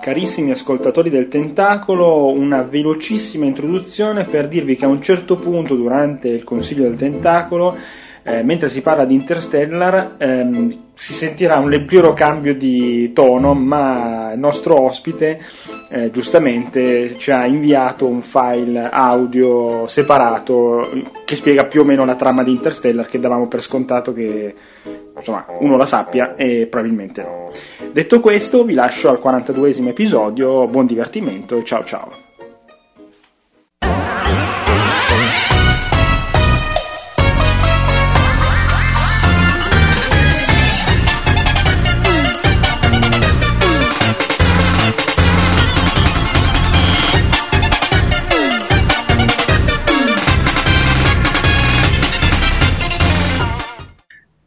Carissimi ascoltatori del Tentacolo, una velocissima introduzione per dirvi che a un certo punto durante il Consiglio del Tentacolo, mentre si parla di Interstellar, si sentirà un leggero cambio di tono, ma il nostro ospite giustamente ci ha inviato un file audio separato che spiega più o meno la trama di Interstellar, che davamo per scontato che insomma uno la sappia e probabilmente no. Detto questo, vi lascio al 42esimo episodio, buon divertimento e ciao ciao.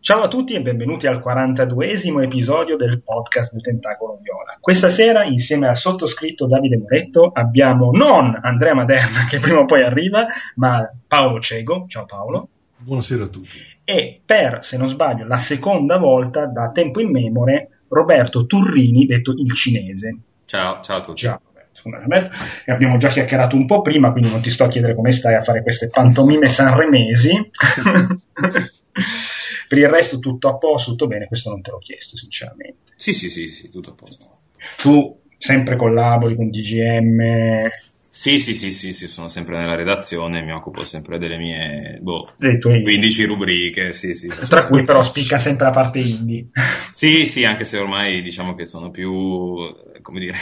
Ciao a tutti e benvenuti al 42esimo episodio del podcast del Tentacolo Viola. Questa sera, insieme al sottoscritto Davide Moretto, abbiamo non Andrea Maderna, che prima o poi arriva, ma Paolo Cego. Ciao Paolo. Buonasera a tutti. E per, se non sbaglio, la seconda volta da tempo immemore, Roberto Turrini, detto il cinese. Ciao, ciao a tutti. Ciao. Abbiamo già chiacchierato un po' prima, quindi non ti sto a chiedere come stai a fare queste pantomime sanremesi. Per il resto tutto a posto, tutto bene, questo non te l'ho chiesto sinceramente. Sì, tutto a posto. Tu sempre collabori con DGM? Sì, sono sempre nella redazione, mi occupo sempre delle mie 15 rubriche, sì. Tra cui però spicca sempre la parte indie. Sì, anche se ormai diciamo che sono più, come dire,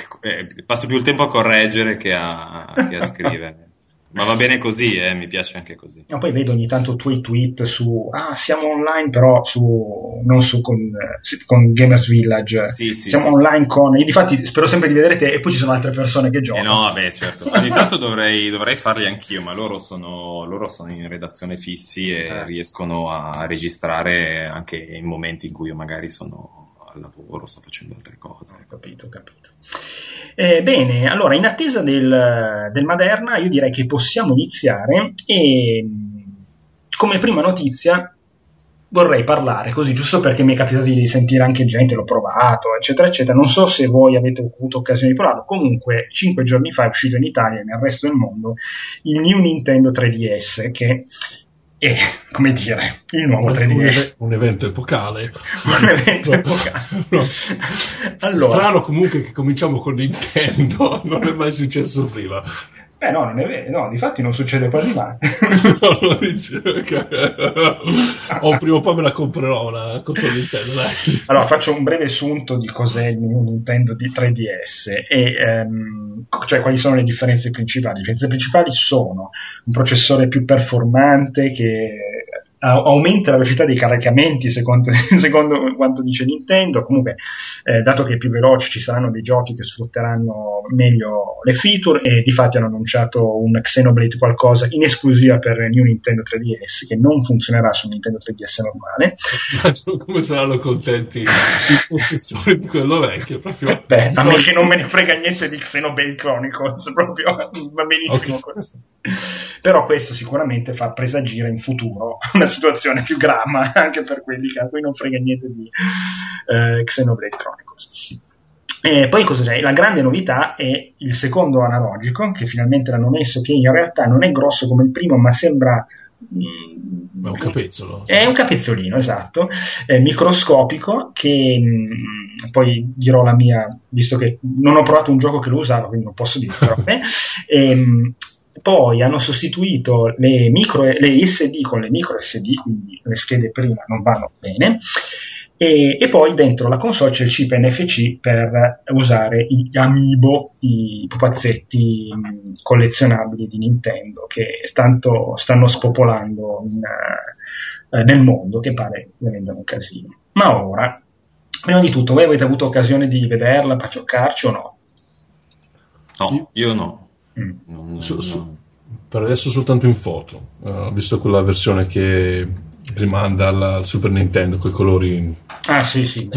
passo più il tempo a correggere che a scrivere. Ma va bene così, mi piace anche così. E poi vedo ogni tanto tweet su siamo online però non con Gamers Village. Sì, siamo online con. Io difatti spero sempre di vedere te, e poi ci sono altre persone che giocano. No, beh, certo. Ogni tanto dovrei farli anch'io, ma loro sono in redazione fissi e riescono a registrare anche in momenti in cui io magari sono al lavoro, sto facendo altre cose. Capito. Bene, allora in attesa del Maderna io direi che possiamo iniziare, e come prima notizia vorrei parlare, così giusto perché mi è capitato di sentire anche gente, l'ho provato eccetera, non so se voi avete avuto occasione di provarlo, comunque 5 giorni fa è uscito in Italia e nel resto del mondo il New Nintendo 3DS, che è, come dire, il nuovo 3DS. Un evento epocale. No. Allora. Strano comunque che cominciamo con Nintendo, non è mai successo prima. Beh no, non è vero, no, difatti non succede quasi mai. Prima o poi me la comprerò una console Nintendo, dai. Allora faccio un breve assunto di cos'è il Nintendo 3DS e cioè quali sono le differenze principali. Le differenze principali sono un processore più performante che aumenta la velocità dei caricamenti secondo quanto dice Nintendo, comunque dato che è più veloce ci saranno dei giochi che sfrutteranno meglio le feature, e difatti hanno annunciato un Xenoblade qualcosa in esclusiva per New Nintendo 3DS che non funzionerà su Nintendo 3DS normale. Immagino come saranno contenti i possessori di quello vecchio, proprio. Beh, a me che non me ne frega niente di Xenoblade Chronicles, proprio va benissimo, okay. Così. Però questo sicuramente fa presagire in futuro una situazione più grama anche per quelli a cui non frega niente di Xenoblade Chronicles. E poi cos'è? La grande novità è il secondo analogico, che finalmente l'hanno messo, che in realtà non è grosso come il primo, ma sembra è un capezzolo. È un capezzolino, esatto, microscopico, che poi dirò la mia, visto che non ho provato un gioco che lo usava, quindi non posso dire però poi hanno sostituito le SD con le micro SD, quindi le schede prima non vanno bene, e poi dentro la console c'è il chip NFC per usare gli amiibo, i pupazzetti collezionabili di Nintendo che stanno spopolando nel mondo, che pare ne vendano un casino. Ma ora, prima di tutto, voi avete avuto occasione di vederla, per giocarci o no? No, io no. No. Per adesso soltanto in foto, ho visto quella versione che rimanda al Super Nintendo coi colori. Sì.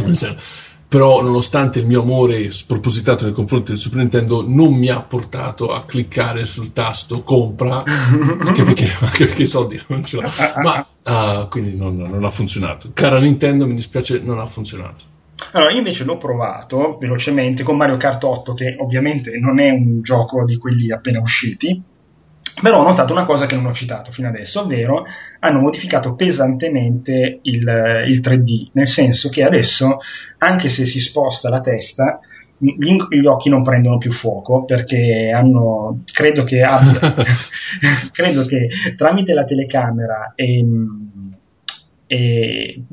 Però nonostante il mio amore spropositato nei confronti del Super Nintendo non mi ha portato a cliccare sul tasto compra, anche perché i soldi non ce l'ho, ma quindi non ha funzionato. Cara Nintendo, mi dispiace, non ha funzionato. Allora, io invece l'ho provato velocemente con Mario Kart 8, che ovviamente non è un gioco di quelli appena usciti, però ho notato una cosa che non ho citato fino adesso, ovvero hanno modificato pesantemente il 3D, nel senso che adesso, anche se si sposta la testa, gli occhi non prendono più fuoco, perché hanno, credo che tramite la telecamera e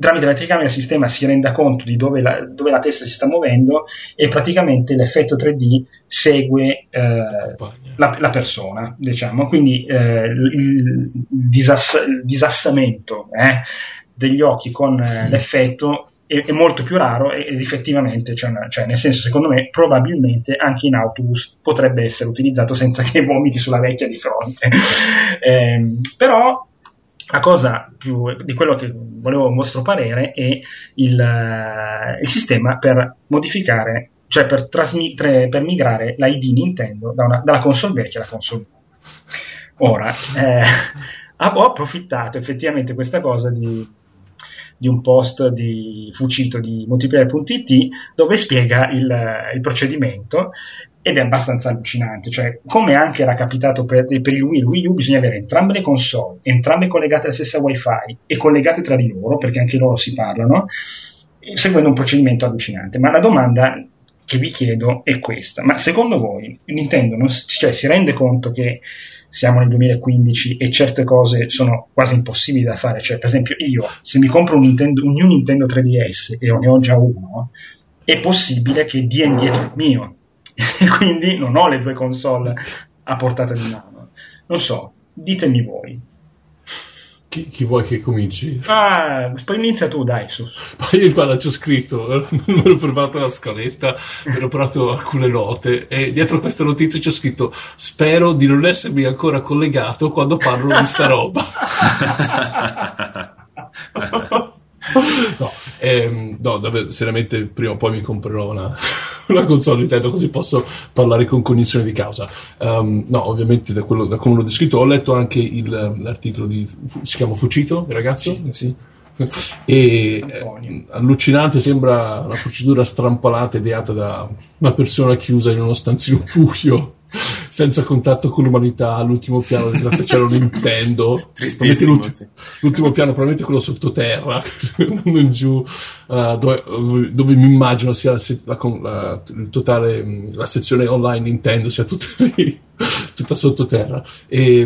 tramite la telecamera il sistema si renda conto di dove la testa si sta muovendo, e praticamente l'effetto 3D segue la persona, diciamo. Quindi il disassamento degli occhi con l'effetto è molto più raro, ed effettivamente nel senso, secondo me probabilmente anche in autobus potrebbe essere utilizzato senza che vomiti sulla vecchia di fronte. Però la cosa più di quello che volevo il vostro parere è il sistema per modificare, cioè per migrare l'ID Nintendo dalla console vecchia alla console nuova. Ora, ho approfittato effettivamente questa cosa di un post di Fucito di multiplayer.it, dove spiega il procedimento, ed è abbastanza allucinante. Cioè, come anche era capitato per il Wii U, bisogna avere entrambe le console, entrambe collegate alla stessa wifi e collegate tra di loro, perché anche loro si parlano, seguendo un procedimento allucinante. Ma la domanda che vi chiedo è questa: ma secondo voi Nintendo si rende conto che siamo nel 2015 e certe cose sono quasi impossibili da fare? Cioè, per esempio, io se mi compro un New Nintendo 3DS, e ne ho già uno, è possibile che dia indietro il mio, e quindi non ho le due console a portata di mano. Non so, ditemi voi. Chi vuoi che cominci? Inizia tu, dai. Ma io, guarda, ci ho scritto, non ho provato la scaletta, ho provato alcune note, e dietro questa notizia ci ho scritto: spero di non essermi ancora collegato quando parlo di sta roba. No, seriamente prima o poi mi comprerò una console Nintendo, così posso parlare con cognizione di causa. No, ovviamente da come l'ho descritto, ho letto anche l'articolo di, si chiama Fucito, il ragazzo? Sì. E allucinante, sembra una procedura strampalata ideata da una persona chiusa in uno stanzino buio, senza contatto con l'umanità, all'ultimo piano della facciata Nintendo, tristissimo, l'ultimo piano, probabilmente quello sottoterra, non giù, dove mi immagino sia la sezione online Nintendo sia tutta lì, tutta sottoterra, e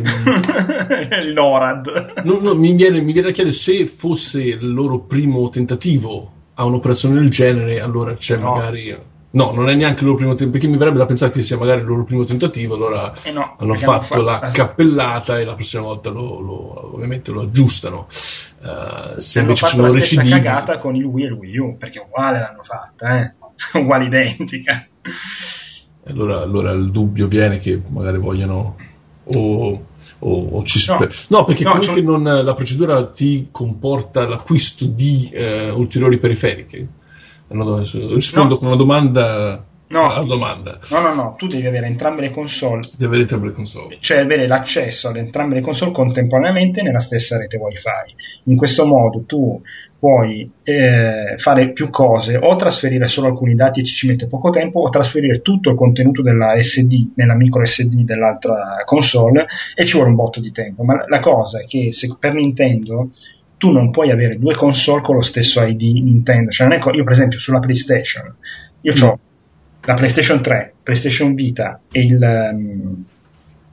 il NORAD. No, mi viene a chiedere, se fosse il loro primo tentativo a un'operazione del genere, allora c'è magari... No, non è neanche il loro primo tentativo, perché mi verrebbe da pensare che sia magari il loro primo tentativo, allora hanno fatto la cappellata e la prossima volta ovviamente lo aggiustano. Se invece ci sono recidivi... Hanno fatto la stessa cagata con il Wii e il Wii U, perché uguale l'hanno fatta, uguale identica. Allora il dubbio viene che magari vogliono... perché comunque la procedura ti comporta l'acquisto di ulteriori periferiche. Rispondo con una domanda. No, tu devi avere entrambe le console. Cioè avere l'accesso ad entrambe le console contemporaneamente nella stessa rete wifi. In questo modo tu puoi fare più cose, o trasferire solo alcuni dati e ci mette poco tempo, o trasferire tutto il contenuto della SD nella micro SD dell'altra console, e ci vuole un botto di tempo. Ma la cosa è che per Nintendo tu non puoi avere due console con lo stesso ID Nintendo. Cioè, non è io, per esempio, sulla PlayStation, ho la PlayStation 3, PlayStation Vita e il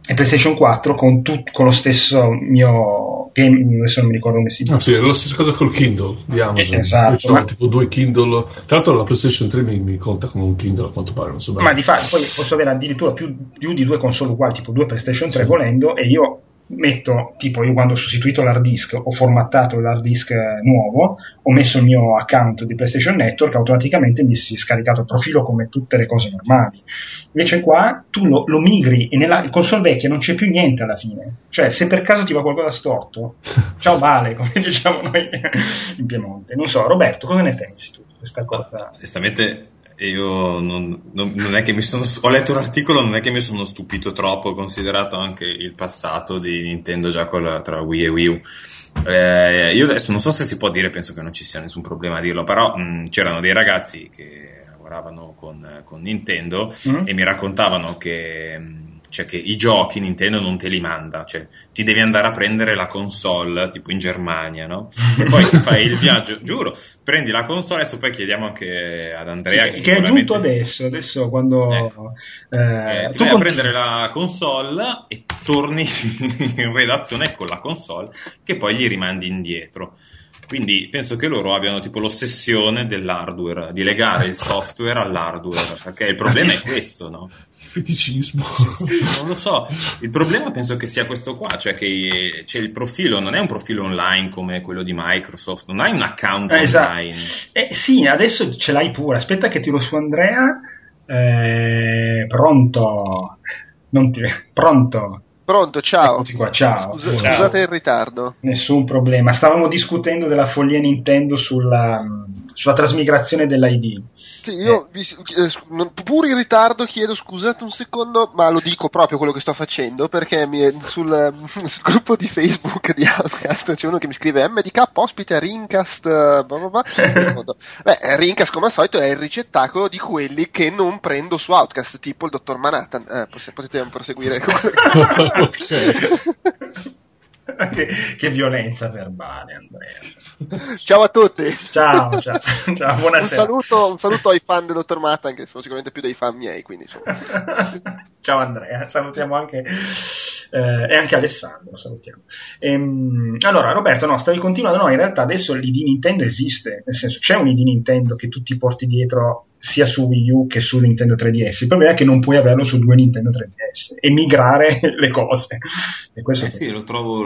PlayStation 4 con lo stesso mio game, adesso non mi ricordo come si dice. Sì, è la stessa cosa col Kindle di Amazon. Esatto. Io ho tipo due Kindle. Tra l'altro la PlayStation 3 mi conta come un Kindle, a quanto pare, non so bene. Ma di fatto poi posso avere addirittura più di due console uguali, tipo due PlayStation 3 volendo, e io metto, tipo, io quando ho sostituito l'hard disk, ho formattato l'hard disk nuovo, ho messo il mio account di PlayStation Network, automaticamente mi si è scaricato il profilo come tutte le cose normali. Invece qua tu lo migri, e nella console vecchia non c'è più niente alla fine. Cioè, se per caso ti va qualcosa storto, ciao Vale, come diciamo noi in Piemonte. Non so, Roberto, cosa ne pensi tu di questa cosa? Onestamente e io non è che mi sono, ho letto l'articolo, non è che mi sono stupito troppo, considerato anche il passato di Nintendo già tra Wii e Wii U. Io adesso non so se si può dire, penso che non ci sia nessun problema a dirlo, però c'erano dei ragazzi che lavoravano con Nintendo e mi raccontavano che i giochi Nintendo non te li manda, cioè ti devi andare a prendere la console tipo in Germania, no? E poi ti fai il viaggio, giuro, prendi la console. Adesso poi chiediamo anche ad Andrea, sì, che è giunto adesso quando ti vai a prendere la console e torni in redazione con la console che poi gli rimandi indietro. Quindi penso che loro abbiano tipo l'ossessione dell'hardware, di legare il software all'hardware, perché il problema è questo, no? Feticismo. Non lo so, il problema penso che sia questo qua, cioè che c'è il profilo, non è un profilo online come quello di Microsoft, non hai un account online. Sì, adesso ce l'hai pure, aspetta che tiro su Andrea, pronto, pronto. Pronto, ciao. Qua, ciao. Scusate il ritardo. Nessun problema, stavamo discutendo della follia Nintendo sulla trasmigrazione dell'ID. Sì, io pur in ritardo chiedo scusate un secondo, ma lo dico proprio quello che sto facendo, perché sul gruppo di Facebook di Outcast c'è uno che mi scrive MDK ospite Rincast Rincast come al solito è il ricettacolo di quelli che non prendo su Outcast, tipo il dottor Manhattan. Potete proseguire con... Che violenza verbale, Andrea. Ciao a tutti. Ciao, buonasera. Un saluto ai fan del dottor Matt, anche sono sicuramente più dei fan miei, quindi insomma. Ciao Andrea, salutiamo anche e anche Alessandro salutiamo. Allora Roberto, no, stavi continuando. No, in realtà adesso l'ID Nintendo esiste, nel senso c'è un ID Nintendo che tu ti porti dietro sia su Wii U che su Nintendo 3DS. Il problema è che non puoi averlo su due Nintendo 3DS e migrare le cose. E questo sì, lo trovo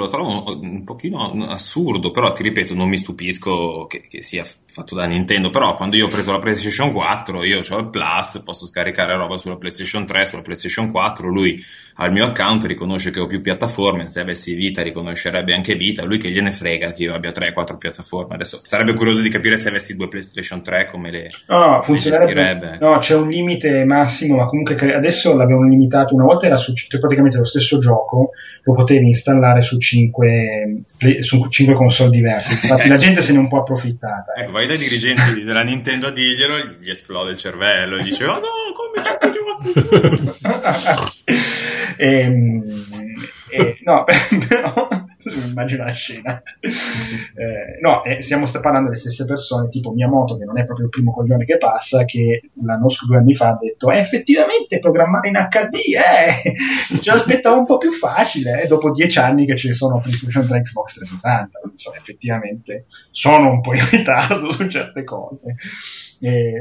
un pochino assurdo, però ti ripeto, non mi stupisco che sia fatto da Nintendo. Però quando io ho preso la PlayStation 4, io ho il Plus, posso scaricare roba sulla PlayStation 3, sulla PlayStation 4, lui al mio account riconosce che ho più piattaforme, se avessi Vita riconoscerebbe anche Vita, lui che gliene frega che io abbia 3-4 piattaforme. Adesso sarebbe curioso di capire se avessi due PlayStation 3 come le... No, c'è un limite massimo, ma comunque adesso l'abbiamo limitato. Una volta era praticamente lo stesso gioco, lo potevi installare su 5 console diverse. Infatti la gente se ne è un po' approfittata. Ecco, vai dai dirigenti della Nintendo a dirglielo, gli esplode il cervello e dice: "Oh no, come 5 giochi?" No, però immagino la scena. Stiamo parlando delle stesse persone, tipo Miyamoto, che non è proprio il primo coglione che passa, che l'anno scorso, 2 anni fa, ha detto effettivamente programmare in HD ce l'aspettavo un po' più facile, dopo 10 anni che ce ne sono PlayStation 3, Xbox 360, effettivamente sono un po' in ritardo su certe cose.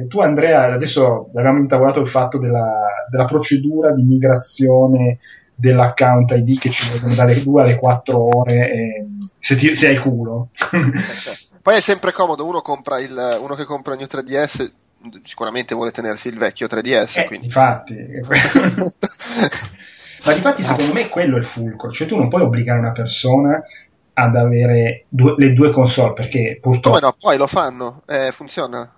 Tu Andrea, adesso avevamo intavolato il fatto della procedura di migrazione dell'account ID, che ci vogliono dalle 2 alle 4 ore se hai culo. Poi è sempre comodo, uno che compra il New 3DS sicuramente vuole tenersi il vecchio 3DS, quindi infatti ma difatti secondo me quello è il fulcro, cioè tu non puoi obbligare una persona ad avere le due console, perché purtroppo come no, poi lo fanno, funziona.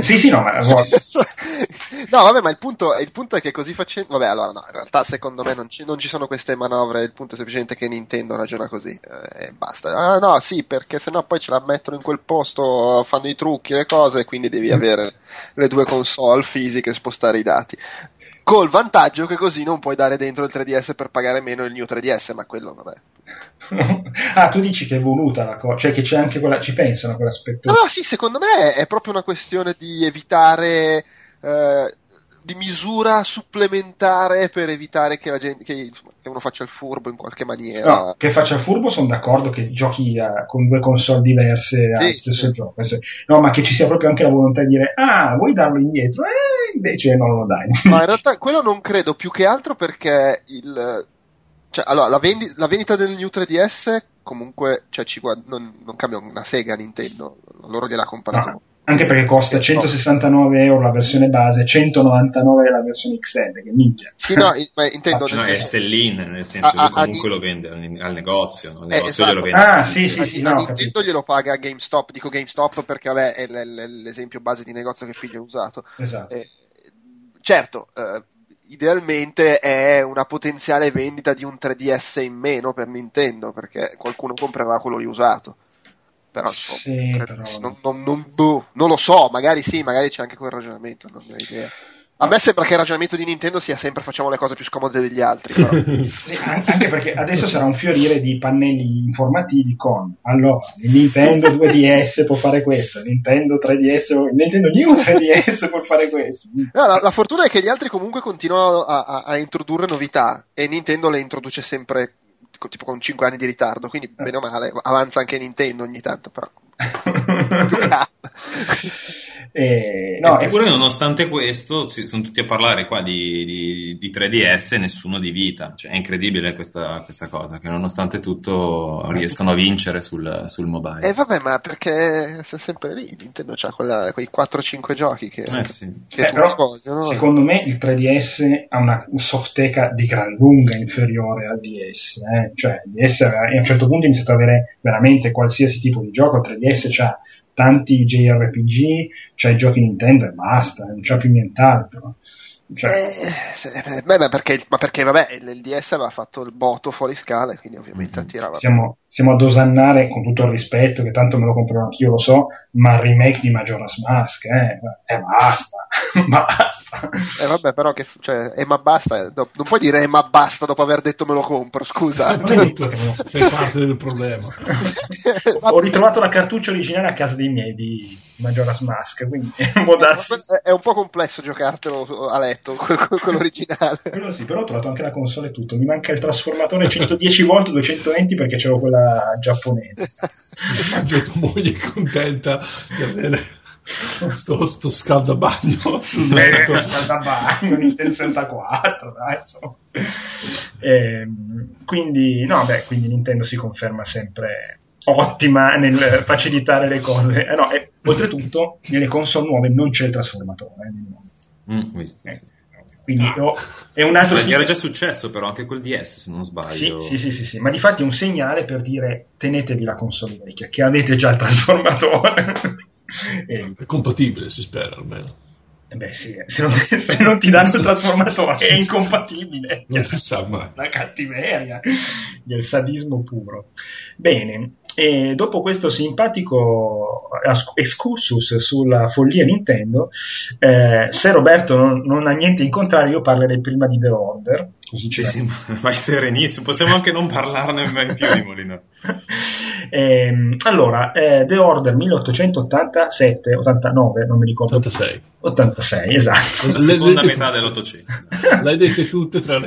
Sì, no, ma no, vabbè, ma il punto è che così facendo. Vabbè, allora no, in realtà secondo me non ci sono queste manovre. Il punto è semplicemente che Nintendo ragiona così e basta. Ah, no, sì, perché sennò poi ce la mettono in quel posto, fanno i trucchi, le cose, quindi devi avere le due console fisiche e spostare i dati. Col vantaggio che così non puoi dare dentro il 3DS per pagare meno il New 3DS, ma quello vabbè. Ah, tu dici che è voluta la cosa, cioè che c'è anche quella, ci pensano a quell'aspetto. No, sì, secondo me è proprio una questione di evitare di misura supplementare per evitare che la gente che uno faccia il furbo in qualche maniera. No, che faccia il furbo sono d'accordo, che giochi con due console diverse allo stesso gioco. No, ma che ci sia proprio anche la volontà di dire vuoi darlo indietro? Invece non lo dai. Ma in realtà quello non credo, più che altro perché la vendita del New 3DS comunque non cambia una sega a Nintendo, loro gliela comprano. Anche perché costa 169 euro la versione base, 199 la versione XL, che minchia. Sì, no, ma intendo no, è sell-in, nel senso che comunque lo vende al negozio, no? Il negozio esatto. Glielo vende. Ah, sì, sì, sì, no, Nintendo glielo paga GameStop, dico GameStop perché vabbè, è l'esempio base di negozio che figlio ha usato. Esatto. Certo, idealmente è una potenziale vendita di un 3DS in meno per Nintendo, perché qualcuno comprerà quello riusato. Però, sì, però... non lo so, magari sì, magari c'è anche quel ragionamento, non ho idea. A me sembra che il ragionamento di Nintendo sia sempre facciamo le cose più scomode degli altri, però. Anche perché adesso sarà un fiorire di pannelli informativi con allora Nintendo 2DS può fare questo, Nintendo 3DS, Nintendo New 3DS può fare questo. No, la fortuna è che gli altri comunque continuano a introdurre novità e Nintendo le introduce sempre tipo con 5 anni di ritardo, quindi bene o male avanza anche Nintendo ogni tanto, però no, eppure nonostante questo sono tutti a parlare qua di 3DS e nessuno di Vita, cioè, è incredibile questa cosa che nonostante tutto riescono a vincere sul mobile. E vabbè, ma perché sta sempre lì Nintendo, c'ha quei 4-5 giochi che però, vogliono. Secondo me il 3DS ha una softeca di gran lunga inferiore al DS, cioè il DS a un certo punto ha iniziato ad avere veramente qualsiasi tipo di gioco. Il 3DS c'ha tanti JRPG, c'ha i giochi Nintendo e basta, non c'ha più nient'altro. Cioè... Perché vabbè, il DS aveva fatto il botto fuori scala e quindi ovviamente attirava. Siamo ad osannare, con tutto il rispetto, che tanto me lo comprerò anch'io, lo so, ma il remake di Majora's Mask, basta, basta. Vabbè, però che, cioè, ma basta, non puoi dire ma basta dopo aver detto me lo compro, scusa. Sei parte del problema. Ho ritrovato la cartuccia originale a casa dei miei di Majora's Mask, quindi può darsi... È un po' complesso giocartelo a letto, quello originale. Quello sì, però ho trovato anche la console e tutto, mi manca il trasformatore 110 volt 220 perché c'avevo quella giapponese. Cioè, tua moglie è contenta di avere sto scaldabagno. Scaldabagno Nintendo 64, dai, insomma. Quindi Nintendo si conferma sempre ottima nel facilitare le cose. E oltretutto nelle console nuove non c'è il trasformatore. Questo sì. Quindi è un altro segnale. Era già successo però anche col DS, se non sbaglio. Sì, ma difatti è un segnale per dire tenetevi la console vecchia che avete già il trasformatore. È compatibile, si spera almeno. Sì, se non ti danno il trasformatore è incompatibile. Non si sa mai. La cattiveria del sadismo puro. Bene, e dopo questo simpatico excursus sulla follia Nintendo, se Roberto non ha niente in contrario, io parlerei prima di The Order. Così sì, vai serenissimo, possiamo anche non parlarne mai più di Molino. The Order 1887-89, non mi ricordo. 86, esatto. La seconda metà dell'Ottocento. L'hai dette tutte tra le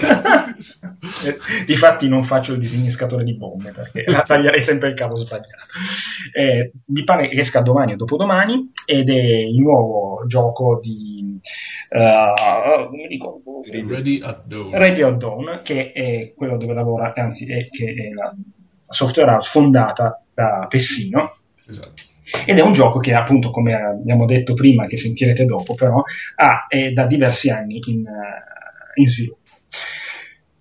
difatti non faccio il disegno in scatola di bombe perché la taglierei sempre il cavo sbagliato. Mi pare che esca domani o dopodomani ed è il nuovo gioco di non mi ricordo, Ready at Dawn, che è quello dove lavora, anzi è la software house fondata da Pessino. Esatto. Ed è un gioco che appunto, come abbiamo detto prima, che sentirete dopo, però è da diversi anni in sviluppo.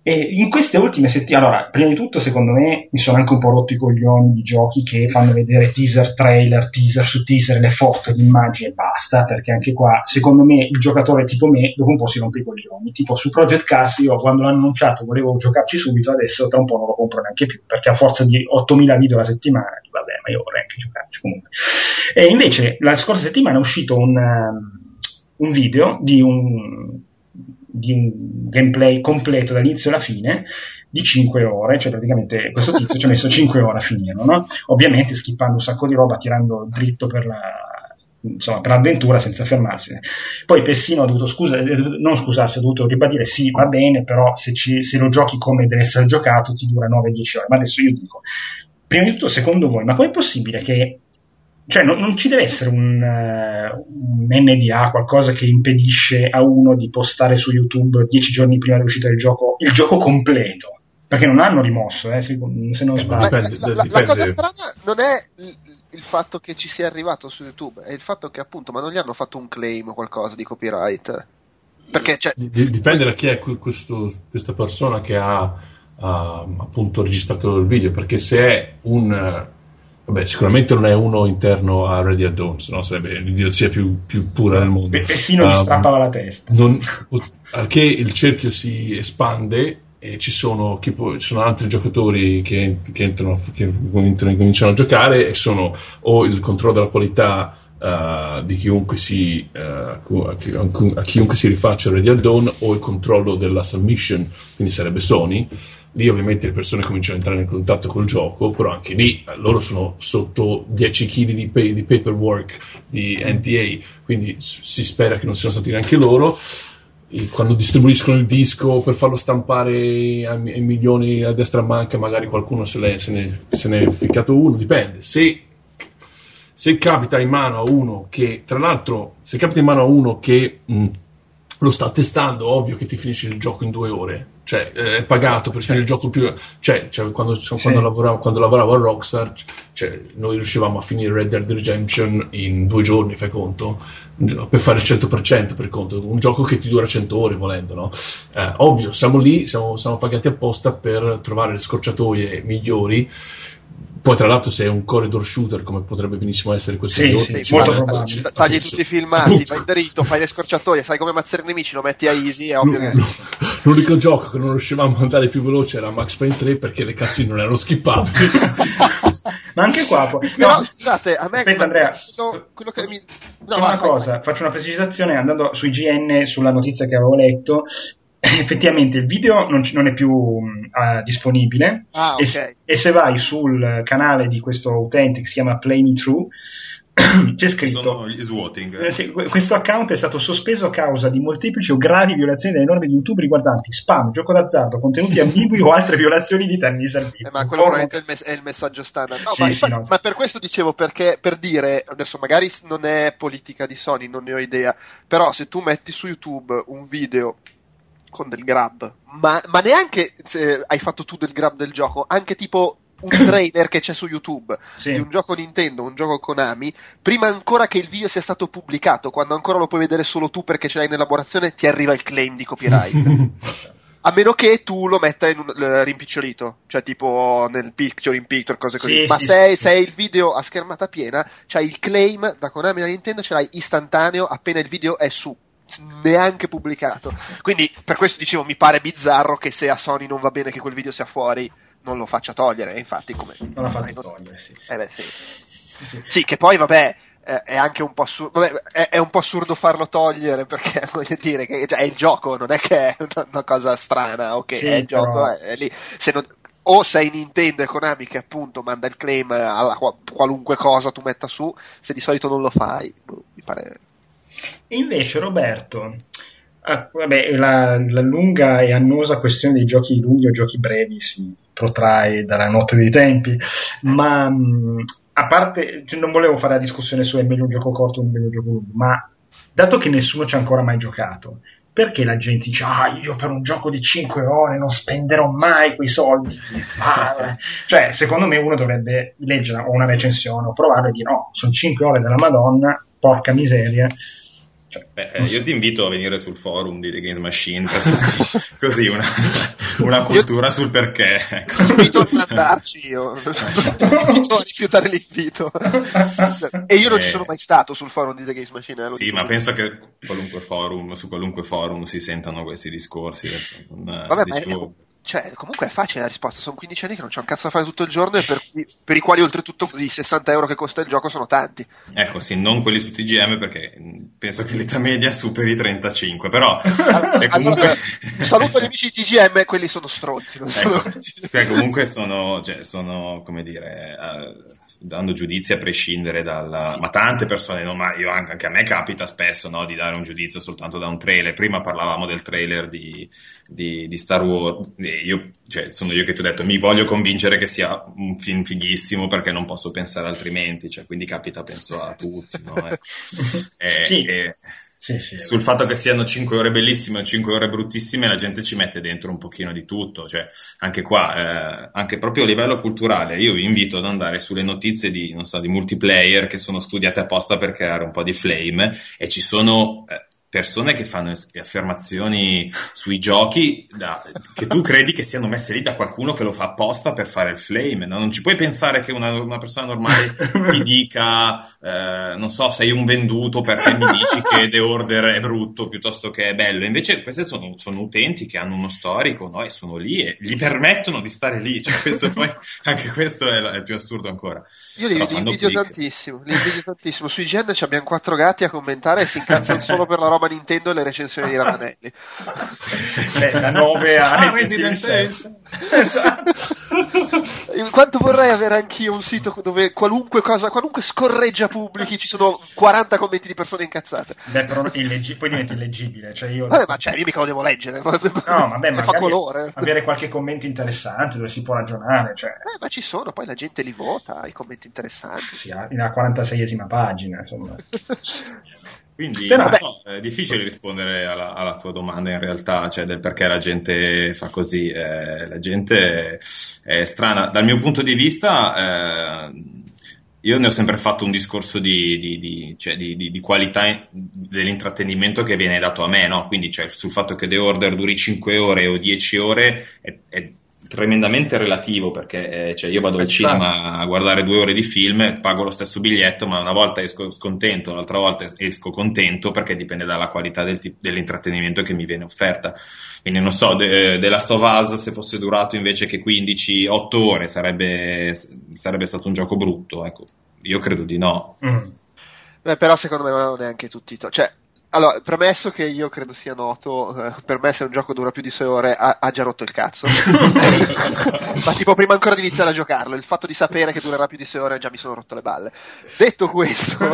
E in queste ultime settimane, allora, prima di tutto secondo me mi sono anche un po' rotto i coglioni di giochi che fanno vedere teaser, trailer, teaser su teaser, le foto, le immagini e basta, perché anche qua secondo me il giocatore tipo me dopo un po' si rompe i coglioni, tipo su Project Cars io quando l'hanno annunciato volevo giocarci subito, adesso tra un po' non lo compro neanche più perché a forza di 8000 video alla settimana vabbè, ma io vorrei anche giocarci comunque. E invece la scorsa settimana è uscito un video di un gameplay completo dall'inizio alla fine di 5 ore, cioè praticamente questo tizio ci ha messo 5 ore a finirlo, no? Ovviamente skippando un sacco di roba, tirando dritto per l'avventura senza fermarsi. Poi Pessino ha dovuto ha dovuto ribadire sì, va bene, però se lo giochi come deve essere giocato ti dura 9-10 ore. Ma adesso io dico, prima di tutto, secondo voi, ma com'è possibile che cioè non ci deve essere un NDA, qualcosa che impedisce a uno di postare su YouTube 10 giorni prima dell'uscita del gioco il gioco completo? perché non hanno rimosso, se non sbaglio. La cosa strana non è il fatto che ci sia arrivato su YouTube, è il fatto che appunto, ma non gli hanno fatto un claim o qualcosa di copyright, perché cioè... Dipende da chi è questa persona che ha appunto registrato il video, perché se è un... Vabbè, sicuramente non è uno interno a Ready at Dawn, se no sarebbe l'idiozia più pura del mondo. Persino gli strappava la testa. Perché il cerchio si espande e ci sono altri giocatori che cominciano a giocare, e sono o il controllo della qualità di chiunque a chiunque si rifaccia Ready at Dawn, o il controllo della submission, quindi sarebbe Sony. Lì ovviamente le persone cominciano ad entrare in contatto col gioco, però anche lì loro sono sotto 10 kg di paperwork, di NDA, quindi si spera che non siano stati neanche loro. E quando distribuiscono il disco per farlo stampare ai milioni a destra e a manca, magari qualcuno se ne è ficcato uno, dipende. Se capita in mano a uno che, tra l'altro, lo sta testando, ovvio che ti finisce il gioco in 2 ore. Cioè, è pagato per finire il gioco più... Cioè quando lavoravo a Rockstar, cioè, noi riuscivamo a finire Red Dead Redemption in 2 giorni, fai conto? Per fare il 100%, per conto. Un gioco che ti dura 100 ore, volendo, no? Ovvio, siamo lì, siamo pagati apposta per trovare le scorciatoie migliori. Poi tra l'altro se è un corridor shooter, come potrebbe benissimo essere questo, tagli tutti i filmati, vai dritto, fai le scorciatoie, sai come ammazzare i nemici, lo metti a easy, è ovvio che... L'unico gioco che non riuscivamo ad andare più veloce era Max Payne 3, perché le cazzine non erano skippabili. Ma anche qua... Però, scusate, a me... Aspetta, Andrea, quello che mi... Faccio una precisazione andando su IGN, sulla notizia che avevo letto. Effettivamente il video non è più disponibile, okay. E se vai sul canale di questo utente che si chiama Play Me True c'è scritto: sono gli swatting. Questo account è stato sospeso a causa di molteplici o gravi violazioni delle norme di YouTube riguardanti spam, gioco d'azzardo, contenuti ambigui o altre violazioni di termini di servizio. Ma quello veramente è il messaggio standard. Ma per questo dicevo, perché per dire, adesso magari non è politica di Sony, non ne ho idea, però se tu metti su YouTube un video con del grab, ma neanche se hai fatto tu del grab del gioco, anche tipo un trailer che c'è su YouTube, sì, di un gioco Nintendo, un gioco Konami, prima ancora che il video sia stato pubblicato, quando ancora lo puoi vedere solo tu perché ce l'hai in elaborazione, ti arriva il claim di copyright. A meno che tu lo metta in un rimpicciolito, cioè tipo nel picture in picture, cose così. Sì, ma se è il video a schermata piena, c'hai il claim da Konami e da Nintendo, ce l'hai istantaneo appena il video è su, neanche pubblicato. Quindi per questo dicevo, mi pare bizzarro che se a Sony non va bene che quel video sia fuori non lo faccia togliere. Infatti come non lo faccia togliere, sì. Beh, sì. Sì, che poi vabbè, è anche un po' assurdo, è un po' assurdo farlo togliere, perché voglio dire che è il gioco, non è che è una cosa strana, ok, sì, è il gioco, però... è lì. Se non... o sei Nintendo e Konami che appunto manda il claim alla qualunque cosa tu metta su, se di solito non lo fai, mi pare. E invece Roberto, la lunga e annosa questione dei giochi lunghi o giochi brevi si protrae dalla notte dei tempi, ma a parte, non volevo fare la discussione su è meglio un gioco corto o un meglio gioco lungo, ma dato che nessuno ci ha ancora mai giocato, perché la gente dice io per un gioco di 5 ore non spenderò mai quei soldi? Cioè, secondo me uno dovrebbe leggere o una recensione o provare e dire no, sono 5 ore della Madonna, porca miseria. Cioè, io ti invito a venire sul forum di The Games Machine per farti così una cultura sul perché. Ecco. Ti invito a andarci io. Ti invito a rifiutare l'invito. E io non ci sono mai stato sul forum di The Games Machine. Sì, ma penso che su qualunque forum si sentano questi discorsi. Vabbè, dicevo... Cioè, comunque è facile la risposta, sono 15 anni che non c'è un cazzo da fare tutto il giorno, e per i quali oltretutto i €60 che costa il gioco sono tanti. Ecco, sì, non quelli su TGM, perché penso che l'età media superi i 35, però... Allora, comunque... saluto gli amici di TGM, quelli sono stronzi. Non sono... Ecco, comunque sono, come dire... dando giudizi a prescindere dalla... Sì. Ma tante persone, no, ma io anche a me capita spesso, no, di dare un giudizio soltanto da un trailer. Prima parlavamo del trailer di Star Wars, io, cioè, sono io che ti ho detto mi voglio convincere che sia un film fighissimo perché non posso pensare altrimenti, cioè, quindi capita penso a tutti, no? Sì. Sì. Sul fatto che siano 5 ore bellissime o 5 ore bruttissime, la gente ci mette dentro un pochino di tutto, cioè anche qua, anche proprio a livello culturale, io vi invito ad andare sulle notizie di, non so, di multiplayer che sono studiate apposta per creare un po' di flame, e ci sono persone che fanno affermazioni sui giochi che tu credi che siano messe lì da qualcuno che lo fa apposta per fare il flame, no? Non ci puoi pensare che una persona normale ti dica non so, sei un venduto perché mi dici che The Order è brutto piuttosto che è bello. Invece queste sono utenti che hanno uno storico, no? E sono lì e gli permettono di stare lì, cioè questo poi, anche questo è più assurdo ancora. Io li invidio tantissimo. Sui IGN ci abbiamo 4 gatti a commentare e si incazzano solo per la roba Nintendo e le recensioni di Ravanelli. Beh, da 9 a Resident Evil. Esatto. In quanto vorrei avere anch'io un sito dove qualunque cosa, qualunque scorreggia pubblichi, ci sono 40 commenti di persone incazzate. Beh, però poi diventa illeggibile, cioè io... Vabbè, ma cioè, io mica lo devo leggere. No, vabbè, ma fa colore. Avere qualche commento interessante dove si può ragionare, cioè... ma ci sono, poi la gente li vota, i commenti interessanti. Sì, nella 46esima pagina, insomma. Quindi però, è difficile rispondere alla tua domanda in realtà, cioè del perché la gente fa così. La gente è strana. Dal mio punto di vista, io ne ho sempre fatto un discorso di qualità dell'intrattenimento che viene dato a me, no? Quindi cioè, sul fatto che The Order duri 5 ore o 10 ore è tremendamente relativo, perché cioè, io vado al cinema a guardare 2 ore di film, pago lo stesso biglietto, ma una volta esco scontento, l'altra volta esco contento, perché dipende dalla qualità dell'intrattenimento che mi viene offerta. Quindi non so, The Last of Us, se fosse durato invece che 8 ore sarebbe stato un gioco brutto, ecco, io credo di no. Beh, però secondo me non è neanche tutti cioè, allora, premesso che io credo sia noto, per me se un gioco dura più di 6 ore ha già rotto il cazzo. Ma tipo prima ancora di iniziare a giocarlo, il fatto di sapere che durerà più di 6 ore già mi sono rotto le balle. Detto questo,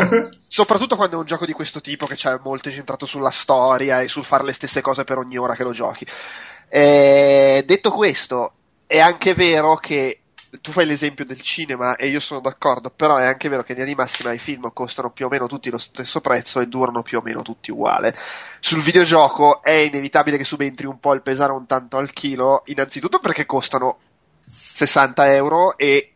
soprattutto quando è un gioco di questo tipo che c'è molto centrato sulla storia e sul fare le stesse cose per ogni ora che lo giochi. Detto questo, è anche vero che tu fai l'esempio del cinema e io sono d'accordo, però è anche vero che in linea di massima i film costano più o meno tutti lo stesso prezzo e durano più o meno tutti uguale. Sul videogioco è inevitabile che subentri un po' il pesare un tanto al chilo, innanzitutto perché costano 60 euro e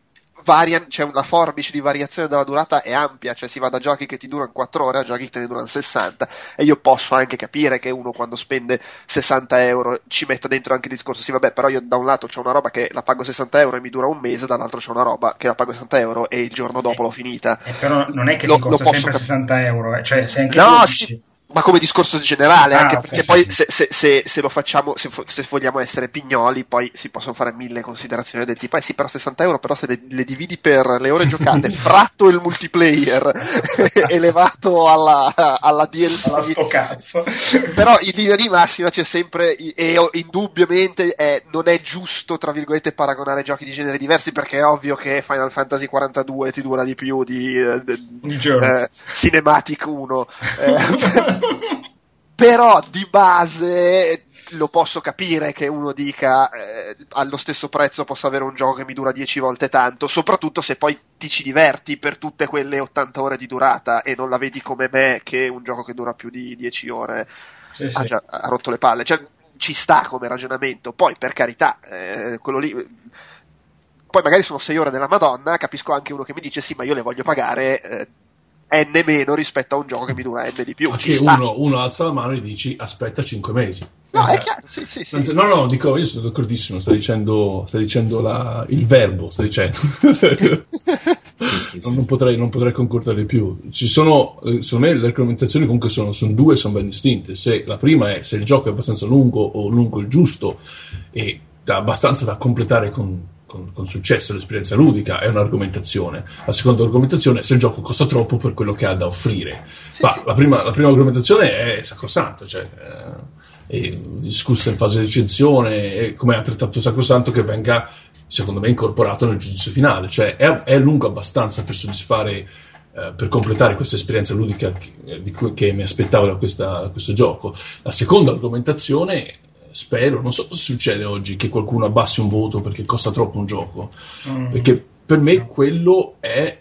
cioè la forbice di variazione della durata è ampia, cioè si va da giochi che ti durano 4 ore a giochi che te ne durano 60, e io posso anche capire che uno quando spende 60 euro ci metta dentro anche il discorso, sì vabbè, però io da un lato c'ho una roba che la pago 60 euro e mi dura un mese, dall'altro c'ho una roba che la pago 60 euro e il giorno dopo l'ho finita. Però non è che ti costa sempre 60 euro, cioè se anche no, sì, ma come discorso generale, anche perché poi se lo facciamo, se vogliamo essere pignoli, poi si possono fare 1000 considerazioni del tipo, sì però 60 euro, però se le dividi per le ore giocate, fratto il multiplayer, elevato alla DLC, alla sto cazzo. Però in linea di massima c'è sempre, e indubbiamente non è giusto, tra virgolette, paragonare giochi di generi diversi, perché è ovvio che Final Fantasy 42 ti dura di più di Cinematic 1, però di base lo posso capire che uno dica allo stesso prezzo posso avere un gioco che mi dura 10 volte tanto, soprattutto se poi ti ci diverti per tutte quelle 80 ore di durata e non la vedi come me che un gioco che dura più di 10 ore ha rotto le palle, cioè ci sta come ragionamento. Poi per carità, quello lì poi magari sono 6 ore della Madonna, capisco anche uno che mi dice sì ma io le voglio pagare N meno rispetto a un gioco che mi dura N di più. Ci sta. Uno alza la mano e dici aspetta 5 mesi. No, è chiaro, sì. No, dico, io sono d'accordissimo, sta dicendo il verbo, sta dicendo. Sì. Non potrei concordare di più. Ci sono, secondo me, le argomentazioni comunque sono due, sono ben distinte. Se la prima è se il gioco è abbastanza lungo o lungo il giusto e abbastanza da completare con successo l'esperienza ludica, è un'argomentazione. La seconda argomentazione è se il gioco costa troppo per quello che ha da offrire. Sì. La prima argomentazione è sacrosanto, cioè è discussa in fase di recensione, come è altrettanto sacrosanto che venga, secondo me, incorporato nel giudizio finale, cioè è lungo abbastanza per soddisfare, per completare questa esperienza ludica che mi aspettavo da questo gioco. La seconda argomentazione, spero, non so cosa succede oggi, che qualcuno abbassi un voto perché costa troppo un gioco, perché per me quello è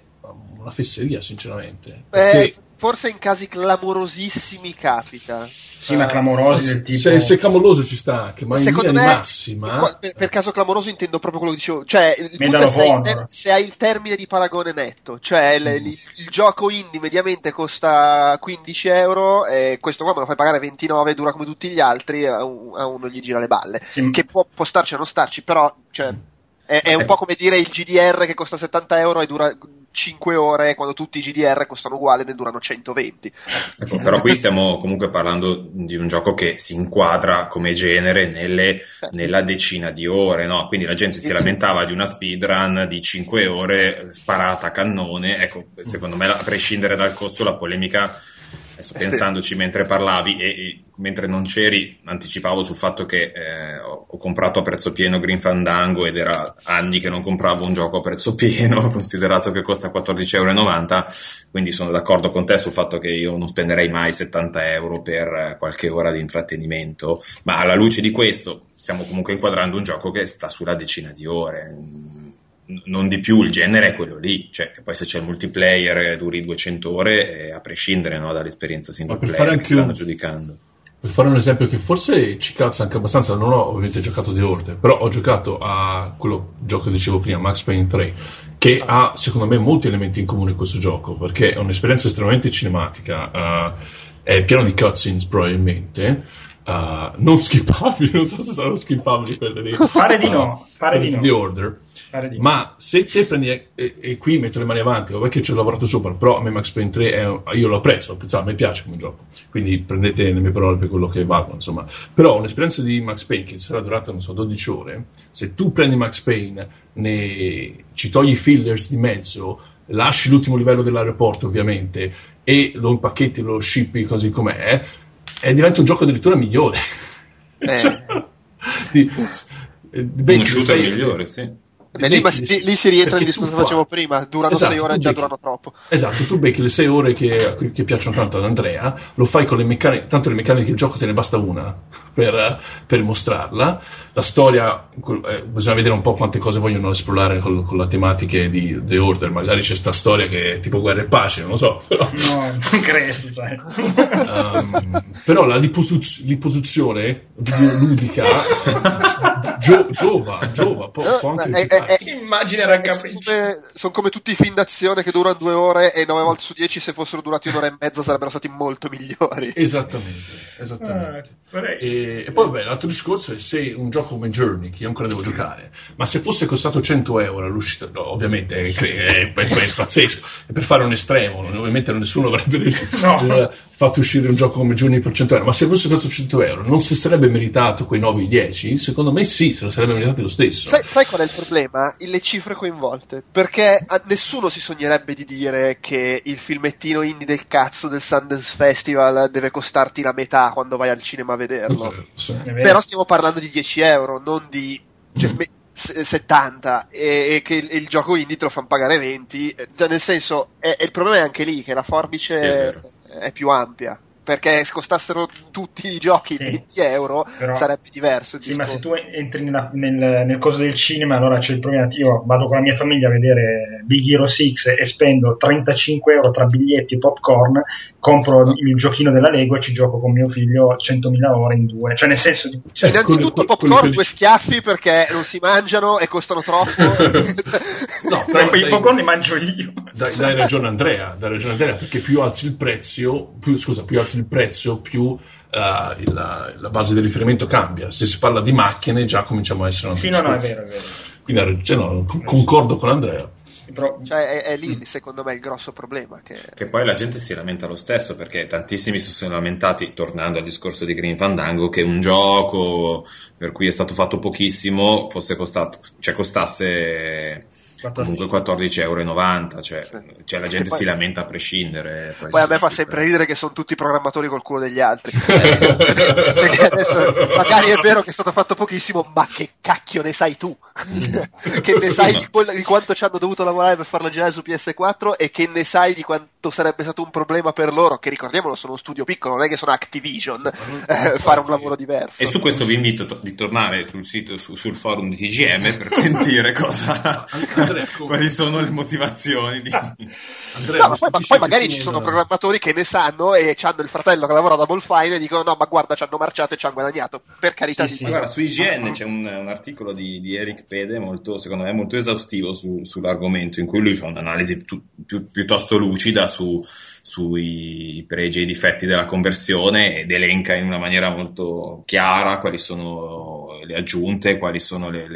una fesseria, sinceramente, perché forse in casi clamorosissimi capita. Sì, ma clamorosi del tipo... Se è clamoroso ci sta anche, ma secondo me, massima... Per caso clamoroso intendo proprio quello che dicevo, cioè il punto è se hai il termine di paragone netto, cioè il gioco indie mediamente costa 15 euro e questo qua me lo fai pagare 29, dura come tutti gli altri, a uno gli gira le balle, sì. Che può starci o non starci, però cioè, è un po' come dire il GDR che costa 70 euro e dura 5 ore quando tutti i GDR costano uguali e ne durano 120. Ecco, però qui stiamo comunque parlando di un gioco che si inquadra come genere nella decina di ore, no? Quindi la gente si lamentava di una speedrun di 5 ore sparata a cannone. Ecco, secondo me, a prescindere dal costo, la polemica, adesso pensandoci mentre parlavi e mentre non c'eri, anticipavo sul fatto che ho comprato a prezzo pieno Green Fandango ed era anni che non compravo un gioco a prezzo pieno, considerato che costa 14,90 €, quindi sono d'accordo con te sul fatto che io non spenderei mai 70 euro per qualche ora di intrattenimento, ma alla luce di questo stiamo comunque inquadrando un gioco che sta sulla decina di ore, non di più. Il genere è quello lì, cioè che poi se c'è il multiplayer duri 200 ore a prescindere, no, dall'esperienza single player che stanno giudicando. Per fare un esempio che forse ci calza anche abbastanza, non ho ovviamente giocato The Order, però ho giocato a quello gioco che dicevo prima, Max Payne 3, che ha secondo me molti elementi in comune in questo gioco, perché è un'esperienza estremamente cinematica, è pieno di cutscenes probabilmente, non skippabili, non so se saranno skippabili quelle lì. Pare di no. The Order. Ma se te prendi e qui metto le mani avanti, vabbè che ci ho lavorato sopra, però a me Max Payne 3 io lo apprezzo, mi piace come gioco, quindi prendete le mie parole per quello che valgono, insomma. Però un'esperienza di Max Payne che sarà durata, non so, 12 ore, se tu prendi Max Payne, ci togli i fillers di mezzo, lasci l'ultimo livello dell'aeroporto ovviamente e lo impacchetti, lo shippi così com'è, e diventa un gioco addirittura migliore. Cioè, un shooter migliore, sì. Lì si rientra nel discorso che facevo prima, durano 6 ore e già durano troppo. Esatto, tu becchi le 6 ore che piacciono tanto ad Andrea, lo fai con le meccaniche, tanto le meccaniche del gioco te ne basta una per mostrarla. La storia, bisogna vedere un po' quante cose vogliono esplorare con la tematica di The Order, magari c'è sta storia che è tipo guerra e pace, non lo so. Però. No, non credo, sai. Però la liposuzione ludica giova, può anche... Immagine sono come tutti i film d'azione che durano 2 ore e 9 volte su 10 se fossero durati 1 ora e mezza sarebbero stati molto migliori. Esattamente. E poi vabbè, l'altro discorso è se un gioco come Journey, che io ancora devo giocare, ma se fosse costato 100 euro all'uscita, no, ovviamente è pazzesco, è per fare un estremo, ovviamente nessuno avrebbe fatto uscire un gioco come Journey per 100 euro, ma se fosse costato 100 euro non si sarebbe meritato quei 9-10? Secondo me sì, se lo sarebbe meritato lo stesso. Sai qual è il problema? Le cifre coinvolte, perché a nessuno si sognerebbe di dire che il filmettino indie del cazzo del Sundance Festival deve costarti la metà quando vai al cinema a vederlo. Sì. Però stiamo parlando di 10 euro, non di 70, e che il gioco indie te lo fanno pagare 20, cioè, nel senso il problema è anche lì che la forbice è più ampia. Perché se costassero tutti i giochi 20 euro però, sarebbe diverso. Sì, ma se tu entri nel coso del cinema, allora c'è il problema. Io vado con la mia famiglia a vedere Big Hero 6 e spendo 35 euro tra biglietti e popcorn, compro il giochino della Lego e ci gioco con mio figlio 100.000 ore in 2. Cioè, nel senso, innanzitutto popcorn 2 schiaffi perché non si mangiano e costano troppo. No, però i popcorn li mangio io. Dai ragione Andrea, perché più alzi il prezzo, più la base di riferimento cambia. Se si parla di macchine già cominciamo a essere è vero. Quindi concordo con Andrea. Cioè è lì secondo me il grosso problema che poi la gente si lamenta lo stesso, perché tantissimi si sono lamentati, tornando al discorso di Green Fandango, che un gioco per cui è stato fatto pochissimo fosse costasse comunque 14,90 €, cioè la gente si lamenta a prescindere. Poi a me fa sempre ridere che sono tutti programmatori col culo degli altri. Perché adesso magari è vero che è stato fatto pochissimo, ma che cacchio ne sai tu? Che ne sai di quanto ci hanno dovuto lavorare per farlo girare su PS4 e che ne sai di quanto sarebbe stato un problema per loro, che ricordiamolo sono uno studio piccolo, non è che sono Activision, fare un lavoro diverso. E su questo vi invito di tornare sul sito, sul forum di TGM per sentire cosa... Andrea, quali sono le motivazioni di... Andrea, no, poi magari ci sono programmatori che ne sanno e hanno il fratello che lavora da Bolfine e dicono no, ma guarda, ci hanno marciato e ci hanno guadagnato, per carità sì, di Dio. Guarda, su IGN c'è un articolo di Eric Pede molto, secondo me molto esaustivo sull'argomento, in cui lui fa un'analisi piuttosto lucida sui pregi e i difetti della conversione ed elenca in una maniera molto chiara quali sono le aggiunte, quali sono le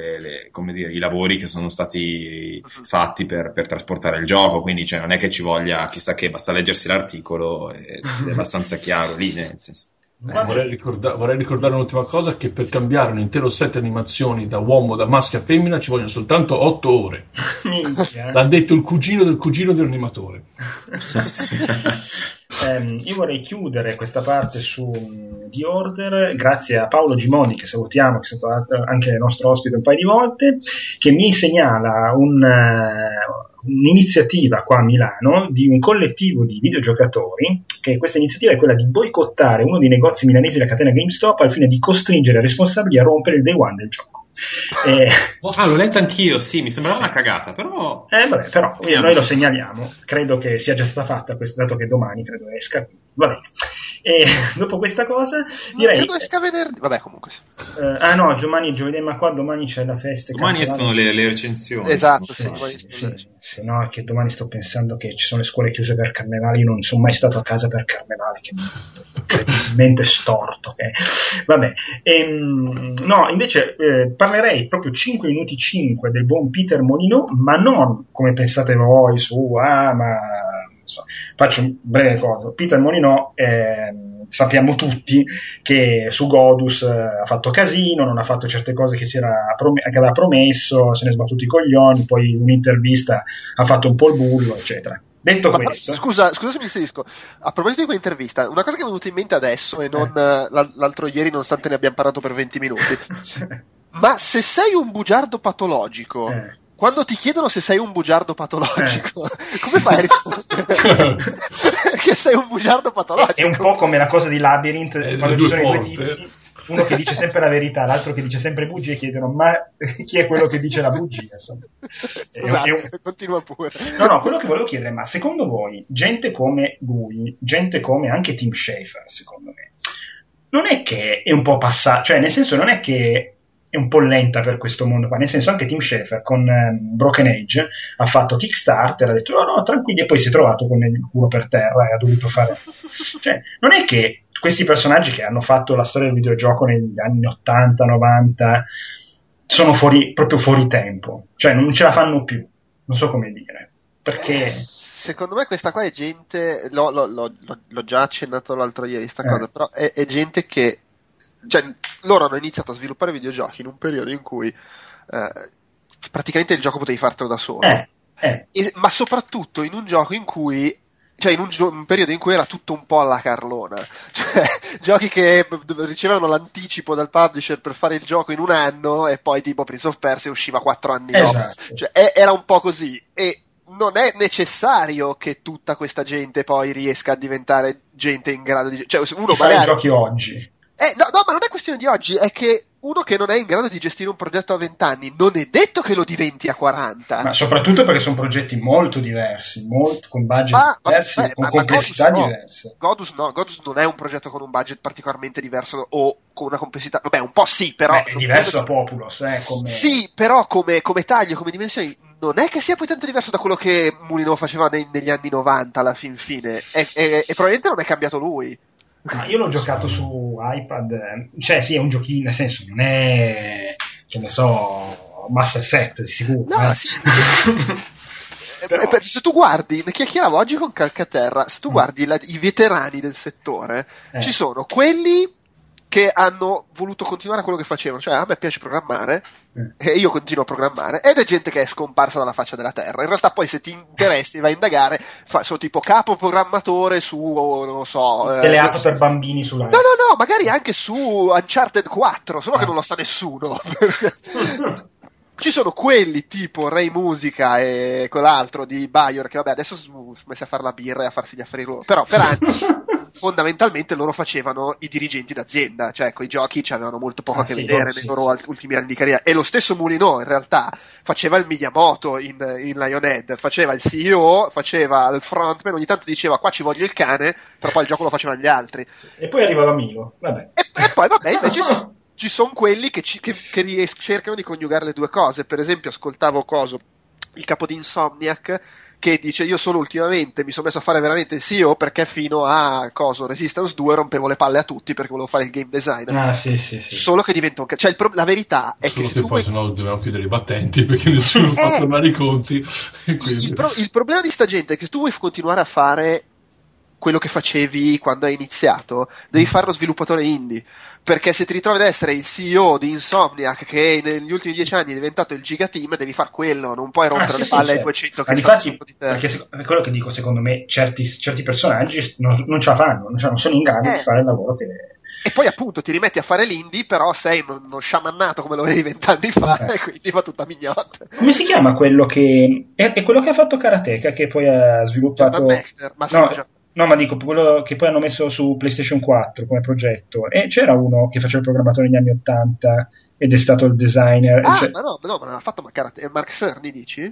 come dire, i lavori che sono stati fatti per trasportare il gioco, quindi cioè, non è che ci voglia chissà che, basta leggersi l'articolo ed è abbastanza chiaro lì, nel senso. Vorrei ricordare un'ultima cosa, che per cambiare un intero set animazioni da uomo, da maschio a femmina, ci vogliono soltanto 8 ore. L'ha detto il cugino del cugino dell'animatore. Io vorrei chiudere questa parte su The Order grazie a Paolo Gimoni, che salutiamo, che è stato anche il nostro ospite un paio di volte, che mi segnala un'iniziativa qua a Milano di un collettivo di videogiocatori, che questa iniziativa è quella di boicottare uno dei negozi milanesi della catena GameStop al fine di costringere i responsabili a rompere il day one del gioco. L'ho letta anch'io, sì, mi sembrava una cagata, però noi lo segnaliamo, credo che sia già stata fatta, dato che domani credo esca, va bene. E dopo questa cosa direi credo esca venerdì, vabbè comunque no, giovedì, ma qua domani c'è la festa, domani escono le recensioni, esatto, se no, che domani sto pensando che ci sono le scuole chiuse per carnevale, io non sono mai stato a casa per carnevale, che incredibilmente storto, okay? Vabbè, no, invece parlerei proprio 5 minuti del buon Peter Molineux, ma non come pensate voi su faccio un breve cosa. Peter Molineux sappiamo tutti che su Godus ha fatto casino, non ha fatto certe cose che aveva promesso, se ne è sbattuto i coglioni, poi in un'intervista ha fatto un po' il bullo, eccetera. Detto questo, scusa se mi inserisco, a proposito di quell'intervista, una cosa che mi è venuta in mente adesso e non l'altro ieri, nonostante ne abbiamo parlato per 20 minuti ma se sei un bugiardo patologico quando ti chiedono se sei un bugiardo patologico, come fai a rispondere che sei un bugiardo patologico? È un po' come la cosa di Labyrinth, quando ci sono i due tizi, uno che dice sempre la verità, l'altro che dice sempre bugie, e chiedono ma chi è quello che dice la bugia? Scusate, continua pure. No, quello che volevo chiedere, ma secondo voi, gente come lui, gente come anche Tim Schafer, secondo me, non è che è un po' passato, cioè nel senso non è che è un po' lenta per questo mondo qua, nel senso anche Tim Schafer con Broken Age ha fatto Kickstarter, ha detto no, tranquilli, e poi si è trovato con il culo per terra e ha dovuto fare, cioè non è che questi personaggi che hanno fatto la storia del videogioco negli anni 80-90 sono proprio fuori tempo, cioè non ce la fanno più, non so come dire, perché secondo me questa qua è gente, l'ho già accennato l'altro ieri sta cosa, però è gente che, cioè, loro hanno iniziato a sviluppare videogiochi in un periodo in cui praticamente il gioco potevi fartelo da solo, ma soprattutto in un gioco in cui, cioè, in un periodo in cui era tutto un po' alla carlona, cioè giochi che ricevevano l'anticipo dal publisher per fare il gioco in un anno e poi tipo Prince of Persia usciva 4 anni dopo, cioè, era un po' così, e non è necessario che tutta questa gente poi riesca a diventare gente in grado di, cioè uno magari fare giochi oggi. No, ma non è questione di oggi, è che uno che non è in grado di gestire un progetto a 20 anni non è detto che lo diventi a 40. Ma soprattutto perché sono progetti molto diversi, con budget diversi, con complessità diverse. Godus non è un progetto con un budget particolarmente diverso o con una complessità, vabbè, un po' sì, però... Beh, è diverso da Populous, come... Sì, però come taglio, come dimensioni... Non è che sia poi tanto diverso da quello che Molineux faceva negli anni 90 alla fin fine, e probabilmente non è cambiato lui. Ma io l'ho giocato su iPad, cioè sì, è un giochino, nel senso non è, che ne so, Mass Effect di sicuro, no, sì. Però... se tu guardi, chiacchieravo oggi con Calcaterra, se tu guardi i veterani del settore, ci sono quelli che hanno voluto continuare quello che facevano, cioè a me piace programmare e io continuo a programmare, ed è gente che è scomparsa dalla faccia della terra. In realtà poi se ti interessi vai a indagare, sono tipo capo programmatore su, non lo so, delle app per bambini sulla... No, magari anche su Uncharted 4, solo che non lo sa nessuno. Ci sono quelli tipo Ray Musica e quell'altro di Bayer, che vabbè adesso sono messi a fare la birra e a farsi gli affari loro, però per anni fondamentalmente loro facevano i dirigenti d'azienda, cioè con i giochi ci avevano molto poco a che vedere nei loro ultimi anni di carriera. E lo stesso Moulinot in realtà faceva il Miyamoto in Lionhead, faceva il CEO, faceva il frontman, ogni tanto diceva qua ci voglio il cane, però poi il gioco lo facevano gli altri. E poi arrivava Milo, vabbè. E poi vabbè, invece ci sono quelli che cercano di coniugare le due cose. Per esempio ascoltavo il capo di Insomniac che dice io solo ultimamente mi sono messo a fare veramente il CEO perché fino a Resistance 2 rompevo le palle a tutti perché volevo fare il game designer. Sì. Solo che diventa un cioè la verità è solo che poi sennò dovevano chiudere i battenti perché nessuno fa tornare i conti. Il problema di sta gente è che se tu vuoi continuare a fare quello che facevi quando hai iniziato devi fare lo sviluppatore indie, perché se ti ritrovi ad essere il CEO di Insomniac che negli ultimi 10 anni è diventato il gigateam, devi far quello, non puoi rompere le palle ai 200 che infatti, di te. Perché quello che dico, secondo me certi personaggi non ce la fanno, non sono in grado di fare il lavoro che... E poi appunto ti rimetti a fare l'indie, però sei uno sciamannato come lo avevi 20 anni fa e quindi va tutta mignotta. Come si chiama quello che è quello che ha fatto Karateka, che poi ha sviluppato Bechter, ma no, ma dico, quello che poi hanno messo su PlayStation 4 come progetto, e c'era uno che faceva il programmatore negli anni 80 ed è stato il designer. Ma non ha fatto Mark Cerny, dici?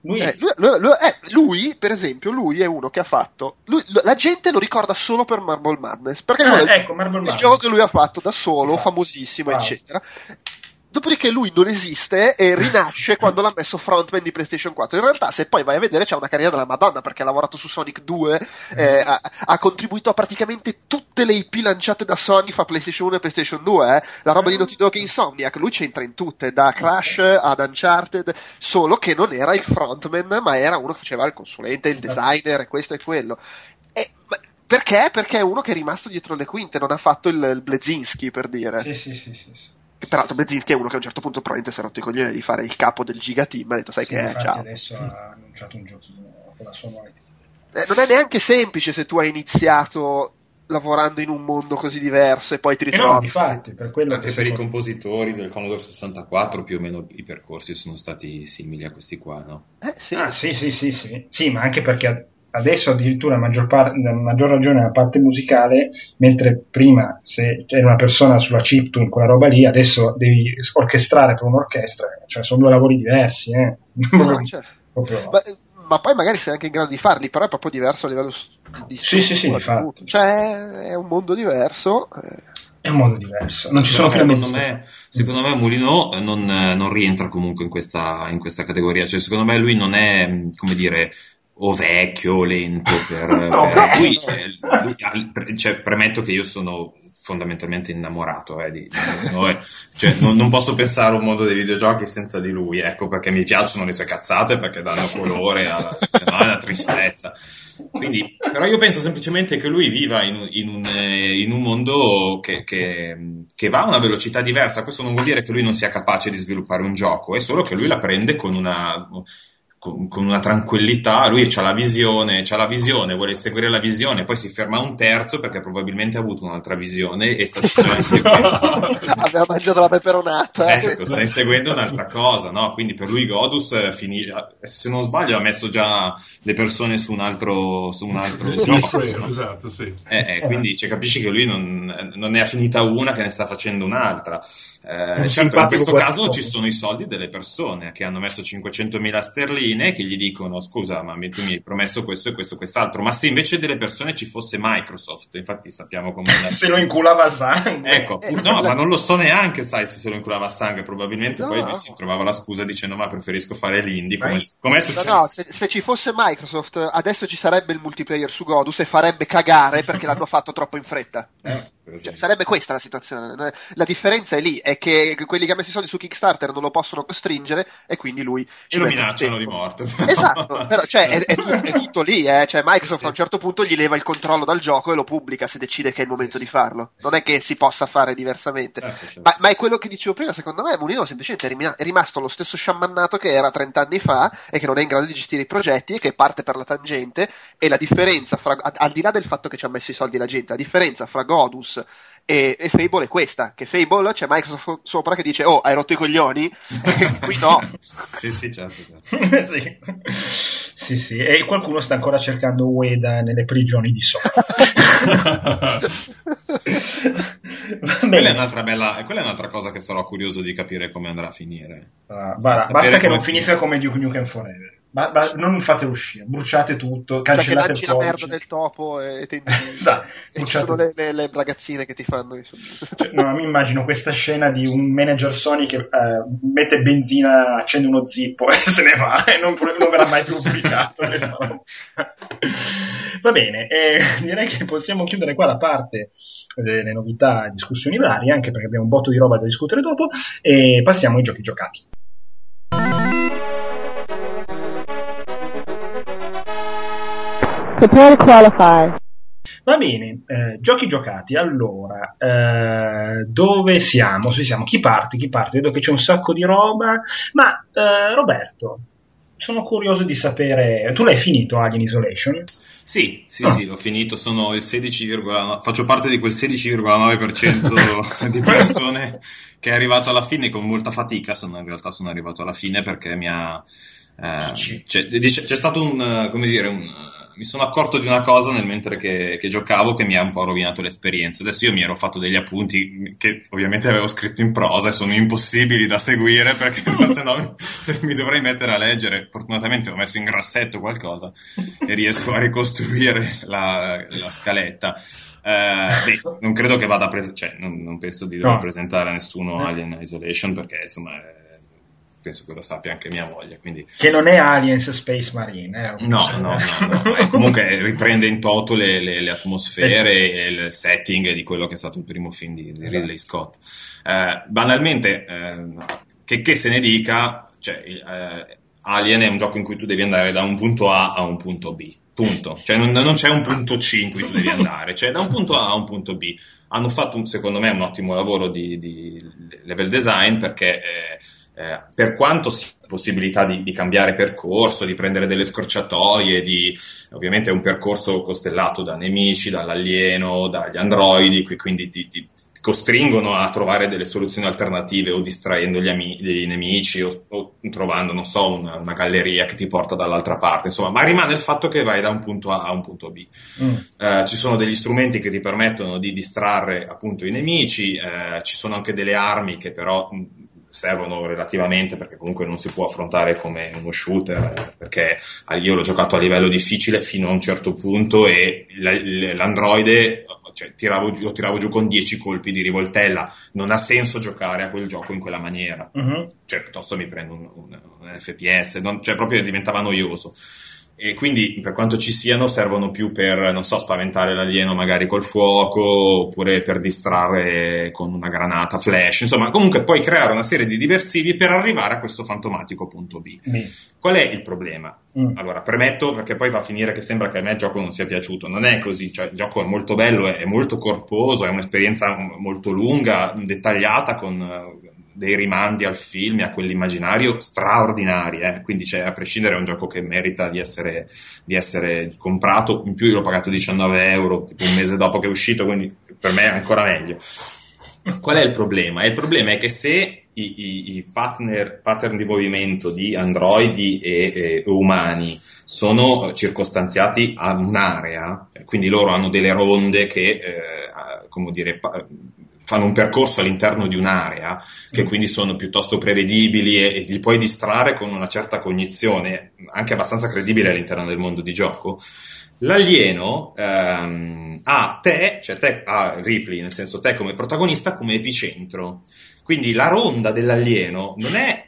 Lui, per esempio, lui è uno che ha fatto... la gente lo ricorda solo per Marble Madness, perché Marble Madness, il gioco che lui ha fatto da solo, famosissimo, eccetera. Dopodiché lui non esiste e rinasce quando l'ha messo frontman di PlayStation 4. In realtà, se poi vai a vedere, c'è una carriera della Madonna, perché ha lavorato su Sonic 2, ha contribuito a praticamente tutte le IP lanciate da Sony, fa PlayStation 1 e PlayStation 2, la roba di Naughty Dog e Insomniac, lui c'entra in tutte, da Crash ad Uncharted, solo che non era il frontman, ma era uno che faceva il consulente, il designer, e questo e quello. Perché? Perché è uno che è rimasto dietro le quinte, non ha fatto il Bleszinski, per dire. Sì. Peraltro Bleszinski è uno che a un certo punto probabilmente si è rotto i coglioni di fare il capo del gigateam, ha detto sai che è, ciao. Adesso ha annunciato un giochino con la sua morte. Non è neanche semplice se tu hai iniziato lavorando in un mondo così diverso e poi ti ritrovi. No, infatti, per quello anche che per i compositori del Commodore 64 più o meno i percorsi sono stati simili a questi qua, no? Sì, ma anche perché adesso addirittura la maggior ragione è la parte musicale, mentre prima se eri una persona sulla chiptune, quella roba lì, adesso devi orchestrare per un'orchestra, cioè sono due lavori diversi, no, cioè. Ma poi magari sei anche in grado di farli, però è proprio diverso a livello di infatti. Cioè è un mondo diverso. Non ci sono secondo me Moulinot non rientra comunque in questa categoria, cioè secondo me lui non è, come dire, o vecchio o lento per lui, cioè, premetto che io sono fondamentalmente innamorato di noi, cioè, non posso pensare a un mondo dei videogiochi senza di lui, ecco perché mi piacciono le sue cazzate, perché danno colore alla tristezza. Quindi, però io penso semplicemente che lui viva in un mondo che va a una velocità diversa. Questo non vuol dire che lui non sia capace di sviluppare un gioco, è solo che lui la prende con una tranquillità. Lui c'ha la visione, vuole seguire la visione, poi si ferma un terzo perché probabilmente ha avuto un'altra visione e sta aveva mangiato la peperonata, sta inseguendo un'altra cosa, no? Quindi per lui Godus se non sbaglio ha messo già le persone su un altro gioco, no? Esatto, sì. Quindi capisci che lui non ne ha finita una che ne sta facendo un'altra. Certo, in questo caso ci sono i soldi delle persone che hanno messo 500.000 sterline che gli dicono scusa ma tu mi hai promesso questo e questo e quest'altro, ma se invece delle persone ci fosse Microsoft, infatti sappiamo come se lo inculava a sangue, ma non lo so neanche, sai, se lo inculava a sangue probabilmente poi si trovava la scusa dicendo ma preferisco fare l'indie, come è successo. Se ci fosse Microsoft adesso ci sarebbe il multiplayer su Godus e farebbe cagare perché l'hanno fatto troppo in fretta, cioè, sarebbe questa la situazione. La differenza è lì, è che quelli che hanno messo i soldi su Kickstarter non lo possono costringere e quindi lui ci lo minacciano di morte. Esatto, però cioè è tutto lì, cioè Microsoft a un certo punto gli leva il controllo dal gioco e lo pubblica se decide che è il momento di farlo, non è che si possa fare diversamente. Ma è quello che dicevo prima, secondo me Mourinho semplicemente è rimasto lo stesso sciamannato che era 30 anni fa e che non è in grado di gestire i progetti e che parte per la tangente. E la differenza fra, al di là del fatto che ci ha messo i soldi la gente, la differenza fra Godus e Fable è questa, che Fable c'è Microsoft sopra che dice oh hai rotto i coglioni qui no. Sì certo. Sì. Sì, sì. E qualcuno sta ancora cercando Ueda nelle prigioni di Soma. Quella è un'altra cosa che sarò curioso di capire come andrà a finire. Basta che non finisca come Duke Nukem Forever. Non fatelo uscire, bruciate tutto, cancellate il codice, la merda del topo e ci sono le ragazzine che ti fanno no, mi immagino questa scena di un manager Sony che mette benzina, accende uno zippo e se ne va e non verrà mai più pubblicato. Va bene, direi che possiamo chiudere qua la parte delle novità e discussioni varie, anche perché abbiamo un botto di roba da discutere dopo, e passiamo ai giochi giocati. Prepare to qualify. Va bene, giochi giocati. Allora, dove siamo? Chi parte? Vedo che c'è un sacco di roba. Ma Roberto, sono curioso di sapere. Tu l'hai finito Alien Isolation? Sì, l'ho finito. Sono il 16,9%. Faccio parte di quel 16,9% di persone che è arrivato alla fine con molta fatica. In realtà sono arrivato alla fine perché mi ha. C'è stato un mi sono accorto di una cosa nel mentre che giocavo che mi ha un po' rovinato l'esperienza. Adesso io mi ero fatto degli appunti che ovviamente avevo scritto in prosa e sono impossibili da seguire perché sennò mi dovrei mettere a leggere. Fortunatamente ho messo in grassetto qualcosa e riesco a ricostruire la scaletta. Non credo che vada non penso di dover presentare a nessuno Alien Isolation perché insomma penso che lo sappia anche mia moglie, quindi... Che non è Aliens Space Marine, No. E comunque riprende in toto le atmosfere e il setting di quello che è stato il primo film di Ridley Scott. Banalmente, che se ne dica, Alien è un gioco in cui tu devi andare da un punto A a un punto B. Punto. Cioè non c'è un punto C in cui tu devi andare, da un punto A a un punto B. Hanno fatto, secondo me, un ottimo lavoro di level design perché... per quanto sia possibilità di cambiare percorso, di prendere delle scorciatoie, ovviamente è un percorso costellato da nemici, dall'alieno, dagli androidi, quindi ti costringono a trovare delle soluzioni alternative o distraendo gli nemici o trovando, non so, una galleria che ti porta dall'altra parte, insomma, ma rimane il fatto che vai da un punto A a un punto B. Ci sono degli strumenti che ti permettono di distrarre appunto i nemici, ci sono anche delle armi che però servono relativamente perché comunque non si può affrontare come uno shooter, perché io l'ho giocato a livello difficile fino a un certo punto e l'androide lo tiravo giù con 10 colpi di rivoltella. Non ha senso giocare a quel gioco in quella maniera, piuttosto mi prendo un FPS, proprio diventava noioso. E quindi, per quanto ci siano, servono più per, non so, spaventare l'alieno magari col fuoco, oppure per distrarre con una granata flash, insomma, comunque puoi creare una serie di diversivi per arrivare a questo fantomatico punto B. Qual è il problema? Allora, premetto, perché poi va a finire che sembra che a me il gioco non sia piaciuto, non è così, il gioco è molto bello, è molto corposo, è un'esperienza molto lunga, dettagliata, con dei rimandi al film e a quell'immaginario straordinari, quindi a prescindere è un gioco che merita di essere comprato. In più io l'ho pagato €19 tipo un mese dopo che è uscito, quindi per me è ancora meglio. Qual è il problema? Il problema è che se i pattern di movimento di androidi e umani sono circostanziati a un'area, quindi loro hanno delle ronde che fanno un percorso all'interno di un'area, che quindi sono piuttosto prevedibili e li puoi distrarre con una certa cognizione, anche abbastanza credibile all'interno del mondo di gioco. L'alieno ha Ripley, nel senso te come protagonista, come epicentro. Quindi la ronda dell'alieno non è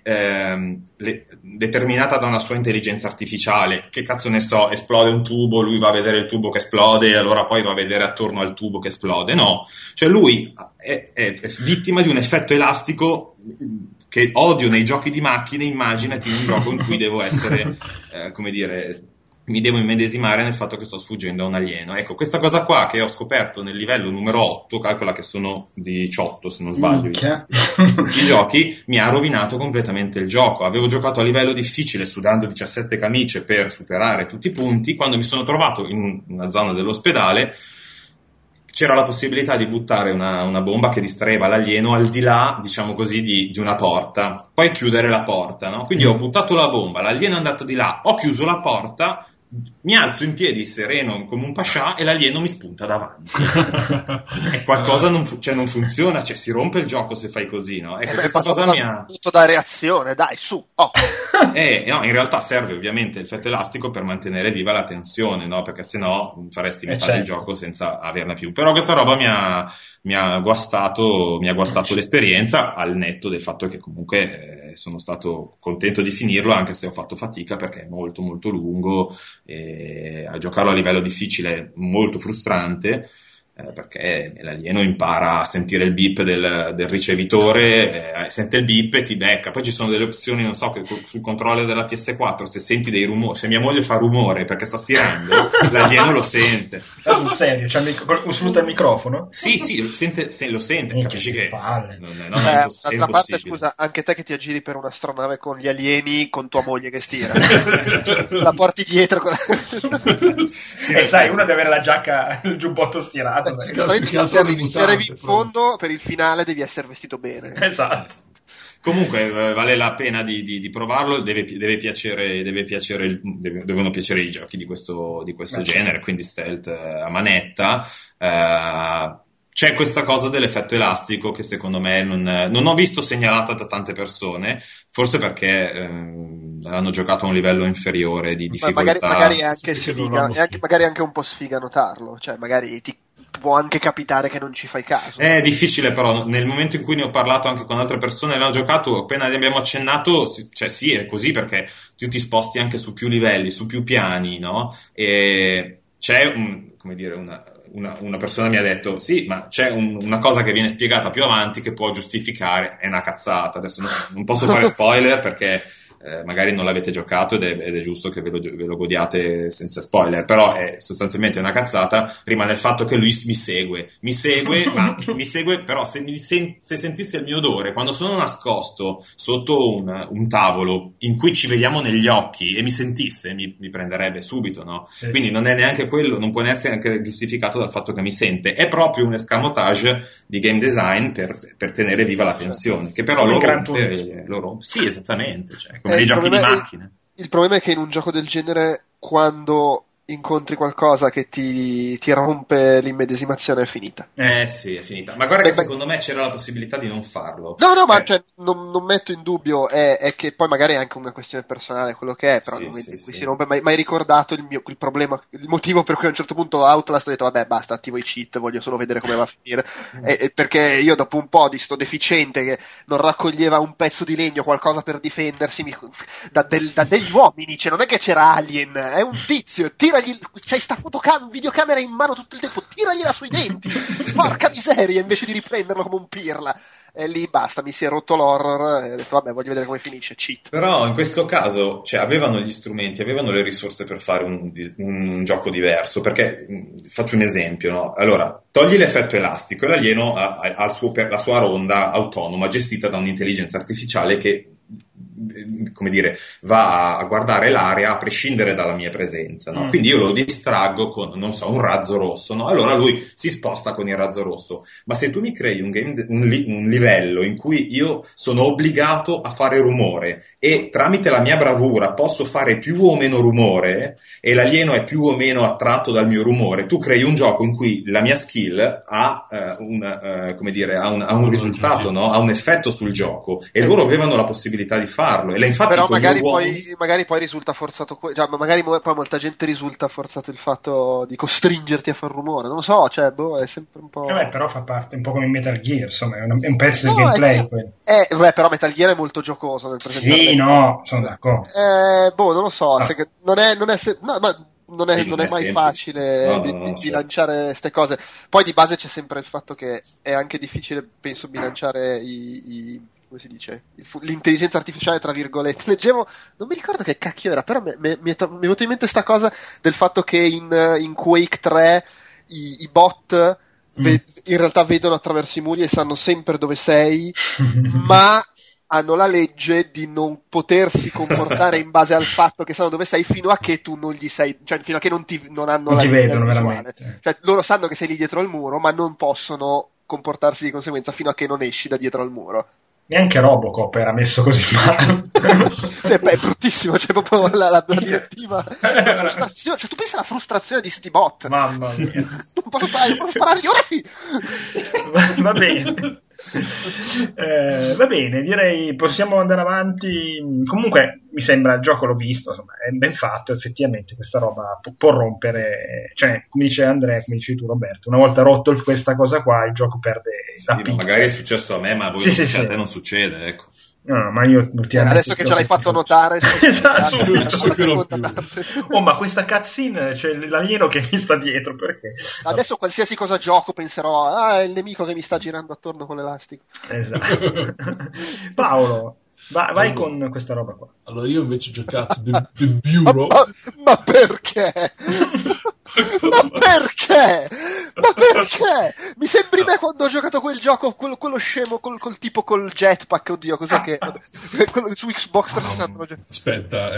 determinata da una sua intelligenza artificiale, che cazzo ne so, esplode un tubo, lui va a vedere il tubo che esplode e allora poi va a vedere attorno al tubo che esplode, no, lui è vittima di un effetto elastico che odio nei giochi di macchine. Immaginati un gioco in cui devo essere, mi devo immedesimare nel fatto che sto sfuggendo a un alieno. Ecco, questa cosa qua che ho scoperto nel livello numero 8, calcola che sono 18 se non sbaglio, i giochi, mi ha rovinato completamente il gioco. Avevo giocato a livello difficile sudando 17 camicie per superare tutti i punti, quando mi sono trovato in una zona dell'ospedale c'era la possibilità di buttare una bomba che distraeva l'alieno al di là, diciamo così, di una porta, poi chiudere la porta, no? Quindi ho buttato la bomba, l'alieno è andato di là, ho chiuso la porta, mi alzo in piedi sereno come un pascià e l'alieno mi spunta davanti. E qualcosa non funziona, cioè si rompe il gioco se fai così, no? Ecco, questa cosa mi ha tutto da reazione, dai, su. Oh. No, in realtà serve ovviamente il effetto elastico per mantenere viva la tensione, no? Perché sennò faresti metà del gioco senza averla più. Però questa roba mi ha guastato l'esperienza, al netto del fatto che comunque sono stato contento di finirlo, anche se ho fatto fatica perché è molto molto lungo, e a giocarlo a livello difficile è molto frustrante, perché l'alieno impara a sentire il beep del ricevitore, sente il beep e ti becca. Poi ci sono delle opzioni, non so, che sul controller della PS4, se senti dei rumori, se mia moglie fa rumore perché sta stirando, l'alieno lo sente. Ma sul serio, sfrutta il microfono? Sì, lo sente, capisci che no, d'altra parte, scusa, anche te che ti aggiri per un'astronave con gli alieni, con tua moglie che stira, la porti dietro con sai, uno deve avere la giacca, il giubbotto stirato. Se arrivi in fondo per il finale devi essere vestito bene. Esatto. Comunque vale la pena di provarlo, devono piacere i giochi di questo genere, quindi stealth a manetta. C'è questa cosa dell'effetto elastico che secondo me non ho visto segnalata da tante persone, forse perché l'hanno giocato a un livello inferiore di difficoltà. Magari è anche sfiga, magari anche un po' sfiga notarlo, cioè magari ti può anche capitare che non ci fai caso. È difficile, però nel momento in cui ne ho parlato anche con altre persone, l'hanno giocato, appena ne abbiamo accennato, cioè sì, è così, perché tu ti sposti anche su più livelli, su più piani, no? E c'è una persona mi ha detto sì, ma c'è una cosa che viene spiegata più avanti che può giustificare, è una cazzata. Adesso non posso fare spoiler perché magari non l'avete giocato ed è giusto che ve lo godiate senza spoiler, però è sostanzialmente una cazzata. Rimane il fatto che lui mi segue ma mi segue, però se sentisse il mio odore quando sono nascosto sotto un tavolo in cui ci vediamo negli occhi e mi sentisse, mi prenderebbe subito, no? Quindi non è neanche quello, non può essere anche giustificato dal fatto che mi sente, è proprio un escamotage di game design per tenere viva la tensione, che però lo rompe. Sì, esattamente, cioè come dei giochi di macchine. Il problema è che in un gioco del genere, quando incontri qualcosa che ti rompe l'immedesimazione, è finita. Sì, è finita. Ma guarda, secondo me c'era la possibilità di non farlo. No, ma cioè, non metto in dubbio, è che poi magari è anche una questione personale quello che è, però non si rompe mai ricordato il problema, il motivo per cui a un certo punto Outlast ho detto vabbè basta, attivo i cheat, voglio solo vedere come va a finire. Perché io dopo un po' di sto deficiente che non raccoglieva un pezzo di legno, qualcosa per difendersi, da degli uomini, cioè non è che c'era Alien, è un tizio, c'hai sta videocamera in mano tutto il tempo, tiragliela sui denti, porca miseria, invece di riprenderlo come un pirla. E lì basta, mi si è rotto l'horror e ho detto vabbè, voglio vedere come finisce, cheat. Però in questo caso, cioè, avevano gli strumenti, avevano le risorse per fare un gioco diverso, perché faccio un esempio, no? Allora, togli l'effetto elastico e l'alieno ha la sua ronda autonoma gestita da un'intelligenza artificiale che, come dire, va a guardare l'area a prescindere dalla mia presenza, no? Quindi io lo distraggo con, non so, un razzo rosso, no? Allora lui si sposta con il razzo rosso. Ma se tu mi crei un livello in cui io sono obbligato a fare rumore e tramite la mia bravura posso fare più o meno rumore e l'alieno è più o meno attratto dal mio rumore, tu crei un gioco in cui la mia skill ha un risultato, no? Ha un effetto sul gioco, e loro avevano la possibilità di farlo. Però magari poi risulta forzato, cioè, magari poi molta gente risulta forzato il fatto di costringerti a far rumore, non lo so, cioè è sempre un po'. Però fa parte un po' come Metal Gear, insomma, è un pezzo di gameplay. Però Metal Gear è molto giocoso nel presentare. Sì, no, sono d'accordo. Non lo so, non è mai facile bilanciare queste cose. Poi di base c'è sempre il fatto che è anche difficile, penso, bilanciare i come si dice, l'intelligenza artificiale tra virgolette. Leggevo, non mi ricordo che cacchio era, però mi è venuta in mente sta cosa del fatto che in Quake 3 i bot in realtà vedono attraverso i muri e sanno sempre dove sei, ma hanno la legge di non potersi comportare in base al fatto che sanno dove sei fino a che tu non gli sei, cioè fino a che non hanno la legge visuale. Cioè, loro sanno che sei lì dietro al muro, ma non possono comportarsi di conseguenza fino a che non esci da dietro al muro. Neanche Robocop era messo così male. Sì, beh, è bruttissimo, cioè proprio la direttiva, la frustrazione, cioè tu pensi alla frustrazione di sti bot. Mamma mia. Non posso sparare ora sì. Va bene. Va bene, direi possiamo andare avanti. Comunque mi sembra il gioco l'ho visto, insomma, è ben fatto, effettivamente questa roba può rompere, cioè come dice Andrea, come dici tu Roberto, una volta rotto questa cosa qua il gioco perde la pizza. Magari è successo a me, ma sì, a te non succede, ecco. No, ma io adesso che ce l'hai fatto notare, oh, ma questa cutscene c'è l'alieno che mi sta dietro, perché adesso qualsiasi cosa gioco penserò ah, è il nemico che mi sta girando attorno con l'elastico. Esatto. Paolo, vai allora, con questa roba qua. Allora io invece ho giocato The Bureau. Ma perché? Ma perché? Mi sembri me quando ho giocato quel gioco, quello scemo col tipo col jetpack, oddio, cos'è che quello su Xbox 360. Aspetta,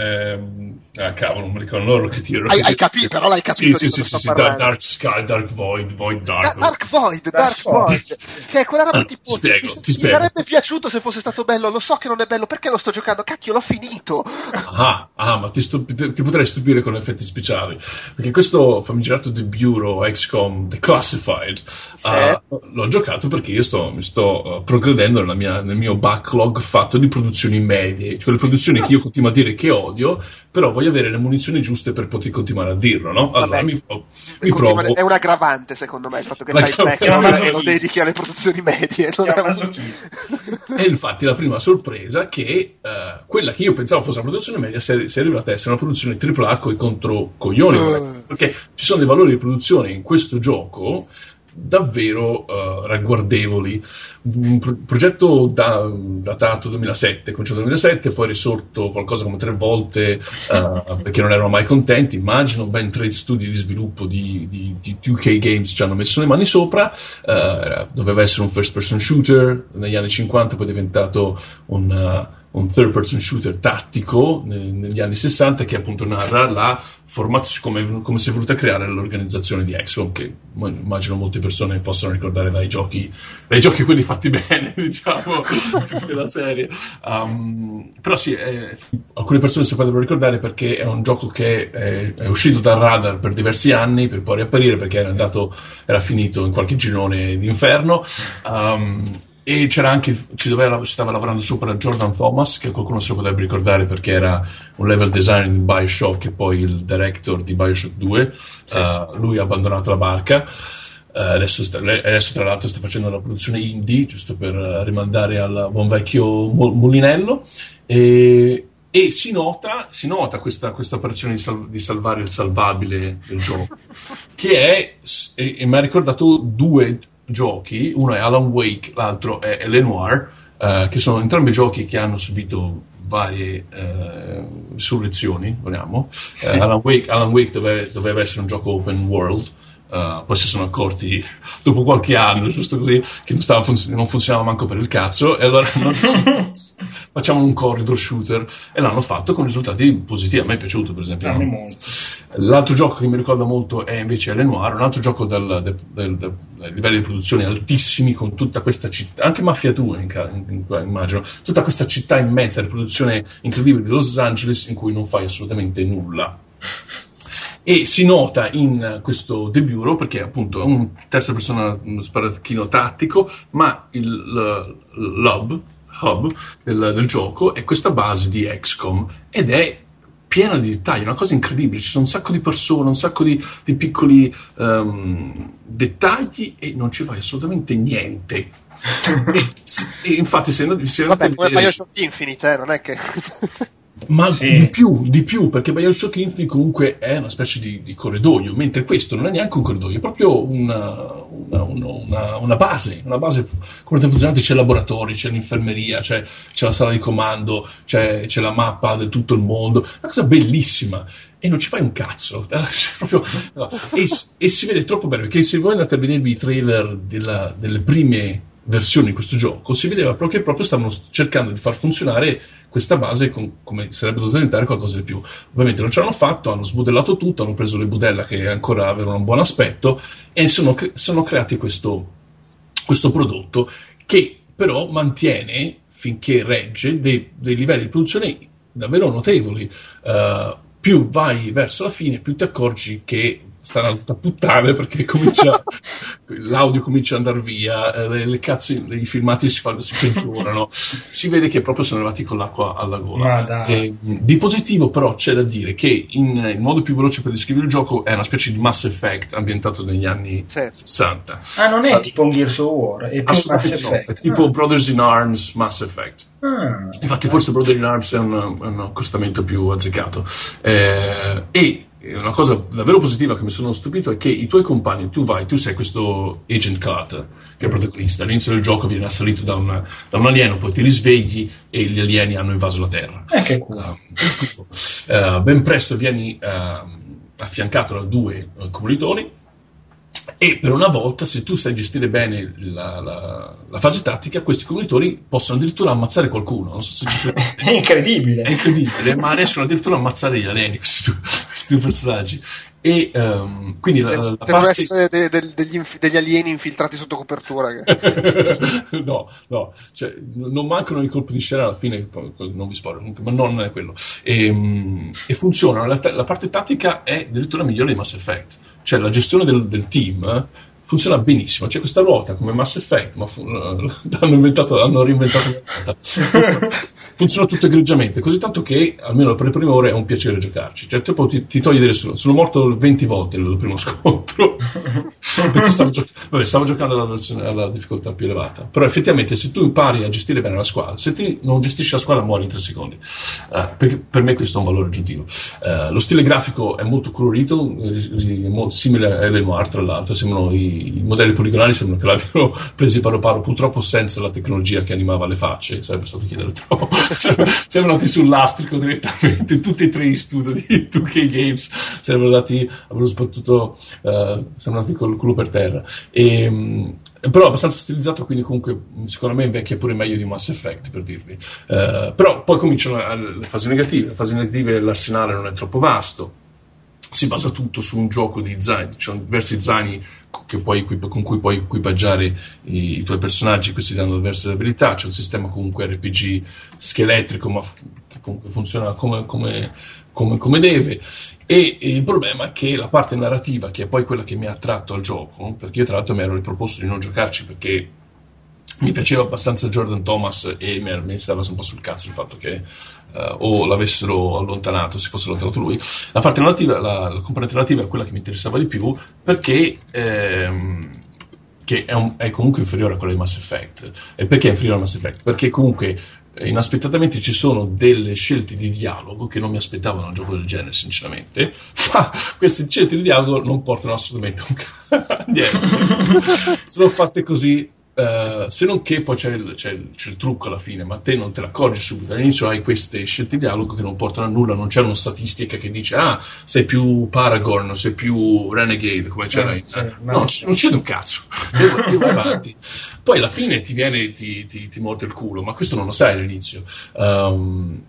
cavolo, non mi ricordo loro che tiro. Hai capito, però l'hai capito. Sì, Dark Sky, Dark Void. Che è quella roba tipo spiego, mi sarebbe piaciuto se fosse stato bello, lo so che non è bello, perché lo sto giocando? Cacchio, l'ho finito. Ma ti potrei stupire con effetti speciali, perché questo famigerato The Bureau, XCOM, The Classified, sì. L'ho giocato perché io mi sto progredendo nel mio backlog fatto di produzioni medie, cioè quelle produzioni che io continuo a dire che odio, però voglio avere le munizioni giuste per poter continuare a dirlo, no? Allora mi provo. È un aggravante, secondo me, il fatto che fai back lo dedichi alle produzioni medie. E infatti la prima sorpresa che quella che io pensavo fosse una produzione media si è arrivata a essere una produzione AAA coi controcoglioni, perché ci sono dei valori di produzione in questo gioco davvero ragguardevoli. Un progetto datato 2007, cominciato 2007, poi risorto qualcosa come 3 volte perché non erano mai contenti, immagino. Ben 3 studi di sviluppo di 2K Games ci hanno messo le mani sopra. Doveva essere un first person shooter negli anni 50, poi è diventato un third person shooter tattico negli anni 60, che appunto narra la formazione, come si è voluta creare l'organizzazione di XCOM, che immagino molte persone possono ricordare dai giochi quelli fatti bene, diciamo, della serie. Però sì, alcune persone si potrebbero ricordare perché è un gioco che è uscito dal radar per diversi anni per poi riapparire, perché era finito in qualche girone d'inferno. E c'era anche, ci stava lavorando sopra Jordan Thomas, che qualcuno se lo potrebbe ricordare perché era un level designer di Bioshock e poi il director di Bioshock 2. Sì. Lui ha abbandonato la barca. Adesso tra l'altro sta facendo una produzione indie, giusto per rimandare al buon vecchio Mulinello. E si nota questa operazione di salvare il salvabile del gioco, che e mi ha ricordato 2 giochi, uno è Alan Wake, l'altro è L.A. Noire, che sono entrambi giochi che hanno subito varie soluzioni, vogliamo. Alan Wake doveva essere un gioco open world, poi si sono accorti dopo qualche anno, giusto così, che non funzionava manco per il cazzo, e allora facciamo un corridor shooter, e l'hanno fatto con risultati positivi. A me è piaciuto, per esempio. L'altro gioco che mi ricorda molto è invece Alien Noir, un altro gioco dal livelli di produzione altissimi, con tutta questa città, anche Mafia 2 immagino, tutta questa città immensa di produzione incredibile di Los Angeles in cui non fai assolutamente nulla. E si nota in questo The Bureau perché appunto è un terza persona, uno sparatutto tattico, ma il hub del gioco è questa base di XCOM, ed è piena di dettagli, una cosa incredibile. Ci sono un sacco di persone, un sacco di piccoli dettagli, e non ci fai assolutamente niente. E infatti vabbè, come Bioshock Infinite, non è che... Ma sì. di più, perché Bioshock Infinite comunque è una specie di corridoio, mentre questo non è neanche un corridoio, è proprio una base. Una base completamente funzionante. C'è il laboratorio, c'è l'infermeria, c'è la sala di comando, c'è la mappa di tutto il mondo. Una cosa bellissima. E non ci fai un cazzo, proprio, no. E si vede troppo bene, perché se voi andate a vedere i trailer delle prime versioni di questo gioco, si vedeva proprio che stavano cercando di far funzionare questa base come sarebbe dovuto diventare qualcosa di più. Ovviamente non ce l'hanno fatto, hanno smodellato tutto, hanno preso le budella che ancora avevano un buon aspetto e sono creati questo prodotto che però mantiene, finché regge, dei livelli di produzione davvero notevoli. Più vai verso la fine, più ti accorgi che stanno tutta puttane, perché l'audio comincia ad andare via, i filmati si peggiorano, si vede che proprio sono arrivati con l'acqua alla gola. Di positivo però c'è da dire che il modo più veloce per descrivere il gioco è una specie di Mass Effect ambientato negli anni 60. Non è tipo un Gears of War, è più Mass Effect. È tipo Brothers in Arms Mass Effect. Infatti forse Brothers in Arms è un accostamento più azzeccato. E una cosa davvero positiva che mi sono stupito è che i tuoi compagni, tu sei questo Agent Carter, che è il protagonista. All'inizio del gioco viene assalito da un alieno, poi ti risvegli e gli alieni hanno invaso la Terra. Che cool. Ben presto vieni affiancato da due comunitori e per una volta, se tu sai gestire bene la fase tattica, questi comunitori possono addirittura ammazzare qualcuno. Non so se ci credi. È incredibile, ma riescono addirittura a ammazzare gli alieni, questi due personaggi. E quindi la parte degli alieni infiltrati sotto copertura no, cioè, non mancano i colpi di scena alla fine, non vi spoiler comunque, ma non è quello. E funziona, la parte tattica è addirittura migliore di Mass Effect, cioè la gestione del team funziona benissimo. C'è questa ruota come Mass Effect, ma hanno reinventato la ruota. Funziona tutto egregiamente, così tanto che almeno per le prime ore è un piacere giocarci. Cioè, tipo, ti toglie del sonno. Sono morto 20 volte nel primo scontro perché stavo giocando alla difficoltà più elevata. Però effettivamente, se tu impari a gestire bene la squadra, se ti non gestisci la squadra muori in 3 secondi. Perché per me questo è un valore aggiuntivo. Lo stile grafico è molto colorito, simile a L. Noir, tra l'altro. Sembrano i modelli poligonali, sembrano che l'abbiano presi paro paro, purtroppo senza la tecnologia che animava le facce, sarebbe stato chiedere troppo. Siamo andati sul lastrico direttamente, tutti e tre gli studi di 2K Games siamo andati col culo per terra. Però abbastanza stilizzato, quindi comunque secondo me invecchia pure meglio di Mass Effect, per dirvi. Però poi cominciano le fasi negative. Le fasi negative, l'arsenale non è troppo vasto, si basa tutto su un gioco di zaini, cioè diversi zaini con cui puoi equipaggiare i tuoi personaggi. Questi danno diverse abilità. C'è un sistema comunque RPG scheletrico, ma che comunque funziona come deve. E il problema è che la parte narrativa, che è poi quella che mi ha attratto al gioco, perché io tra l'altro mi ero riproposto di non giocarci perché mi piaceva abbastanza Jordan Thomas e mi stava un po' sul cazzo il fatto che o l'avessero allontanato, se fosse allontanato lui. La parte narrativa, la componente narrativa è quella che mi interessava di più, perché che è comunque inferiore a quella di Mass Effect. E perché è inferiore a Mass Effect? Perché comunque inaspettatamente ci sono delle scelte di dialogo che non mi aspettavo da un gioco del genere, sinceramente, ma queste scelte di dialogo non portano assolutamente a niente. Sono fatte così. Se non che poi c'è il trucco alla fine, ma te non te l'accorgi subito. All'inizio hai queste scelte di dialogo che non portano a nulla, non c'è una statistica che dice sei più Paragon, sei più Renegade, come c'era non c'è un cazzo. Devo avanti. Poi alla fine ti viene, ti morde il culo, ma questo non lo sai all'inizio. L'altro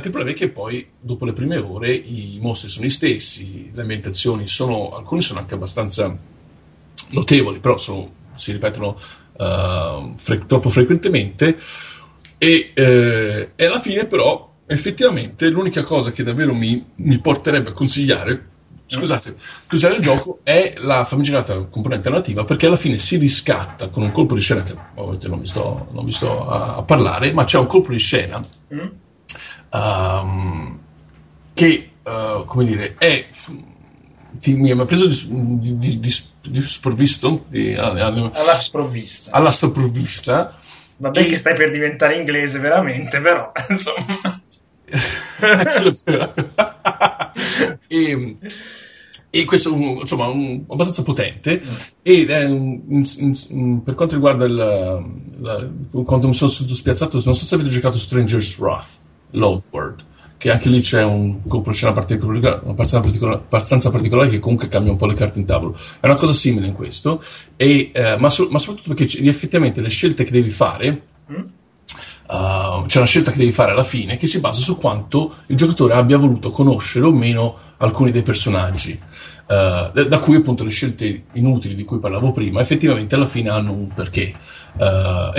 problema è che poi dopo le prime ore i mostri sono gli stessi, le ambientazioni alcuni sono anche abbastanza notevoli, però si ripetono troppo frequentemente e alla fine però effettivamente l'unica cosa che davvero mi porterebbe a consigliare il gioco è la famigerata componente narrativa, perché alla fine si riscatta con un colpo di scena che ovviamente non vi sto a parlare, ma c'è un colpo di scena che come dire mi ha preso di sprovvisto alla sprovvista. Vabbè, che stai per diventare inglese veramente, però insomma e questo insomma abbastanza potente. Per quanto riguarda quanto mi sono stato spiazzato, non so se avete giocato Stranger's Wrath, Loadward, che anche lì c'è un coproscena abbastanza particolare che comunque cambia un po' le carte in tavolo. È una cosa simile in questo, ma soprattutto perché effettivamente le scelte che devi fare, c'è una scelta che devi fare alla fine che si basa su quanto il giocatore abbia voluto conoscere o meno alcuni dei personaggi, da cui appunto le scelte inutili di cui parlavo prima effettivamente alla fine hanno un perché. E per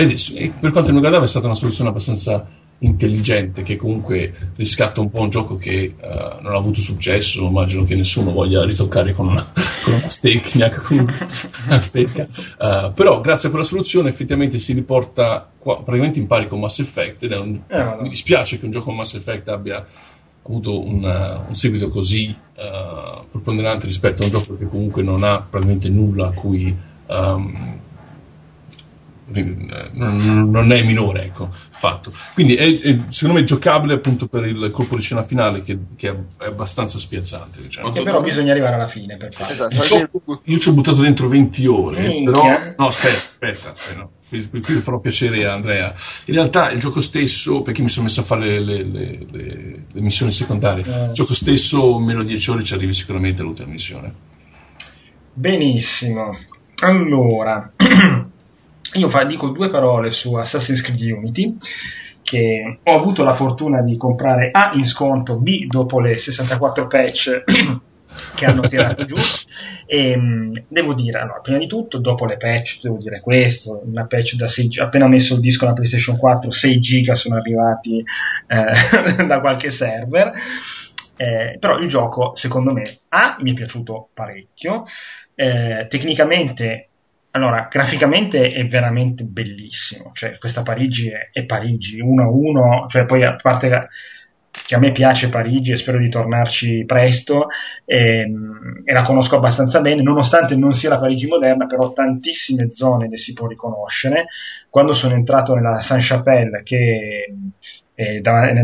quanto mi riguardava è stata una soluzione abbastanza intelligente, che comunque riscatta un po' un gioco che non ha avuto successo. Immagino che nessuno voglia ritoccare con una stecca, neanche con una stecca, però grazie per la soluzione effettivamente si riporta qua, praticamente in pari con Mass Effect, ed mi dispiace che un gioco con Mass Effect abbia avuto un seguito così preponderante rispetto a un gioco che comunque non ha praticamente nulla a cui non è minore, ecco, fatto. Quindi è secondo me giocabile appunto per il colpo di scena finale che è abbastanza spiazzante, diciamo. Che però bisogna arrivare alla fine per fare. Esatto. Io ci ho buttato dentro 20 ore. No, aspetta no. Qui farò piacere a Andrea. In realtà il gioco stesso, perché mi sono messo a fare le missioni secondarie, il gioco stesso meno 10 ore ci arrivi sicuramente all'ultima missione. Benissimo, allora io dico due parole su Assassin's Creed Unity, che ho avuto la fortuna di comprare A in sconto, B dopo le 64 patch che hanno tirato giù, e devo dire, allora, prima di tutto, dopo le patch, devo dire questo, una patch da 6 giga, appena messo il disco alla PlayStation 4, 6 giga sono arrivati da qualche server, però il gioco, secondo me, A, mi è piaciuto parecchio, tecnicamente. Allora, graficamente è veramente bellissimo, cioè questa Parigi è Parigi, 1-1, cioè poi a parte che a me piace Parigi e spero di tornarci presto, e la conosco abbastanza bene, nonostante non sia la Parigi moderna, però tantissime zone le si può riconoscere. Quando sono entrato nella Sainte-Chapelle, che è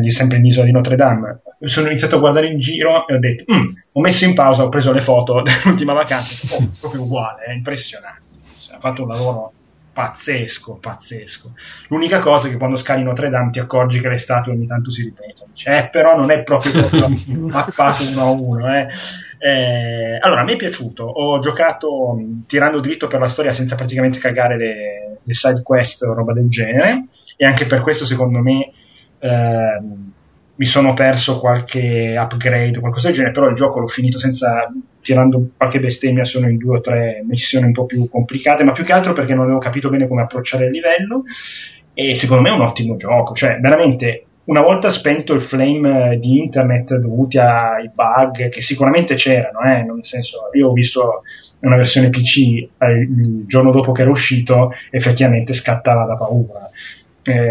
sempre l'isola di Notre Dame, sono iniziato a guardare in giro e ho detto, ho messo in pausa, ho preso le foto dell'ultima vacanza, proprio uguale, è impressionante. Ha fatto un lavoro pazzesco. L'unica cosa è che quando scali Notre Dame ti accorgi che le statue ogni tanto si ripetono, però non è proprio mappato uno a uno. Allora, a me è piaciuto, ho giocato tirando dritto per la storia senza praticamente cagare le side quest o roba del genere, e anche per questo secondo me mi sono perso qualche upgrade o qualcosa del genere, però il gioco l'ho finito senza, tirando qualche bestemmia, sono in 2 o 3 missioni un po' più complicate, ma più che altro perché non avevo capito bene come approcciare il livello. E secondo me è un ottimo gioco, cioè veramente, una volta spento il flame di internet dovuti ai bug che sicuramente c'erano, nel senso, io ho visto una versione PC il giorno dopo che era uscito, effettivamente scattava da paura.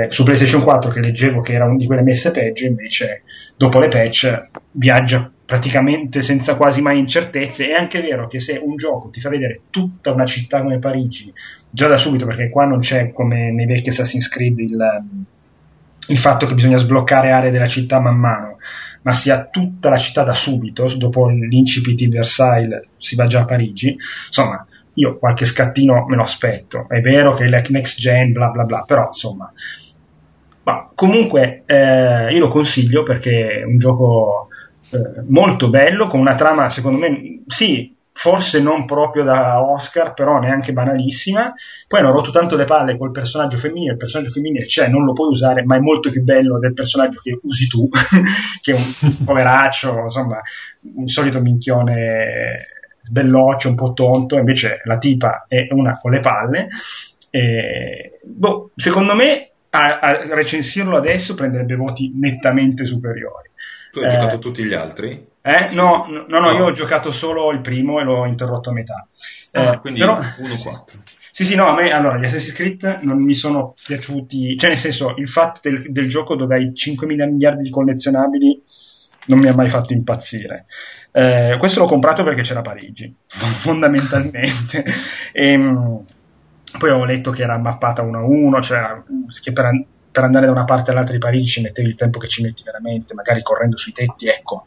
Su PlayStation 4, che leggevo che era una di quelle messe peggio, invece dopo le patch viaggia praticamente senza quasi mai incertezze. È anche vero che se un gioco ti fa vedere tutta una città come Parigi già da subito, perché qua non c'è come nei vecchi Assassin's Creed il fatto che bisogna sbloccare aree della città man mano, ma si ha tutta la città da subito, dopo l'incipit di Versailles si va già a Parigi, insomma. Io qualche scattino me lo aspetto, è vero che la next gen bla bla bla, però insomma, ma comunque io lo consiglio perché è un gioco molto bello, con una trama secondo me, sì, forse non proprio da Oscar, però neanche banalissima. Poi hanno rotto tanto le palle col personaggio femminile, il personaggio femminile c'è, non lo puoi usare, ma è molto più bello del personaggio che usi tu, che è un poveraccio, insomma, un solito minchione belloccio, un po' tonto, invece la tipa è una con le palle. Secondo me a recensirlo adesso prenderebbe voti nettamente superiori. Tu hai giocato tutti gli altri? Sì. No, io ho giocato solo il primo e l'ho interrotto a metà. Quindi 1-4. Sì, no, a me, allora, gli Assassin's Creed non mi sono piaciuti, cioè nel senso, il fatto del gioco dove hai 5.000 miliardi di collezionabili non mi ha mai fatto impazzire. Questo l'ho comprato perché c'era Parigi, fondamentalmente. Poi ho letto che era mappata 1-1, cioè che per andare da una parte all'altra di Parigi ci mettevi il tempo che ci metti veramente, magari correndo sui tetti, ecco.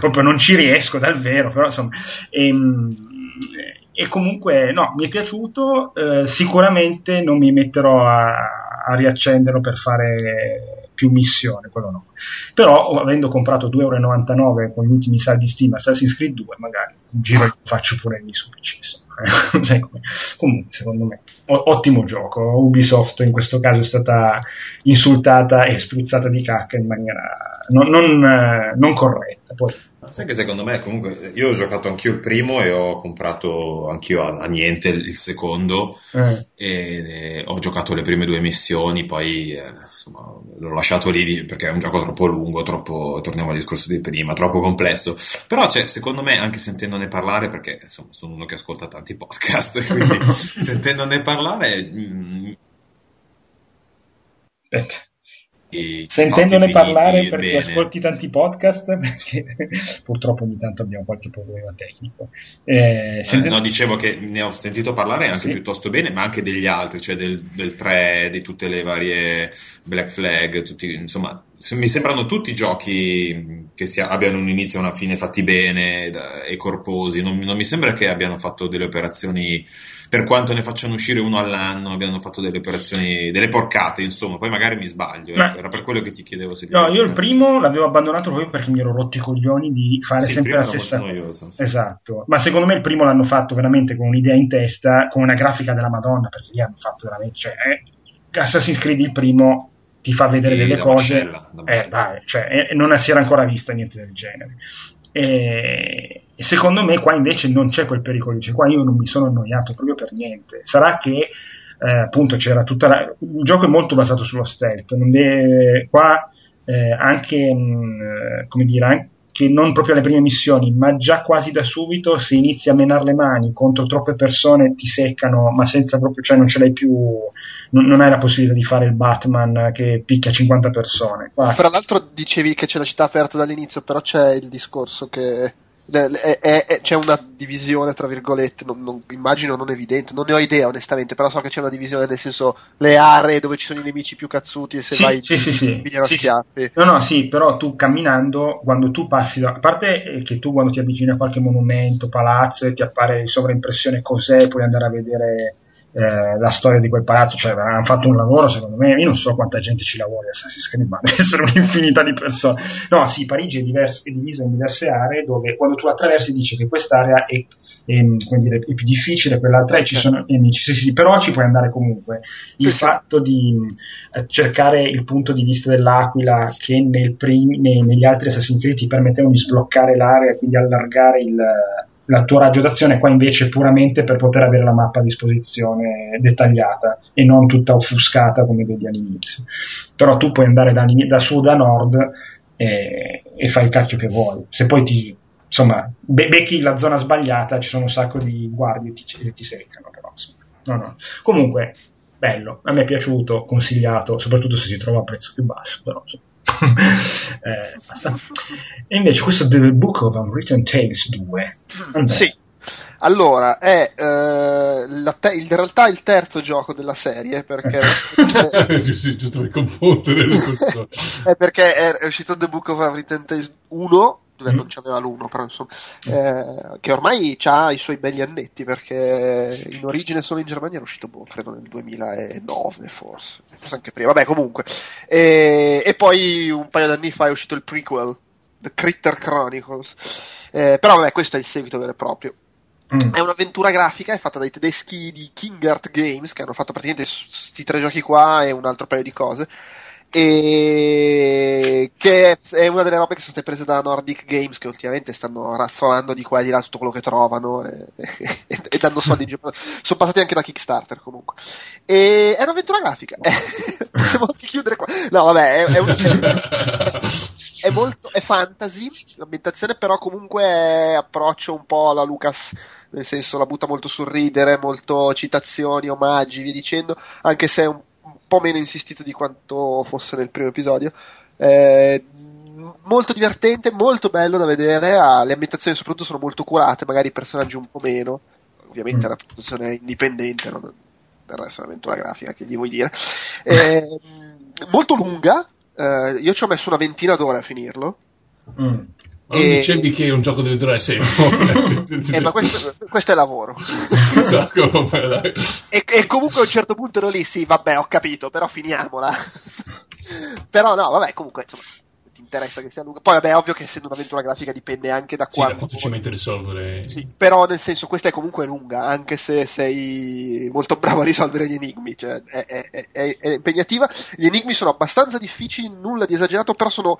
Proprio non ci riesco dal vero, però insomma. E comunque no, mi è piaciuto, sicuramente non mi metterò a riaccenderlo per fare più missione, quello no. Però avendo comprato €2,99 con gli ultimi saldi Steam Assassin's Creed 2, magari un giro faccio pure lì su PC, insomma. Comunque secondo me ottimo gioco. Ubisoft in questo caso è stata insultata e spruzzata di cacca in maniera non corretta. Poi sai che secondo me comunque, io ho giocato anch'io il primo e ho comprato anch'io a niente il secondo e ho giocato le prime due missioni, poi insomma l'ho lasciato lì perché è un gioco troppo lungo, troppo, torniamo al discorso di prima, troppo complesso. Però cioè, secondo me, anche sentendone parlare, perché insomma sono uno che ascolta tanti podcast, quindi sentendone parlare sentendone parlare perché bene. Ascolti tanti podcast, perché purtroppo ogni tanto abbiamo qualche problema tecnico. No, dicevo che ne ho sentito parlare anche piuttosto bene, ma anche degli altri, cioè del 3, di tutte le varie Black Flag, tutti, insomma mi sembrano tutti giochi che abbiano un inizio e una fine fatti bene e corposi. Non mi sembra che abbiano fatto delle operazioni, per quanto ne facciano uscire uno all'anno, abbiano fatto delle operazioni, delle porcate, insomma. Poi magari mi sbaglio, era per quello che ti chiedevo se no, io il primo l'avevo abbandonato proprio perché mi ero rotto i coglioni di fare sempre la stessa cosa. Esatto, ma secondo me il primo l'hanno fatto veramente con un'idea in testa, con una grafica della Madonna, perché lì hanno fatto veramente, cioè, Assassin's Creed il primo ti fa vedere delle cose, non si era ancora vista niente del genere. E secondo me qua invece non c'è quel pericolo, cioè, qua io non mi sono annoiato proprio per niente. Sarà che appunto c'era tutta il gioco è molto basato sullo stealth, anche non proprio alle prime missioni, ma già quasi da subito se inizi a menare le mani contro troppe persone ti seccano, ma senza proprio, cioè non ce l'hai più, non hai la possibilità di fare il Batman che picchia 50 persone. Fra l'altro dicevi che c'è la città aperta dall'inizio, però c'è il discorso che c'è una divisione tra virgolette, non immagino, non evidente, non ne ho idea onestamente, però so che c'è una divisione, nel senso le aree dove ci sono i nemici più cazzuti e se vai pigliano schiaffi. No, però tu camminando, quando tu passi a parte che tu quando ti avvicini a qualche monumento, palazzo e ti appare in sovraimpressione cos'è, puoi andare a vedere la storia di quel palazzo, cioè hanno fatto un lavoro, secondo me, io non so quanta gente ci lavora Assassin's Creed, ma deve essere un'infinità di persone. No, sì, Parigi è divisa in diverse aree dove quando tu attraversi dice che quest'area è più difficile, quell'altra e ci sono nemici, però ci puoi andare comunque. Fatto di cercare il punto di vista dell'aquila che negli altri Assassin's Creed ti permettevano di sbloccare l'area, quindi allargare la tua raggio d'azione, qua invece è puramente per poter avere la mappa a disposizione dettagliata e non tutta offuscata come vedi all'inizio. Però tu puoi andare da sud a nord e fai il cacchio che vuoi. Se poi becchi la zona sbagliata, ci sono un sacco di guardie che ti seccano. Però, no. Comunque, bello, a me è piaciuto, consigliato, soprattutto se si trova a prezzo più basso. Però, basta. E invece questo The Book of Unwritten Tales 2 allora è in realtà il terzo gioco della serie, perché giusto per confondere è perché è uscito The Book of Unwritten Tales 1 dove non c'aveva l'1, però insomma che ormai ha i suoi belli annetti, perché in origine solo in Germania era uscito credo nel 2009 forse anche prima, vabbè comunque e poi un paio d'anni fa è uscito il prequel, The Critter Chronicles, però vabbè questo è il seguito vero e proprio. È un'avventura grafica, è fatta dai tedeschi di Kingart Games, che hanno fatto praticamente questi tre giochi qua e un altro paio di cose, e che è una delle robe che sono state prese da Nordic Games, che ultimamente stanno razzolando di qua e di là tutto quello che trovano e dando soldi in giro. Sono passati anche da Kickstarter comunque, e è un'avventura grafica. Possiamo anche chiudere qua. No vabbè, è fantasy l'ambientazione, però comunque approccio un po' alla Lucas, nel senso la butta molto sul ridere, molto citazioni, omaggi, via dicendo, anche se è un po' meno insistito di quanto fosse nel primo episodio. Molto divertente, molto bello da vedere, le ambientazioni soprattutto sono molto curate, magari i personaggi un po' meno, ovviamente è una produzione indipendente, non del resto è un'avventura grafica, che gli vuoi dire. Molto lunga, io ci ho messo una 20 d'ore a finirlo. Ma non dicevi che un gioco deve durare sempre. Ma questo è lavoro. Esatto, e comunque a un certo punto ero lì, sì vabbè ho capito, però finiamola. Però no, vabbè, comunque, insomma, ti interessa che sia lunga. Poi vabbè, è ovvio che essendo un'avventura grafica dipende anche da quanto... Sì, da facilmente risolvere... Sì, però nel senso, questa è comunque lunga, anche se sei molto bravo a risolvere gli enigmi, cioè è impegnativa. Gli enigmi sono abbastanza difficili, nulla di esagerato, però sono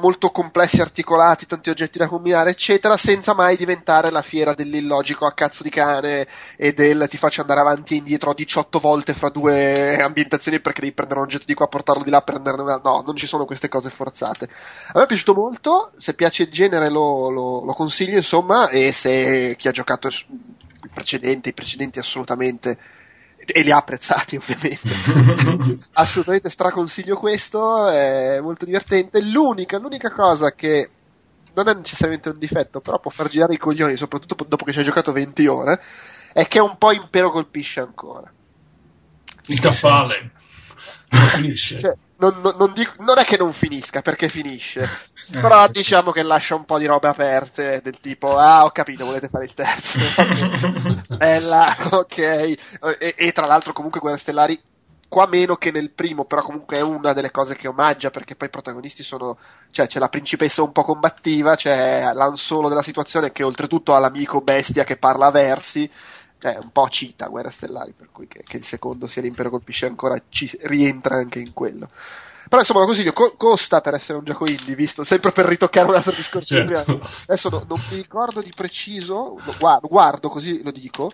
molto complessi, articolati, tanti oggetti da combinare, eccetera, senza mai diventare la fiera dell'illogico a cazzo di cane e del ti faccio andare avanti e indietro 18 volte fra due ambientazioni perché devi prendere un oggetto di qua, portarlo di là, prenderne una... No, non ci sono queste cose forzate. A me è piaciuto molto, se piace il genere lo consiglio, insomma, e se chi ha giocato i precedenti assolutamente... e li ha apprezzati ovviamente assolutamente straconsiglio questo, è molto divertente. L'unica cosa che non è necessariamente un difetto, però può far girare i coglioni soprattutto dopo che ci hai giocato 20 ore, è che è un po' impero colpisce ancora il scaffale non finisce, cioè, non è che non finisca, perché finisce, però diciamo che lascia un po' di robe aperte del tipo ho capito, volete fare il terzo bella, ok. E tra l'altro comunque Guerre Stellari qua meno che nel primo, però comunque è una delle cose che omaggia, perché poi i protagonisti sono, cioè c'è la principessa un po' combattiva, c'è l'ansolo della situazione che oltretutto ha l'amico bestia che parla a versi, cioè un po' cita Guerre Stellari, per cui che il secondo sia l'impero colpisce ancora ci rientra anche in quello. Però insomma lo consiglio, costa per essere un gioco indie, visto, sempre per ritoccare un altro discorso, certo, di prima. Adesso non mi ricordo di preciso, guardo così lo dico.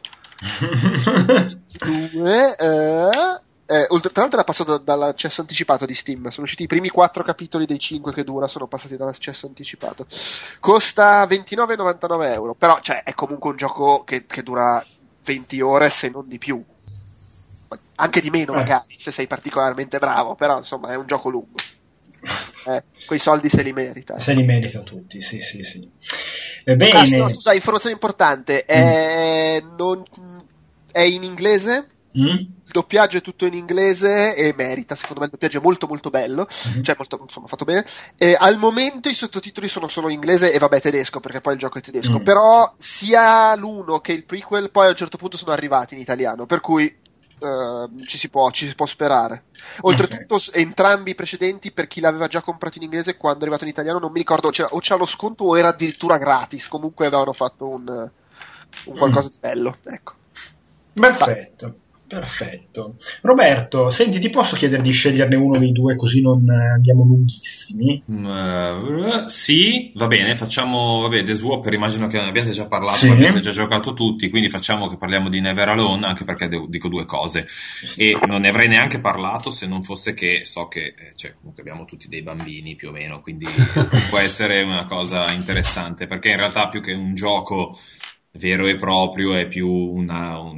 Tra l'altro era passato dall'accesso anticipato di Steam, sono usciti i primi 4 capitoli dei 5 che dura, sono passati dall'accesso anticipato. Costa €29,99, però cioè è comunque un gioco che dura 20 ore se non di più, anche di meno magari se sei particolarmente bravo, però insomma è un gioco lungo, quei soldi se li merita, se li merita tutti, sì. Bene. Casto, scusa, informazione importante, è in inglese, il doppiaggio è tutto in inglese e merita, secondo me il doppiaggio è molto molto bello, cioè molto, insomma, fatto bene. E al momento i sottotitoli sono solo in inglese e vabbè tedesco, perché poi il gioco è tedesco, però sia l'uno che il prequel poi a un certo punto sono arrivati in italiano, per cui ci si può sperare. Oltretutto entrambi i precedenti, per chi l'aveva già comprato in inglese, quando è arrivato in italiano non mi ricordo, o c'era lo sconto o era addirittura gratis, comunque avevano fatto un qualcosa di bello, ecco. Perfetto. Roberto, senti, ti posso chiedere di sceglierne uno dei due così non andiamo lunghissimi? Sì, va bene, facciamo The Swapper, immagino che ne abbiate già parlato, sì, abbiate già giocato tutti, quindi facciamo che parliamo di Never Alone, anche perché dico due cose e non ne avrei neanche parlato se non fosse che so che cioè, comunque abbiamo tutti dei bambini più o meno, quindi può essere una cosa interessante, perché in realtà più che un gioco vero e proprio è più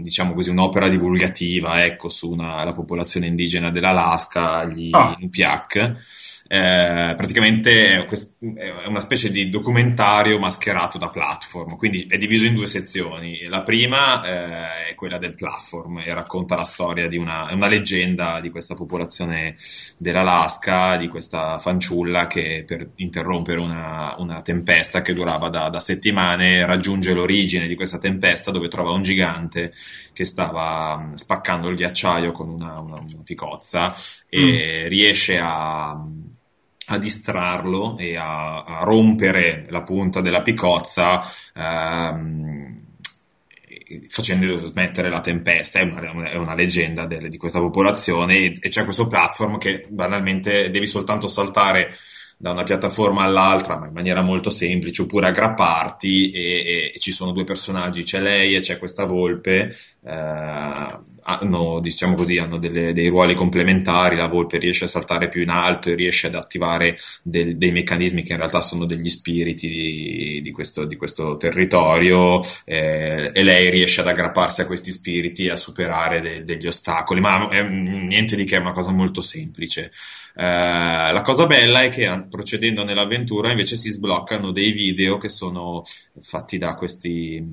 diciamo così, un'opera divulgativa, ecco, su la popolazione indigena dell'Alaska, gli Inupiaq. Praticamente è una specie di documentario mascherato da platform, quindi è diviso in due sezioni. La prima è quella del platform e racconta la storia di una leggenda di questa popolazione dell'Alaska, di questa fanciulla che per interrompere una tempesta che durava da settimane raggiunge l'origine di questa tempesta, dove trova un gigante che stava spaccando il ghiacciaio con una picozza e riesce a distrarlo e a rompere la punta della picozza facendolo smettere la tempesta. È una leggenda di questa popolazione e c'è questo platform che banalmente devi soltanto saltare da una piattaforma all'altra, ma in maniera molto semplice, oppure aggrapparti e ci sono due personaggi, c'è lei e c'è questa volpe, hanno dei ruoli complementari. La volpe riesce a saltare più in alto e riesce ad attivare dei meccanismi che in realtà sono degli spiriti di questo territorio, e lei riesce ad aggrapparsi a questi spiriti e a superare degli ostacoli, ma niente di che, è una cosa molto semplice. La cosa bella è che procedendo nell'avventura invece si sbloccano dei video che sono fatti da questi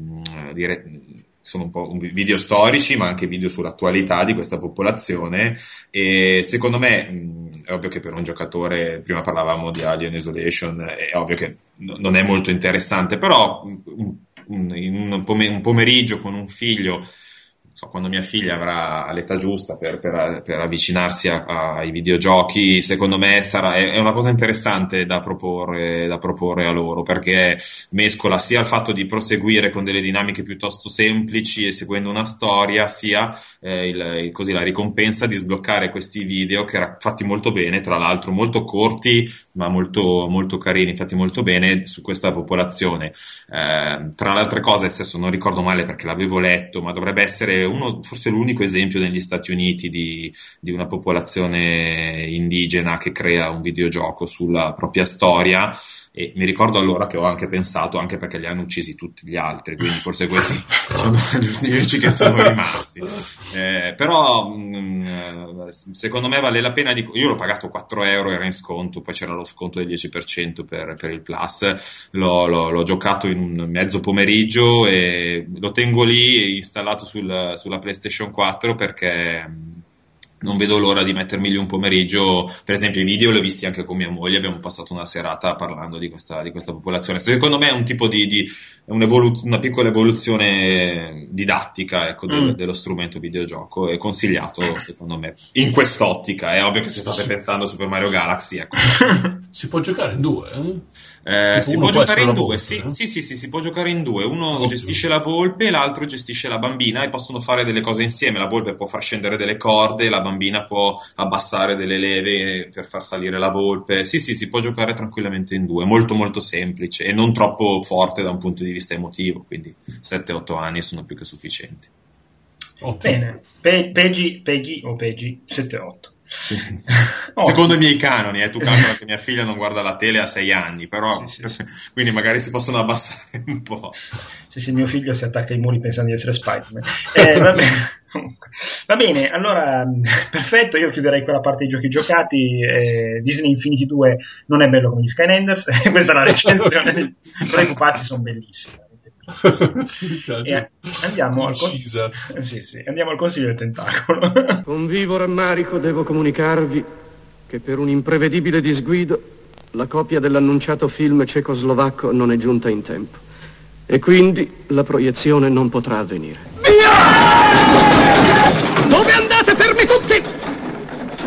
sono un po' video storici, ma anche video sull'attualità di questa popolazione, e secondo me è ovvio che per un giocatore, prima parlavamo di Alien Isolation, è ovvio che non è molto interessante, però in un pomeriggio con un figlio quando mia figlia avrà l'età giusta per avvicinarsi ai videogiochi, secondo me è una cosa interessante da proporre a loro, perché mescola sia il fatto di proseguire con delle dinamiche piuttosto semplici e seguendo una storia, sia così la ricompensa di sbloccare questi video che fatti molto bene, tra l'altro molto corti ma molto, molto carini, fatti molto bene su questa popolazione. Tra le altre cose, adesso non ricordo male perché l'avevo letto, ma dovrebbe essere forse l'unico esempio negli Stati Uniti di una popolazione indigena che crea un videogioco sulla propria storia. E mi ricordo allora che ho anche pensato, anche perché li hanno uccisi tutti gli altri, quindi forse questi sono gli unici che sono rimasti, però secondo me vale la pena. Io l'ho pagato 4€, era in sconto, poi c'era lo sconto del 10% per il Plus. L'ho giocato in un mezzo pomeriggio e lo tengo lì installato sulla PlayStation 4 perché non vedo l'ora di mettermi lì un pomeriggio. Per esempio, i video li ho visti anche con mia moglie, abbiamo passato una serata parlando di questa popolazione. Secondo me è un tipo una piccola evoluzione didattica, ecco, dello strumento videogioco. È consigliato, secondo me, in quest'ottica. È ovvio che se state pensando a Super Mario Galaxy, ecco. Si può giocare in due, eh? Si può giocare in due, sì, sì, sì, sì, si può giocare in due. Uno gestisce la volpe, l'altro gestisce la bambina e possono fare delle cose insieme. La volpe può far scendere delle corde, la bambina può abbassare delle leve per far salire la volpe. Sì, sì, si può giocare tranquillamente in due, molto molto semplice e non troppo forte da un punto di vista emotivo, quindi 7-8 anni sono più che sufficienti. Ottimo. Bene, Peggy 7-8. Sì. Secondo i miei canoni, tu calcola che mia figlia non guarda la tele a 6 anni, però sì, sì, sì. Quindi magari si possono abbassare un po'. Sì, sì, mio figlio si attacca ai muri pensando di essere Spider-Man. Va bene, allora perfetto, io chiuderei quella parte dei giochi giocati. Disney Infinity 2 non è bello come gli Skylanders. Questa è la recensione dei pazzi, sono bellissimi. Andiamo al consiglio del tentacolo. Con vivo rammarico devo comunicarvi che per un imprevedibile disguido la copia dell'annunciato film cecoslovacco non è giunta in tempo e quindi la proiezione non potrà avvenire. Via! Dove andate? Fermi tutti!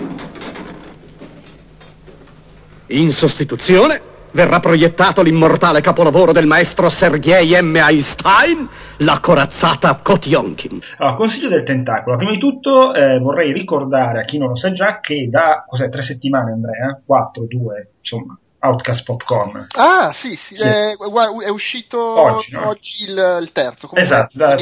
In sostituzione verrà proiettato l'immortale capolavoro del maestro Sergei M. Einstein, La corazzata Kotionkin. Allora, consiglio del tentacolo. Prima di tutto vorrei ricordare a chi non lo sa già che da 3 settimane, Andrea? 4, 2, insomma, Outcast Popcorn. Ah, sì, sì, sì. È uscito oggi, no? Oggi il terzo. Esatto, da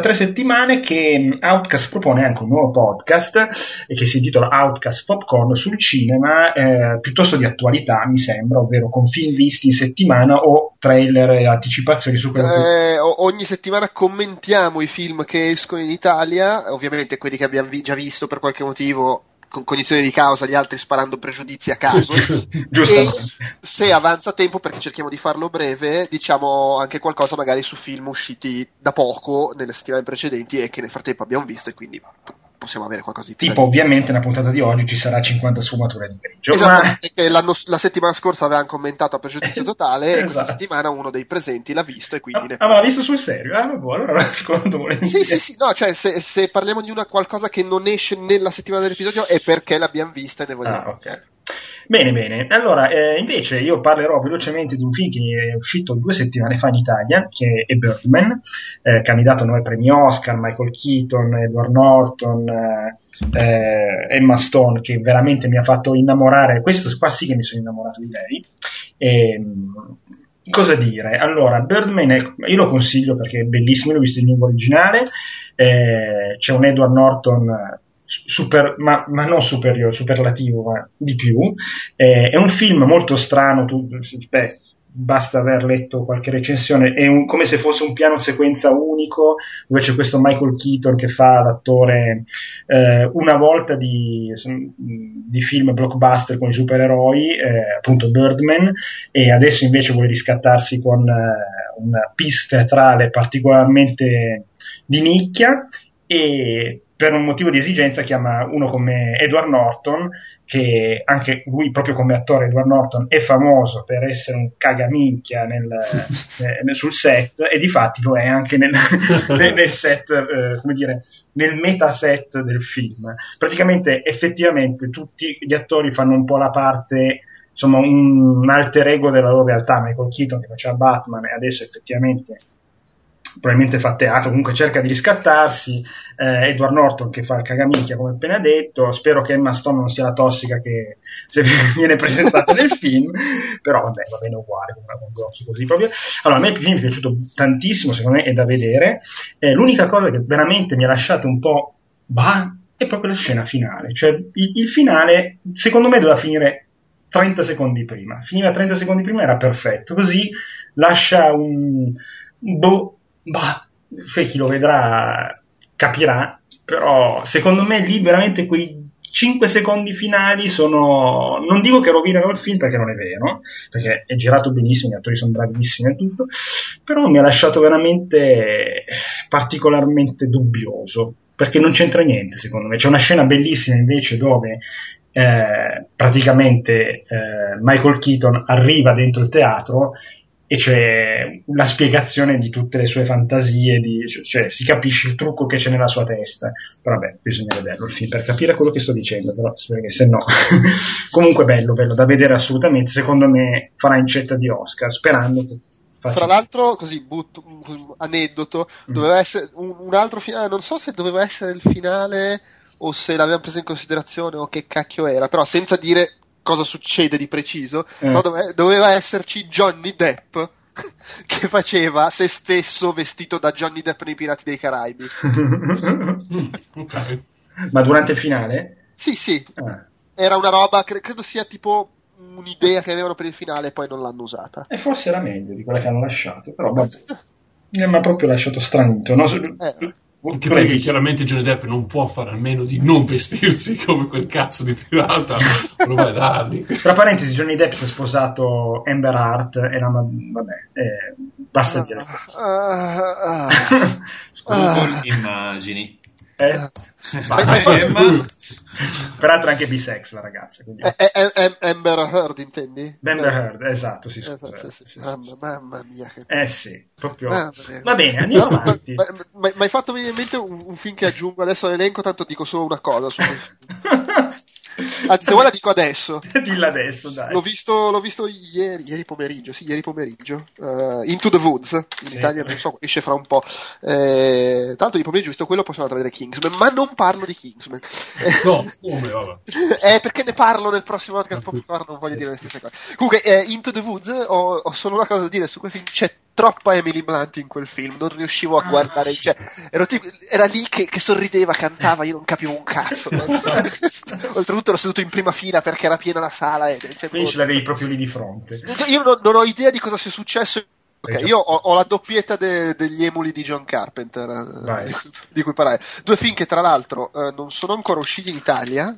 3 settimane che Outcast propone anche un nuovo podcast che si intitola Outcast Popcorn sul cinema, piuttosto di attualità mi sembra, ovvero con film visti in settimana o trailer e anticipazioni su quello che... Ogni settimana commentiamo i film che escono in Italia, ovviamente quelli che abbiamo già visto per qualche motivo, con cognizione di causa, gli altri sparando pregiudizi a caso. Giusto. Se avanza tempo, perché cerchiamo di farlo breve, diciamo anche qualcosa magari su film usciti da poco nelle settimane precedenti e che nel frattempo abbiamo visto, e quindi possiamo avere qualcosa di tipo. Ovviamente nella puntata di oggi ci sarà 50 sfumature di grigio. Esattamente, ma... che la settimana scorsa avevano commentato a pregiudizio totale. Esatto. E questa settimana uno dei presenti l'ha visto e quindi l'ha visto sul serio. Ah, vabbè, allora l'ascolto volentieri. Sì, sì, sì, no, cioè se parliamo di una qualcosa che non esce nella settimana dell'episodio è perché l'abbiamo vista e ne vogliamo. Ah, ok. Bene, bene. Allora, invece io parlerò velocemente di un film che è uscito 2 settimane fa in Italia, che è Birdman, candidato a 9 premi Oscar, Michael Keaton, Edward Norton, Emma Stone, che veramente mi ha fatto innamorare. Questo qua sì che mi sono innamorato di lei. Cosa dire? Allora, Birdman io lo consiglio perché è bellissimo, l'ho visto in lingua originale, c'è un Edward Norton... ma non superiore, superlativo, ma di più. È un film molto strano, basta aver letto qualche recensione, è come se fosse un piano sequenza unico, dove c'è questo Michael Keaton che fa l'attore una volta di film blockbuster con i supereroi, appunto Birdman, e adesso invece vuole riscattarsi con una piece teatrale particolarmente di nicchia, e per un motivo di esigenza chiama uno come Edward Norton, che anche lui proprio come attore Edward Norton è famoso per essere un cagaminchia sul set, e difatti lo è anche nel set, come dire, nel metaset del film. Praticamente effettivamente tutti gli attori fanno un po' la parte, insomma, un alter ego della loro realtà. Michael Keaton, che faceva Batman e adesso effettivamente probabilmente fa teatro, comunque cerca di riscattarsi, Edward Norton che fa il cagamicchia come appena detto, spero che Emma Stone non sia la tossica che se viene presentata nel film, però vabbè, va bene uguale, con gli occhi così proprio. Allora, a me il film è piaciuto tantissimo, secondo me è da vedere, l'unica cosa che veramente mi ha lasciato un po' è proprio la scena finale, cioè il finale secondo me doveva finire 30 secondi prima, finiva 30 secondi prima era perfetto, così lascia un chi lo vedrà capirà, però secondo me lì veramente quei 5 secondi finali sono, non dico che rovinano il film perché non è vero, perché è girato benissimo, gli attori sono bravissimi e tutto, però mi ha lasciato veramente particolarmente dubbioso, perché non c'entra niente secondo me. C'è una scena bellissima invece dove praticamente Michael Keaton arriva dentro il teatro e c'è la spiegazione di tutte le sue fantasie, cioè si capisce il trucco che c'è nella sua testa. Però vabbè, bisogna vederlo il film per capire quello che sto dicendo, però perché se no comunque bello da vedere assolutamente, secondo me farà incetta di Oscar, sperando che tra l'altro, così butto un aneddoto, doveva essere un altro finale, non so se doveva essere il finale o se l'avevamo preso in considerazione o che cacchio era, però senza dire cosa succede di preciso, no, doveva esserci Johnny Depp che faceva se stesso vestito da Johnny Depp nei Pirati dei Caraibi. Okay. Ma durante il finale? Sì. Era una roba, credo sia tipo un'idea che avevano per il finale e poi non l'hanno usata. E forse era meglio di quella che hanno lasciato, però mi ha proprio lasciato stranito, no? Anche perché chiaramente Johnny Depp non può fare a meno di non vestirsi come quel cazzo di pirata ormai da anni. Tra parentesi, Johnny Depp si è sposato Amber Heard e basta dire questo. Scusa, immagini. Peraltro anche bisex la ragazza, quindi. Amber Heard intendi? Amber Heard, esatto, sì, sì. Mamma mia che... sì, proprio... va bene, andiamo avanti. Ma hai fatto venire in mente un film che aggiungo adesso all'elenco, tanto dico solo una cosa su anzi ora dico adesso. Dilla adesso, dai. L'ho visto ieri pomeriggio, Into the Woods in Italia, non so, esce fra un po', tanto di pomeriggio visto quello, possiamo andare a vedere Kingsman, ma non parlo di Kingsman, vabbè. Perché ne parlo nel prossimo podcast Popcorn, non voglio dire le stesse cose. Comunque, Into the Woods, ho solo una cosa da dire su quel film, c'è troppa Emily Blunt in quel film, non riuscivo a guardare, cioè, era lì che sorrideva, cantava, io non capivo un cazzo. Oltretutto ero seduto in prima fila perché era piena la sala, quindi ce l'avevi proprio lì di fronte. Io non ho idea di cosa sia successo. Okay, io ho la doppietta degli emuli di John Carpenter, di cui parlare. Due film che tra l'altro non sono ancora usciti in Italia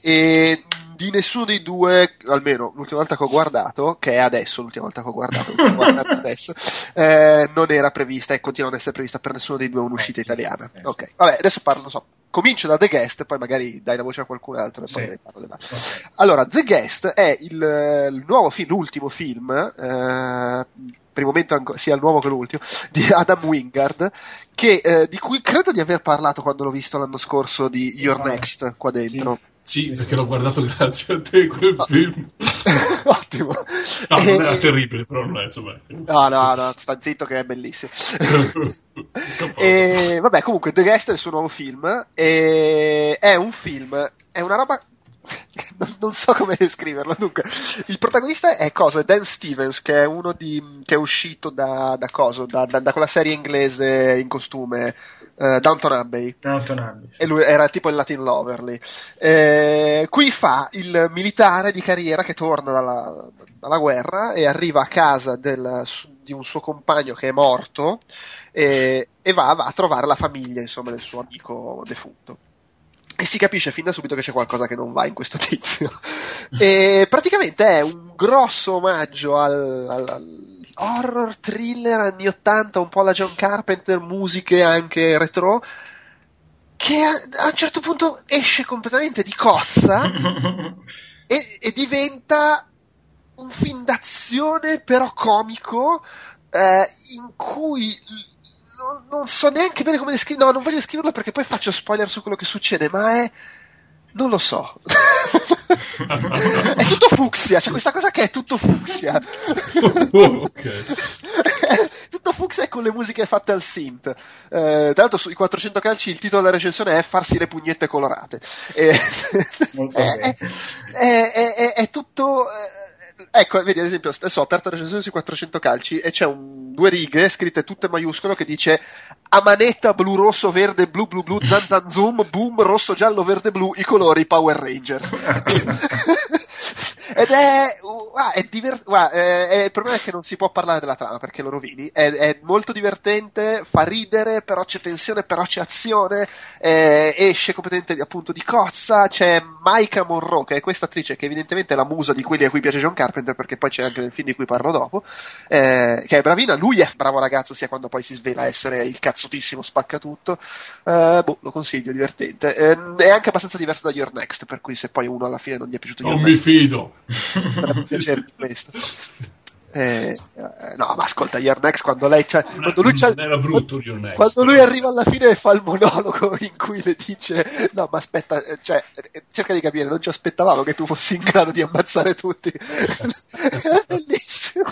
e di nessuno dei due, almeno l'ultima volta che ho guardato, che è adesso l'ultima volta che ho guardato, adesso, non era prevista e continua ad essere prevista per nessuno dei due un'uscita italiana. Ok, vabbè, adesso parlo, comincio da The Guest, poi magari dai la voce a qualcun altro e poi ne parlo. Allora, The Guest è il nuovo film, l'ultimo film, per il momento sia il nuovo che l'ultimo, di Adam Wingard, che di cui credo di aver parlato quando l'ho visto l'anno scorso, di Your Next, qua dentro. Sì, perché l'ho guardato grazie a te quel film. Ottimo. No, non era terribile, però non è, insomma. No, sta zitto che è bellissimo. E vabbè, comunque The Guest è il suo nuovo film, e è un film, è una roba, non so come descriverlo. Dunque, il protagonista è Dan Stevens, che è uno che è uscito da quella serie inglese in costume, Downton Abbey. Sì. E lui era tipo il Latin Lover lì. Qui fa il militare di carriera che torna dalla guerra e arriva a casa di un suo compagno che è morto e va a trovare la famiglia, insomma, del suo amico defunto. E si capisce fin da subito che c'è qualcosa che non va in questo tizio. E praticamente è un grosso omaggio al horror thriller anni 80, un po' alla John Carpenter, musiche anche retro, che a un certo punto esce completamente di cozza e diventa un film d'azione però comico, in cui non so neanche bene come descriverlo, non voglio descriverlo perché poi faccio spoiler su quello che succede, ma è... non lo so. È tutto fucsia, c'è questa cosa che è tutto fucsia. Okay. Tutto fucsia e con le musiche fatte al synth. Tra l'altro sui 400 calci il titolo della recensione è Farsi le pugnette colorate. È tutto... Ecco, vedi, ad esempio, adesso ho aperto la recensione sui 400 calci e c'è due righe scritte tutte maiuscolo che dice a manetta blu rosso verde blu blu blu zan zan zoom boom rosso giallo verde blu i colori Power Rangers. Ed il problema è che non si può parlare della trama perché lo rovini, è molto divertente, fa ridere, però c'è tensione, però c'è azione, esce completamente appunto di cozza, c'è Maika Monroe che è questa attrice che evidentemente è la musa di quelli a cui piace John Carpenter perché poi c'è anche nel film di cui parlo dopo, che è bravina, lui è bravo ragazzo sia quando poi si svela essere il cazzutissimo spaccatutto, lo consiglio, divertente, è anche abbastanza diverso da Your Next, per cui se poi uno alla fine non gli è piaciuto Your Next non mi fido. No, ma ascolta Your Next quando lei c'ha, quando lui c'ha, era brutto Your Next, quando lui arriva alla fine e fa il monologo in cui le dice no ma aspetta, cioè cerca di capire, non ci aspettavamo che tu fossi in grado di ammazzare tutti. È bellissimo.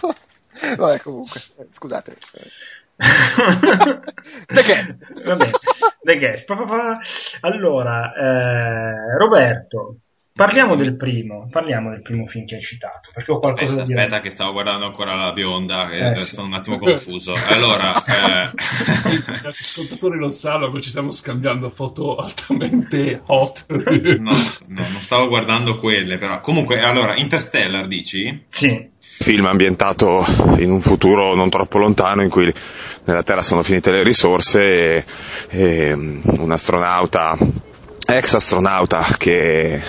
Vabbè, comunque, scusate. The Guest. Vabbè, The Guest. Allora, Roberto, parliamo del primo film che hai citato, perché ho qualcosa da dire. Aspetta che stavo guardando ancora la bionda, sono un attimo confuso. Allora, gli ascoltatori lo sanno che ci stiamo scambiando foto altamente hot. No, non stavo guardando quelle, però. Comunque, allora, Interstellar dici? Sì. Film ambientato in un futuro non troppo lontano in cui nella Terra sono finite le risorse e un ex astronauta che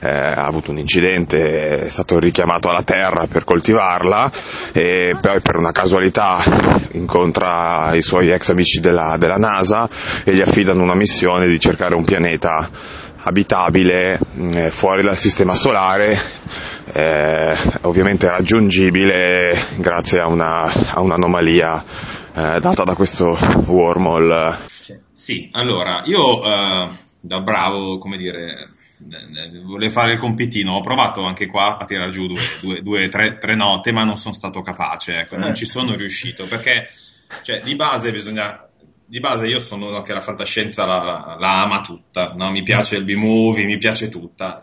ha avuto un incidente, è stato richiamato alla Terra per coltivarla e poi per una casualità incontra i suoi ex amici della NASA e gli affidano una missione di cercare un pianeta abitabile fuori dal sistema solare, ovviamente raggiungibile grazie a un'anomalia data da questo wormhole. Sì, allora io da bravo, come dire, volevo fare il compitino, ho provato anche qua a tirar giù tre note, ma non sono stato capace, ecco. Non ci sono riuscito perché, cioè, di base io sono uno che la fantascienza la ama tutta, no? Mi piace il B-movie, mi piace tutta.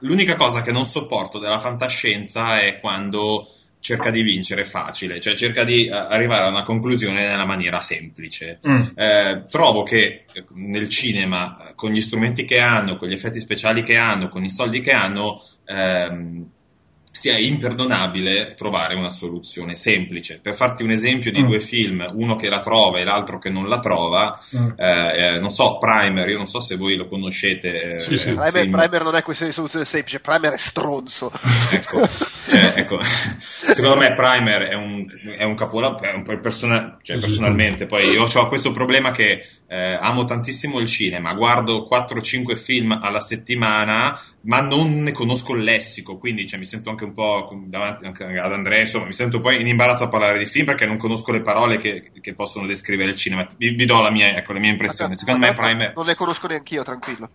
L'unica cosa che non sopporto della fantascienza è quando cerca di vincere facile, cioè cerca di arrivare a una conclusione nella maniera semplice. Trovo che nel cinema, con gli strumenti che hanno, con gli effetti speciali che hanno, con i soldi che hanno, sia imperdonabile trovare una soluzione semplice. Per farti un esempio di due film, uno che la trova e l'altro che non la trova, non so, Primer, io non so se voi lo conoscete. Sì. Primer non è questa soluzione semplice, Primer è stronzo. Ecco. Secondo me Primer è un capolavoro, personalmente, poi io ho questo problema che amo tantissimo il cinema, guardo 4-5 film alla settimana, ma non ne conosco il lessico, quindi mi sento anche un po' davanti anche ad Andrea, insomma, mi sento poi in imbarazzo a parlare di film perché non conosco le parole che possono descrivere il cinema. Vi do la mia impressione. Secondo me Primer non le conosco neanche io, tranquillo.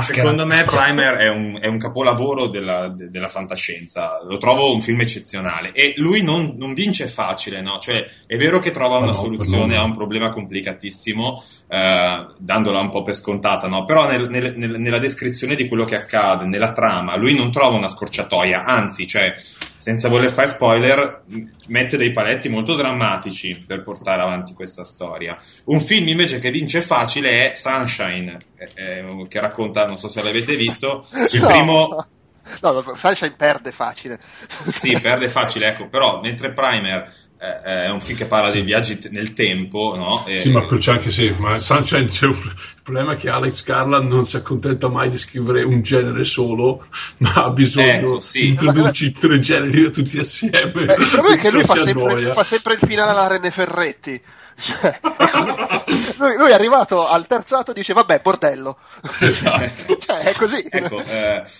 Secondo me Primer è un capolavoro della fantascienza, lo trovo un film eccezionale e lui non vince facile, no? Cioè è vero che trova una soluzione a un problema complicatissimo, dandola un po' per scontata, no? Però nella descrizione di quello che accade, nella trama, lui non trova una scorciatoia, anzi, cioè, senza voler fare spoiler, mette dei paletti molto drammatici per portare avanti questa storia. Un film invece che vince facile è Sunshine, che racconta, non so se l'avete visto, il primo... No, Sunshine perde facile. Sì, perde facile, ecco, però mentre Primer... è un film che parla dei viaggi nel tempo, no? Sì, ma c'è anche ma Sunshine, c'è un problema che Alex Garland non si accontenta mai di scrivere un genere solo, ma ha bisogno di introdurci tre generi tutti assieme. Il problema è che lui fa sempre il finale alla René Ferretti. Cioè, lui è arrivato al terzo atto e dice vabbè, bordello. Esatto. Cioè, è così. Ecco,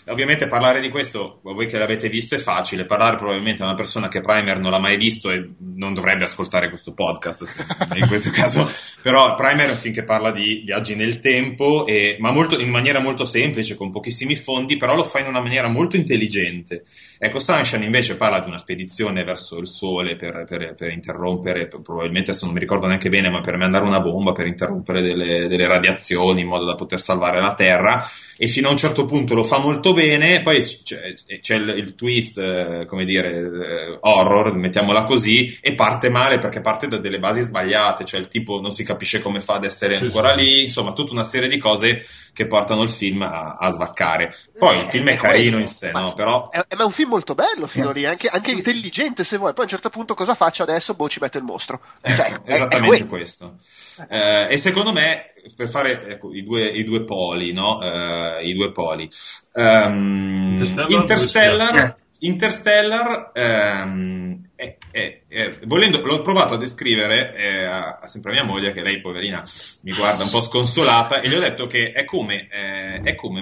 ovviamente parlare di questo, voi che l'avete visto, è facile. Parlare probabilmente a una persona che Primer non l'ha mai visto e non dovrebbe ascoltare questo podcast in questo caso. Però Primer è un film che parla di viaggi nel tempo, ma molto, in maniera molto semplice, con pochissimi fondi, però lo fa in una maniera molto intelligente. Ecco, Sunshine invece parla di una spedizione verso il sole per interrompere, probabilmente, adesso non mi ricordo neanche bene, ma per mandare una bomba per interrompere delle radiazioni in modo da poter salvare la Terra, e fino a un certo punto lo fa molto bene. Poi c'è il twist, come dire, horror, mettiamola così, e parte male perché parte da delle basi sbagliate, cioè il tipo non si capisce come fa ad essere ancora lì, insomma tutta una serie di cose che portano il film a svaccare. Poi il film è carino in sé, no? Però è un film molto bello fino lì, anche intelligente, se vuoi. Poi a un certo punto cosa faccio adesso? Boh, ci metto il mostro. Cioè, esattamente è questo. E secondo me, per fare, ecco, i due poli, no? I due poli. Interstellar, volendo, l'ho provato a descrivere sempre a mia moglie, che lei poverina mi guarda un po' sconsolata, e gli ho detto che è come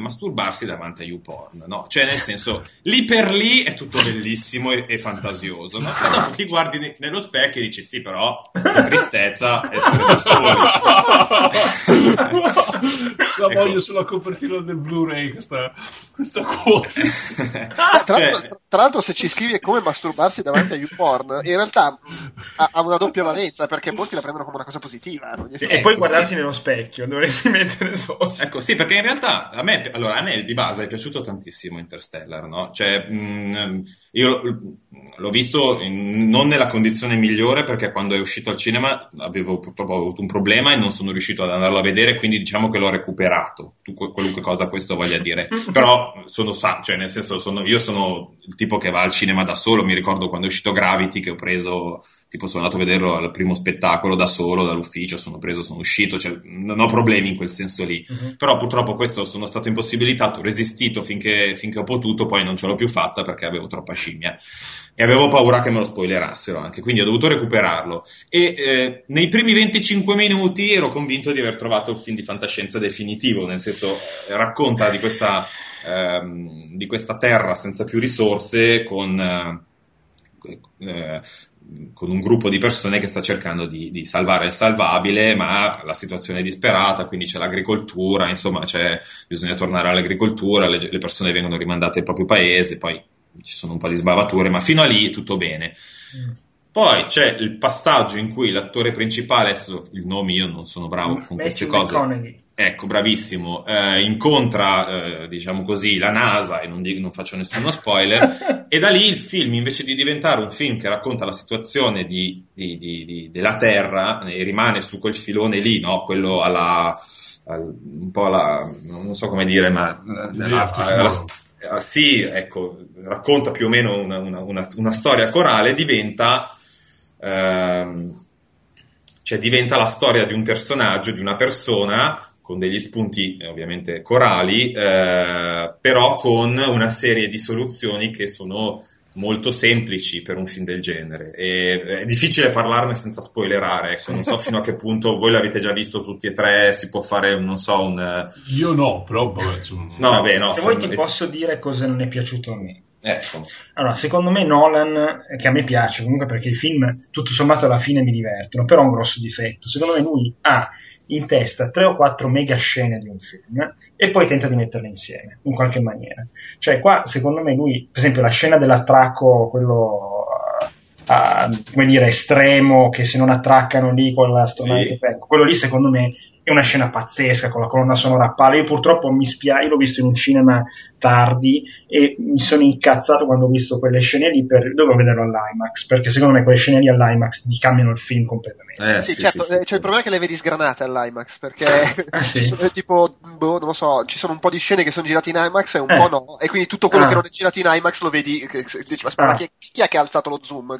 masturbarsi davanti a YouPorn, no? Cioè, nel senso, lì per lì è tutto bellissimo e fantasioso, no? Ma dopo ti guardi nello specchio e dici sì, però che tristezza essere da solo. La voglio, ecco, sulla copertina del Blu-ray questa quote. Tra l'altro, se ci scrivi è come masturbarsi davanti a YouPorn, in realtà ha una doppia valenza, perché molti la prendono come una cosa positiva, no? Sì, e poi guardarsi nello specchio dovresti mettere sotto. Ecco, sì, perché in realtà a me di base è piaciuto tantissimo Interstellar, no? Cioè, io l'ho visto non nella condizione migliore, perché quando è uscito al cinema avevo purtroppo avuto un problema e non sono riuscito ad andarlo a vedere, quindi diciamo che l'ho recuperato, qualunque cosa questo voglia dire. Però io sono il tipo che va al cinema da solo. Mi ricordo quando è uscito Gravity, che ho preso, tipo, sono andato a vederlo al primo spettacolo da solo, dall'ufficio, sono uscito, cioè non ho problemi in quel senso lì. Uh-huh. Però purtroppo questo sono stato impossibilitato, ho resistito finché ho potuto, poi non ce l'ho più fatta perché avevo troppa scimmia e avevo paura che me lo spoilerassero anche, quindi ho dovuto recuperarlo, e nei primi 25 minuti ero convinto di aver trovato il film di fantascienza definitivo, nel senso, racconta di questa terra senza più risorse, con un gruppo di persone che sta cercando di salvare il salvabile, ma la situazione è disperata, quindi c'è l'agricoltura, insomma, bisogna tornare all'agricoltura, le persone vengono rimandate al proprio paese, poi ci sono un po' di sbavature, ma fino a lì tutto bene. Poi c'è il passaggio in cui l'attore principale, il nome io non sono bravo con queste cose, ecco, bravissimo, incontra, diciamo così, la NASA, e non faccio nessuno spoiler, e da lì il film, invece di diventare un film che racconta la situazione della Terra, e rimane su quel filone lì, no? Quello un po' alla, non so come dire, ma sì, ecco, racconta più o meno una storia corale, diventa la storia di un personaggio, di una persona, con degli spunti ovviamente corali, però con una serie di soluzioni che sono molto semplici per un film del genere, e è difficile parlarne senza spoilerare, ecco. Non so fino a che punto voi l'avete già visto tutti e tre, si può fare, non so, un... Io no, però se vuoi ti posso dire cosa non è piaciuto a me. Ecco. Allora, secondo me Nolan, che a me piace comunque perché i film tutto sommato alla fine mi divertono, però ha un grosso difetto, secondo me lui ha in testa 3 o 4 mega scene di un film e poi tenta di metterle insieme in qualche maniera. Cioè, qua secondo me lui, per esempio, la scena dell'attracco, quello come dire, estremo, che se non attraccano lì con l'astronave, sì, quello lì secondo me è una scena pazzesca, con la colonna sonora a palla. Io purtroppo l'ho visto in un cinema tardi e mi sono incazzato quando ho visto quelle scene lì, dovevo vederlo all'IMAX, perché secondo me quelle scene lì all'IMAX ti cambiano il film completamente. Sì, certo, sì. Cioè, il problema è che le vedi sgranate all'IMAX, perché ci sono, tipo, non lo so, ci sono un po' di scene che sono girate in IMAX e un po' no, e quindi tutto quello che non è girato in IMAX lo vedi, dici, ma chi è che ha alzato lo zoom?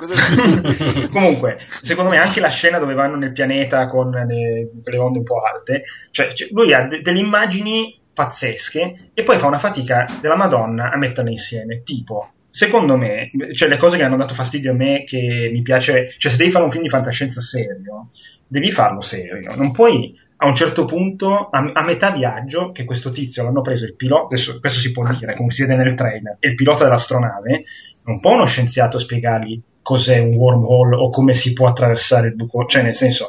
Comunque, secondo me anche la scena dove vanno nel pianeta con le onde un po' alte, cioè lui ha delle immagini pazzesche e poi fa una fatica della Madonna a metterle insieme. Tipo, secondo me, cioè, le cose che hanno dato fastidio a me, che mi piace, cioè, se devi fare un film di fantascienza serio, devi farlo serio, non puoi a un certo punto, a metà viaggio, che questo tizio l'hanno preso il pilota, adesso questo si può dire, come si vede nel trailer, è il pilota dell'astronave, non può uno scienziato spiegargli cos'è un wormhole o come si può attraversare il buco, cioè nel senso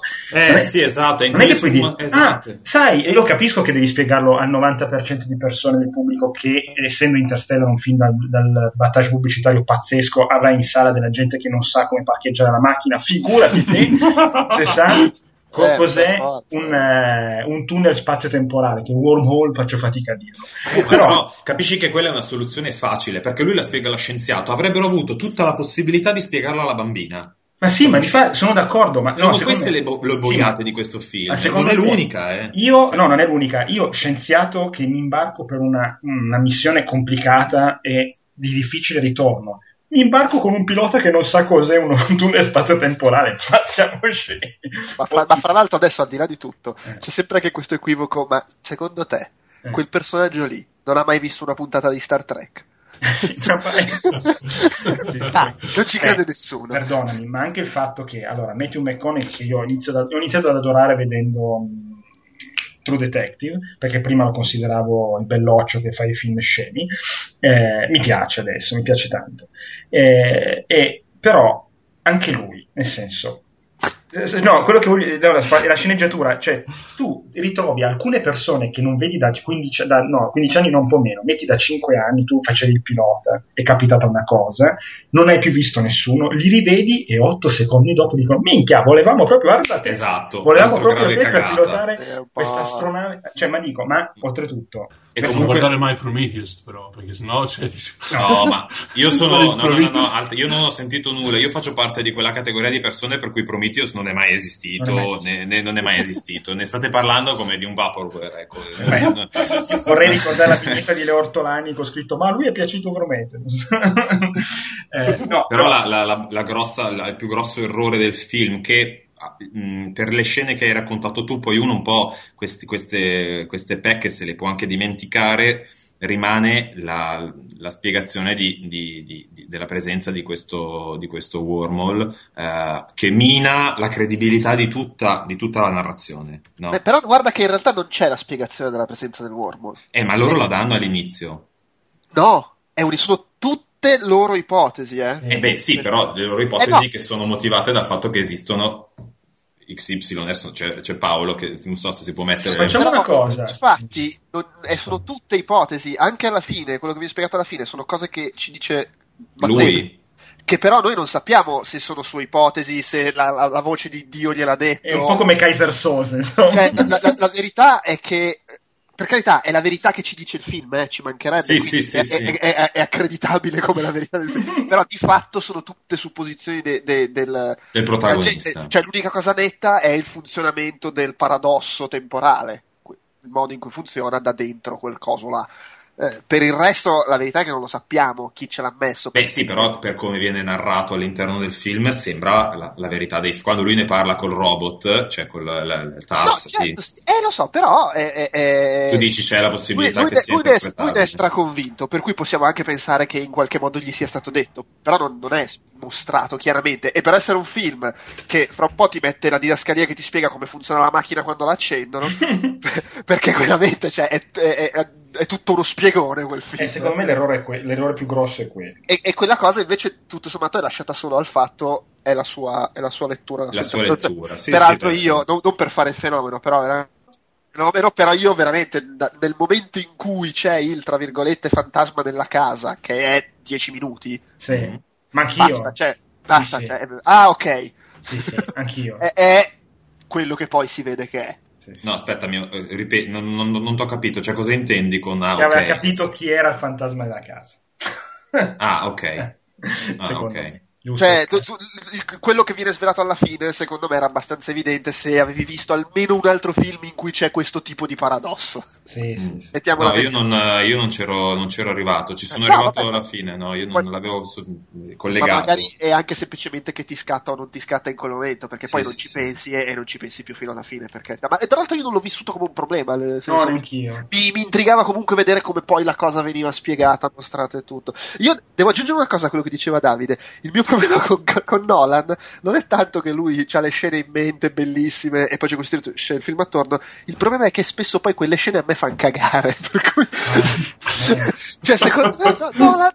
sì, esatto, non è che puoi dire, esatto. Ah, sai, e lo capisco che devi spiegarlo al 90% di persone del pubblico che, essendo Interstellar un film dal battage pubblicitario pazzesco, avrà in sala della gente che non sa come parcheggiare la macchina, figurati te se sa cos'è un tunnel spazio-temporale, che un wormhole faccio fatica a dirlo. Però no, capisci che quella è una soluzione facile, perché lui la spiega allo scienziato, avrebbero avuto tutta la possibilità di spiegarla alla bambina. Ma sì, ma sono d'accordo, ma sono queste le boiate di questo film, non è l'unica, Io, cioè, no, non è l'unica. Io, scienziato che mi imbarco per una missione complicata e di difficile ritorno, mi imbarco con un pilota che non sa cos'è un tunnel spazio-temporale, ma siamo scemi. Ma fra l'altro, adesso, al di là di tutto, c'è sempre anche questo equivoco, ma secondo te quel personaggio lì non ha mai visto una puntata di Star Trek? Non ci crede nessuno, perdonami, ma anche il fatto che, allora, Matthew McConaughey, che io ho iniziato ad adorare vedendo True Detective, perché prima lo consideravo il belloccio che fa i film scemi, mi piace adesso, mi piace tanto, però anche lui, nel senso, no, quello che voglio dire è la sceneggiatura, cioè tu ritrovi alcune persone che non vedi da 15 anni, non un po' meno, metti da 5 anni, tu facevi il pilota, è capitata una cosa, non hai più visto nessuno, li rivedi e 8 secondi dopo dicono, minchia, volevamo proprio, guardate, esatto, volevamo proprio te per pilotare questa astronave, cioè, ma dico, ma oltretutto, e non guardare mai Prometheus, però, perché sennò no, ma io sono io non ho sentito nulla, io faccio parte di quella categoria di persone per cui Prometheus non è mai esistito, ne state parlando come di un vaporware, ecco. Vorrei ricordare la vignetta di Leo Ortolani con scritto, ma a lui è piaciuto Prometheus. No, però il più grosso errore del film, che per le scene che hai raccontato tu, poi uno un po' queste pecche se le può anche dimenticare, rimane la spiegazione della presenza di questo wormhole, che mina la credibilità di tutta la narrazione, no? Beh, però guarda che in realtà non c'è la spiegazione della presenza del wormhole, ma loro la danno all'inizio, no? Sono tutte loro ipotesi, beh sì, però le loro ipotesi che sono motivate dal fatto che esistono XY, adesso c'è Paolo che non so se si può mettere, facciamo una cosa, infatti sono tutte ipotesi, anche alla fine, quello che vi ho spiegato alla fine sono cose che ci dice lui, che però noi non sappiamo se sono sue ipotesi, se la voce di Dio gliel'ha detto, è un po' come Kaiser Sose, insomma. Cioè, la verità è che, per carità, è la verità che ci dice il film, ci mancherebbe, è accreditabile come la verità del film, però di fatto sono tutte supposizioni del protagonista. Cioè, l'unica cosa netta è il funzionamento del paradosso temporale, il modo in cui funziona da dentro quel coso là. Per il resto la verità è che non lo sappiamo chi ce l'ha messo. Beh sì, però per come viene narrato all'interno del film sembra la verità quando lui ne parla col robot, cioè con il TARS, no, certo, sì. Lo so, però tu dici c'è la possibilità lui, che sia interpretato. Lui è straconvinto, per cui possiamo anche pensare che in qualche modo gli sia stato detto, però non è mostrato chiaramente, e per essere un film che fra un po' ti mette la didascalia che ti spiega come funziona la macchina quando la accendono perché veramente, cioè, è tutto uno spiegone quel film. Secondo me l'errore più grosso è quello. E quella cosa invece tutto sommato è lasciata solo al fatto, è la sua lettura. La sua lettura. Sì, peraltro io, non per fare il fenomeno, però io veramente nel momento in cui c'è il, tra virgolette, fantasma della casa, che è 10 minuti. Sì. Ma anch'io. Basta. Sì. Cioè, ok. Sì, anch'io. è quello che poi si vede che è. No, aspetta, non t'ho capito, cioè cosa intendi con aveva capito chi era il fantasma della casa. Ok. Cioè, quello che viene svelato alla fine, secondo me, era abbastanza evidente se avevi visto almeno un altro film in cui c'è questo tipo di paradosso. Sì. No, io non c'ero arrivato, ci sono arrivato alla fine, no, io non l'avevo collegato. Ma magari è anche semplicemente che ti scatta o non ti scatta in quel momento, perché poi pensi e non ci pensi più fino alla fine, perché tra l'altro io non l'ho vissuto come un problema, neanch'io. Mi intrigava comunque vedere come poi la cosa veniva spiegata, mostrata e tutto. Io devo aggiungere una cosa a quello che diceva Davide, il mio quello con Nolan non è tanto che lui ha le scene in mente bellissime e poi c'è costruito il film attorno, il problema è che spesso poi quelle scene a me fanno cagare, per cui cioè secondo me Nolan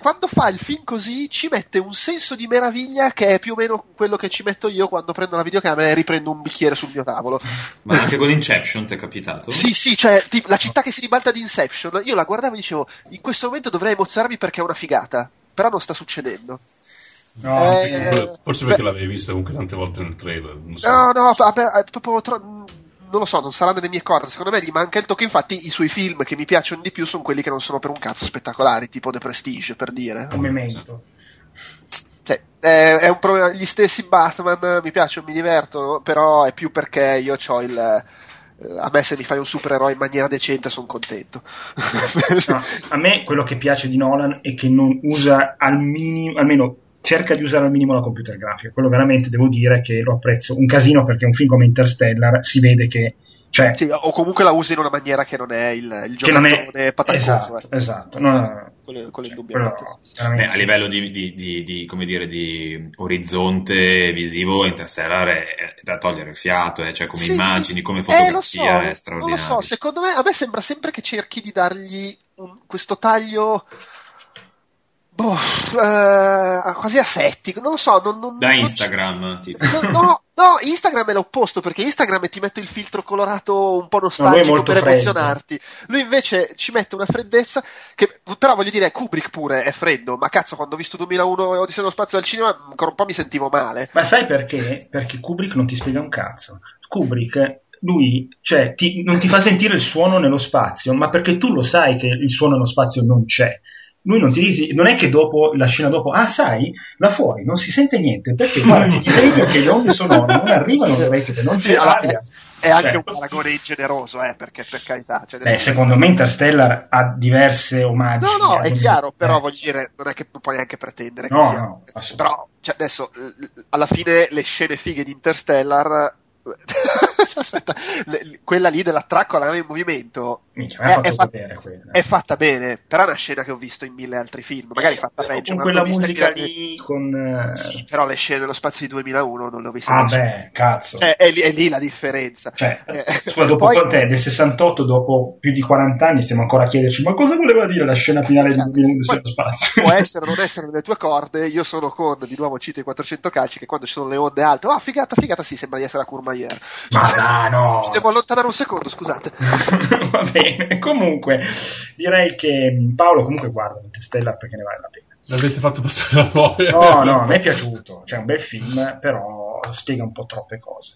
quando fa il film così ci mette un senso di meraviglia che è più o meno quello che ci metto io quando prendo la videocamera e riprendo un bicchiere sul mio tavolo. Ma anche con Inception ti è capitato? sì, cioè tipo, la città che si ribalta di Inception, io la guardavo e dicevo in questo momento dovrei emozzarmi perché è una figata, però non sta succedendo. No, forse perché l'avevi vista comunque tante volte nel trailer, non so. Non lo so, non sarà nelle mie corde, secondo me gli manca il tocco. Infatti i suoi film che mi piacciono di più sono quelli che non sono per un cazzo spettacolari, tipo The Prestige, per dire, un Memento. Sì, è un problema. Gli stessi Batman mi piacciono, mi diverto, però è più perché io c'ho il... a me se mi fai un supereroe in maniera decente sono contento. No, a me quello che piace di Nolan è che non usa al minimo, almeno cerca di usare al minimo la computer grafica. Quello veramente devo dire che lo apprezzo un casino, perché un film come Interstellar si vede che, cioè, sì, o comunque la usa in una maniera che non è il giocatore pataccoso. Esatto. No. Quello indubbiamente. A livello di come dire, di orizzonte visivo, Interstellar è da togliere il fiato, cioè come sì, immagini, come fotografia, è straordinario. Non lo so, secondo me, a me sembra sempre che cerchi di dargli questo taglio quasi asettico, non lo so. Da Instagram, tipo. No, Instagram è l'opposto, perché Instagram ti mette il filtro colorato un po' nostalgico per emozionarti. Lui invece ci mette una freddezza che, però voglio dire, Kubrick pure è freddo, ma cazzo, quando ho visto 2001 Odissea nello spazio al cinema ancora un po' mi sentivo male. Ma sai perché? Perché Kubrick non ti spiega un cazzo. Kubrick, lui, cioè, non ti fa sentire il suono nello spazio, ma perché tu lo sai che il suono nello spazio non c'è. Lui non ti dice, non è che dopo la scena dopo, sai, là fuori non si sente niente, perché guarda, ti vedo che le onde sonore non arrivano, non c'è aria. È anche un paragone ingeneroso, perché per carità. Cioè, secondo me Interstellar ha diverse omaggi. No, è chiaro, però voglio dire, non è che puoi neanche pretendere che sia. No, però, cioè, adesso, alla fine le scene fighe di Interstellar... Aspetta, quella lì dell'attracco alla nave in movimento è fatta bene, però è una scena che ho visto in mille altri film, magari fatta peggio, con quella musica lì con... Sì, però le scene dello spazio di 2001 non le ho viste. Cazzo, è lì la differenza, cioè, dopo quant'è? Del 68, dopo più di 40 anni stiamo ancora a chiederci ma cosa voleva dire la scena finale di 2001 dello spazio. Può essere o non essere nelle tue corde. Io sono con, di nuovo cito i 400 calci, che quando ci sono le onde alte, figata, sì, sembra di essere a Courmayeur. No. Devo allontanare un secondo, scusate. Va bene, comunque direi che Paolo comunque guarda Interstellar perché ne vale la pena. L'avete fatto passare la voglia. No, a me è piaciuto, cioè, è un bel film, però spiega un po' troppe cose.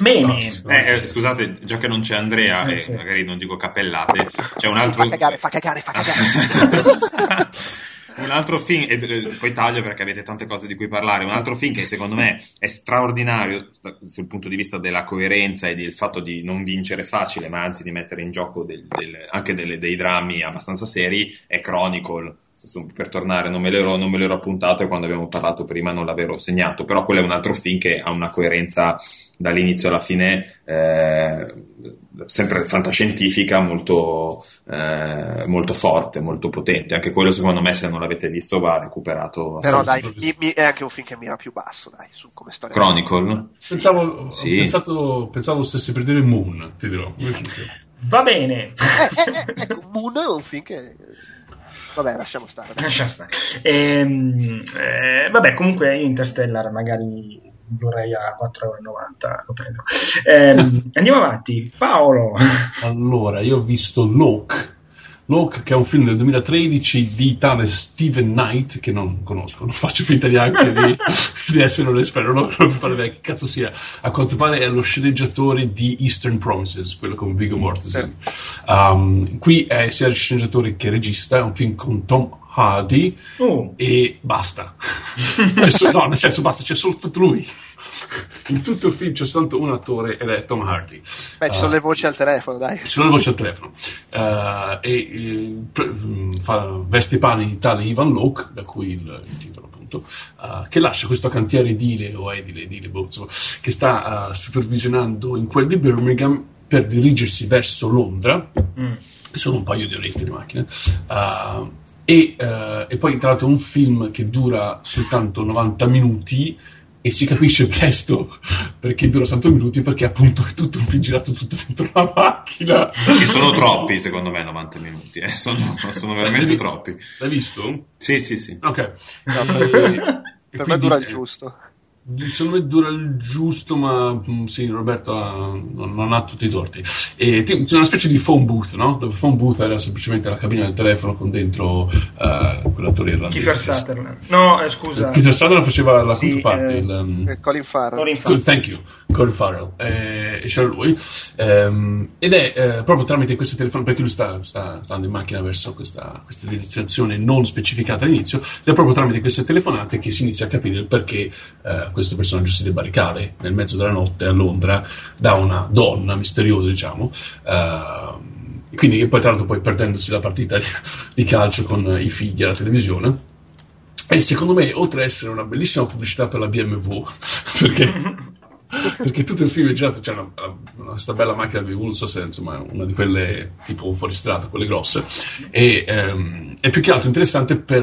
Bene. Scusate, già che non c'è Andrea, sì, magari non dico cappellate, c'è un altro... Fa cagare. Un altro film, e poi taglio perché avete tante cose di cui parlare. Un altro film che secondo me è straordinario sul punto di vista della coerenza e del fatto di non vincere facile, ma anzi di mettere in gioco anche dei drammi abbastanza seri, è Chronicle. Per tornare, non me l'ero appuntato, e quando abbiamo parlato prima non l'avevo segnato, però quello è un altro film che ha una coerenza dall'inizio alla fine, sempre fantascientifica, molto forte, molto potente. Anche quello, secondo me, se non l'avete visto va recuperato. Però dai, è anche un film che mira più basso, dai, su come storia. Chronicle? Sì. Pensavo stessi per dire Moon, ti dirò. Va bene. Ecco, Moon è un film che... Vabbè, lasciamo stare. Vabbè, comunque io Interstellar magari vorrei a 4,90 €, lo prendo. Andiamo avanti, Paolo. Allora, io ho visto Locke, che è un film del 2013 di tale Steven Knight, che non conosco, non faccio finta neanche di essere un esperto, non mi pare che cazzo sia. A quanto pare è lo sceneggiatore di Eastern Promises, quello con Viggo Mortensen. Qui è sia il sceneggiatore che il regista, è un film con Tom Hardy e basta. No, nel senso basta, c'è soltanto lui. In tutto il film c'è soltanto un attore ed è Tom Hardy. Ci sono le voci al telefono, dai. Veste i panni di tale Ivan Locke, da cui il titolo, appunto, che lascia questo cantiere edile, che sta supervisionando in quel di Birmingham per dirigersi verso Londra. Sono un paio di orette di macchina. E poi tra l'altro è un film che dura soltanto 90 minuti e si capisce presto perché dura soltanto minuti, perché appunto è tutto un film girato tutto dentro la macchina, che sono troppi secondo me 90 minuti, sono veramente troppi. L'hai visto? Sì. Ok. Per me dura il giusto. Secondo me dura il giusto, ma sì, Roberto non ha tutti i torti. C'è una specie di phone booth, no? Dove phone booth era semplicemente la cabina del telefono con dentro quell'attore irlandese. Kiefer Sutherland. No, scusa. Kiefer Sutherland faceva la controparte. Colin Farrell. Colin Farrell. E c'era lui. Ed è proprio tramite questo telefono, perché lui sta andando in macchina verso questa destinazione non specificata all'inizio, ed è proprio tramite queste telefonate che si inizia a capire il perché questo personaggio si debba recare nel mezzo della notte a Londra da una donna misteriosa, diciamo, quindi poi tra l'altro poi perdendosi la partita di calcio con i figli alla televisione. E secondo me, oltre ad essere una bellissima pubblicità per la BMW, perché tutto il film è girato, c'è questa bella macchina BMW, non so se, insomma, una di quelle tipo fuoristrada, quelle grosse, e è più che altro interessante per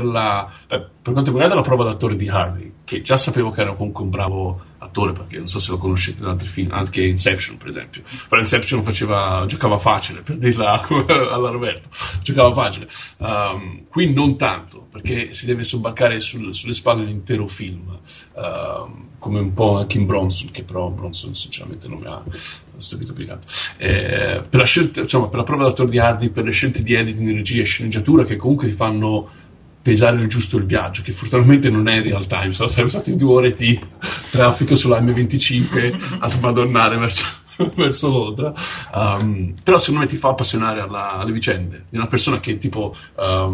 quanto riguarda la prova d'attore di Hardy, che già sapevo che era comunque un bravo attore, perché non so se lo conoscete da altri film, anche Inception per esempio, però Inception giocava facile, per dirla alla Roberto, giocava facile. Qui non tanto, perché si deve sobbarcare sulle spalle l'intero film, come un po' anche in Bronson, che però Bronson sinceramente non mi ha stupito più tanto. Per la scelta, diciamo, per la prova d'attore di Hardy, per le scelte di editing, regia e sceneggiatura, che comunque ti fanno pesare il giusto il viaggio, che fortunatamente non è in real time, sono stati 2 ore di traffico sulla M25 a smadonnare verso Londra, però secondo me ti fa appassionare alle vicende di una persona che tipo... ma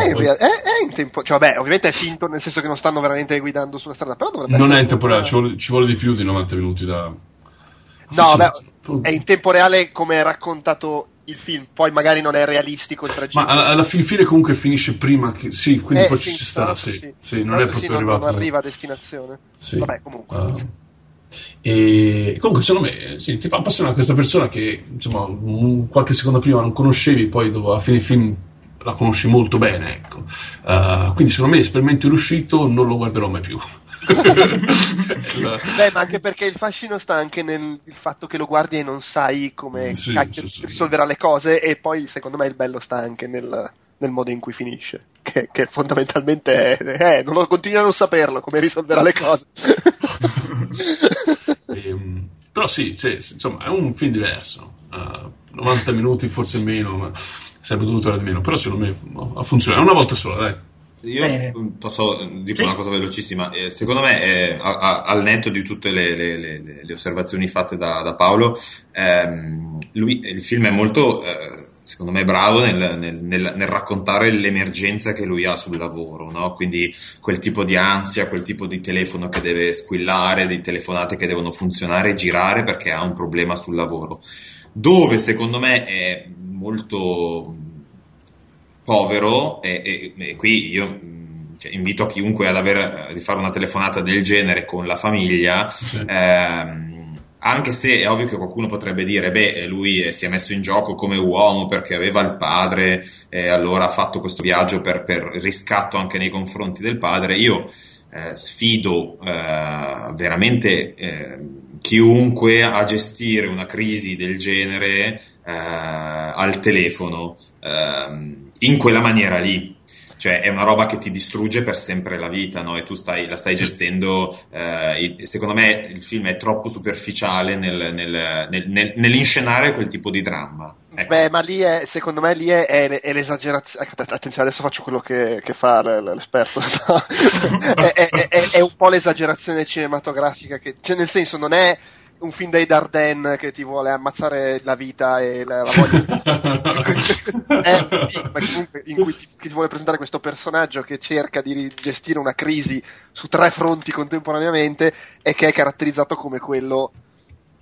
è in tempo, cioè vabbè, ovviamente è finto, nel senso che non stanno veramente guidando sulla strada, però dovrebbe non essere... Non è in tempo reale, ci vuole di più di 90 minuti da... No, beh, è in tempo reale come è raccontato il film, poi magari non è realistico il tragitto, ma alla fine comunque finisce prima che sì, quindi poi sì, ci sta, sì, non è proprio arrivato, non arriva a destinazione, sì. Vabbè, comunque e comunque secondo me sì, ti fa appassionare questa persona che, insomma, qualche secondo prima non conoscevi, poi dopo, a fine film la conosci molto bene, ecco. Quindi secondo me l'esperimento è riuscito, non lo guarderò mai più. Beh, ma anche perché il fascino sta anche nel il fatto che lo guardi e non sai come risolverà le cose, e poi secondo me il bello sta anche nel modo in cui finisce, che fondamentalmente è continui a non saperlo come risolverà le cose. Però sì, insomma è un film diverso, 90 minuti forse meno, ma sarebbe dovuto durare di meno, però secondo me ha funzionato una volta sola, dai. Io posso dire una cosa velocissima. Secondo me, al netto di tutte le osservazioni fatte da Paolo, il film è molto, secondo me, bravo nel raccontare l'emergenza che lui ha sul lavoro, no? Quindi quel tipo di ansia, quel tipo di telefono che deve squillare, di telefonate che devono funzionare e girare perché ha un problema sul lavoro. Dove secondo me è molto povero, e qui io invito a chiunque di fare una telefonata del genere con la famiglia, sì. Anche se è ovvio che qualcuno potrebbe dire, beh, lui si è messo in gioco come uomo perché aveva il padre e allora ha fatto questo viaggio per riscatto anche nei confronti del padre. Io sfido veramente chiunque a gestire una crisi del genere al telefono in quella maniera lì, cioè è una roba che ti distrugge per sempre la vita, no? E tu la stai gestendo. Secondo me il film è troppo superficiale nell'inscenare quel tipo di dramma, ecco. Beh, ma lì è l'esagerazione. Attenzione, adesso faccio quello che fa l'esperto, no? è un po' l'esagerazione cinematografica che, cioè, nel senso, non è un film dei Dardenne che ti vuole ammazzare la vita e la voglia. È un film comunque in cui ti vuole presentare questo personaggio che cerca di gestire una crisi su 3 fronti contemporaneamente e che è caratterizzato come quello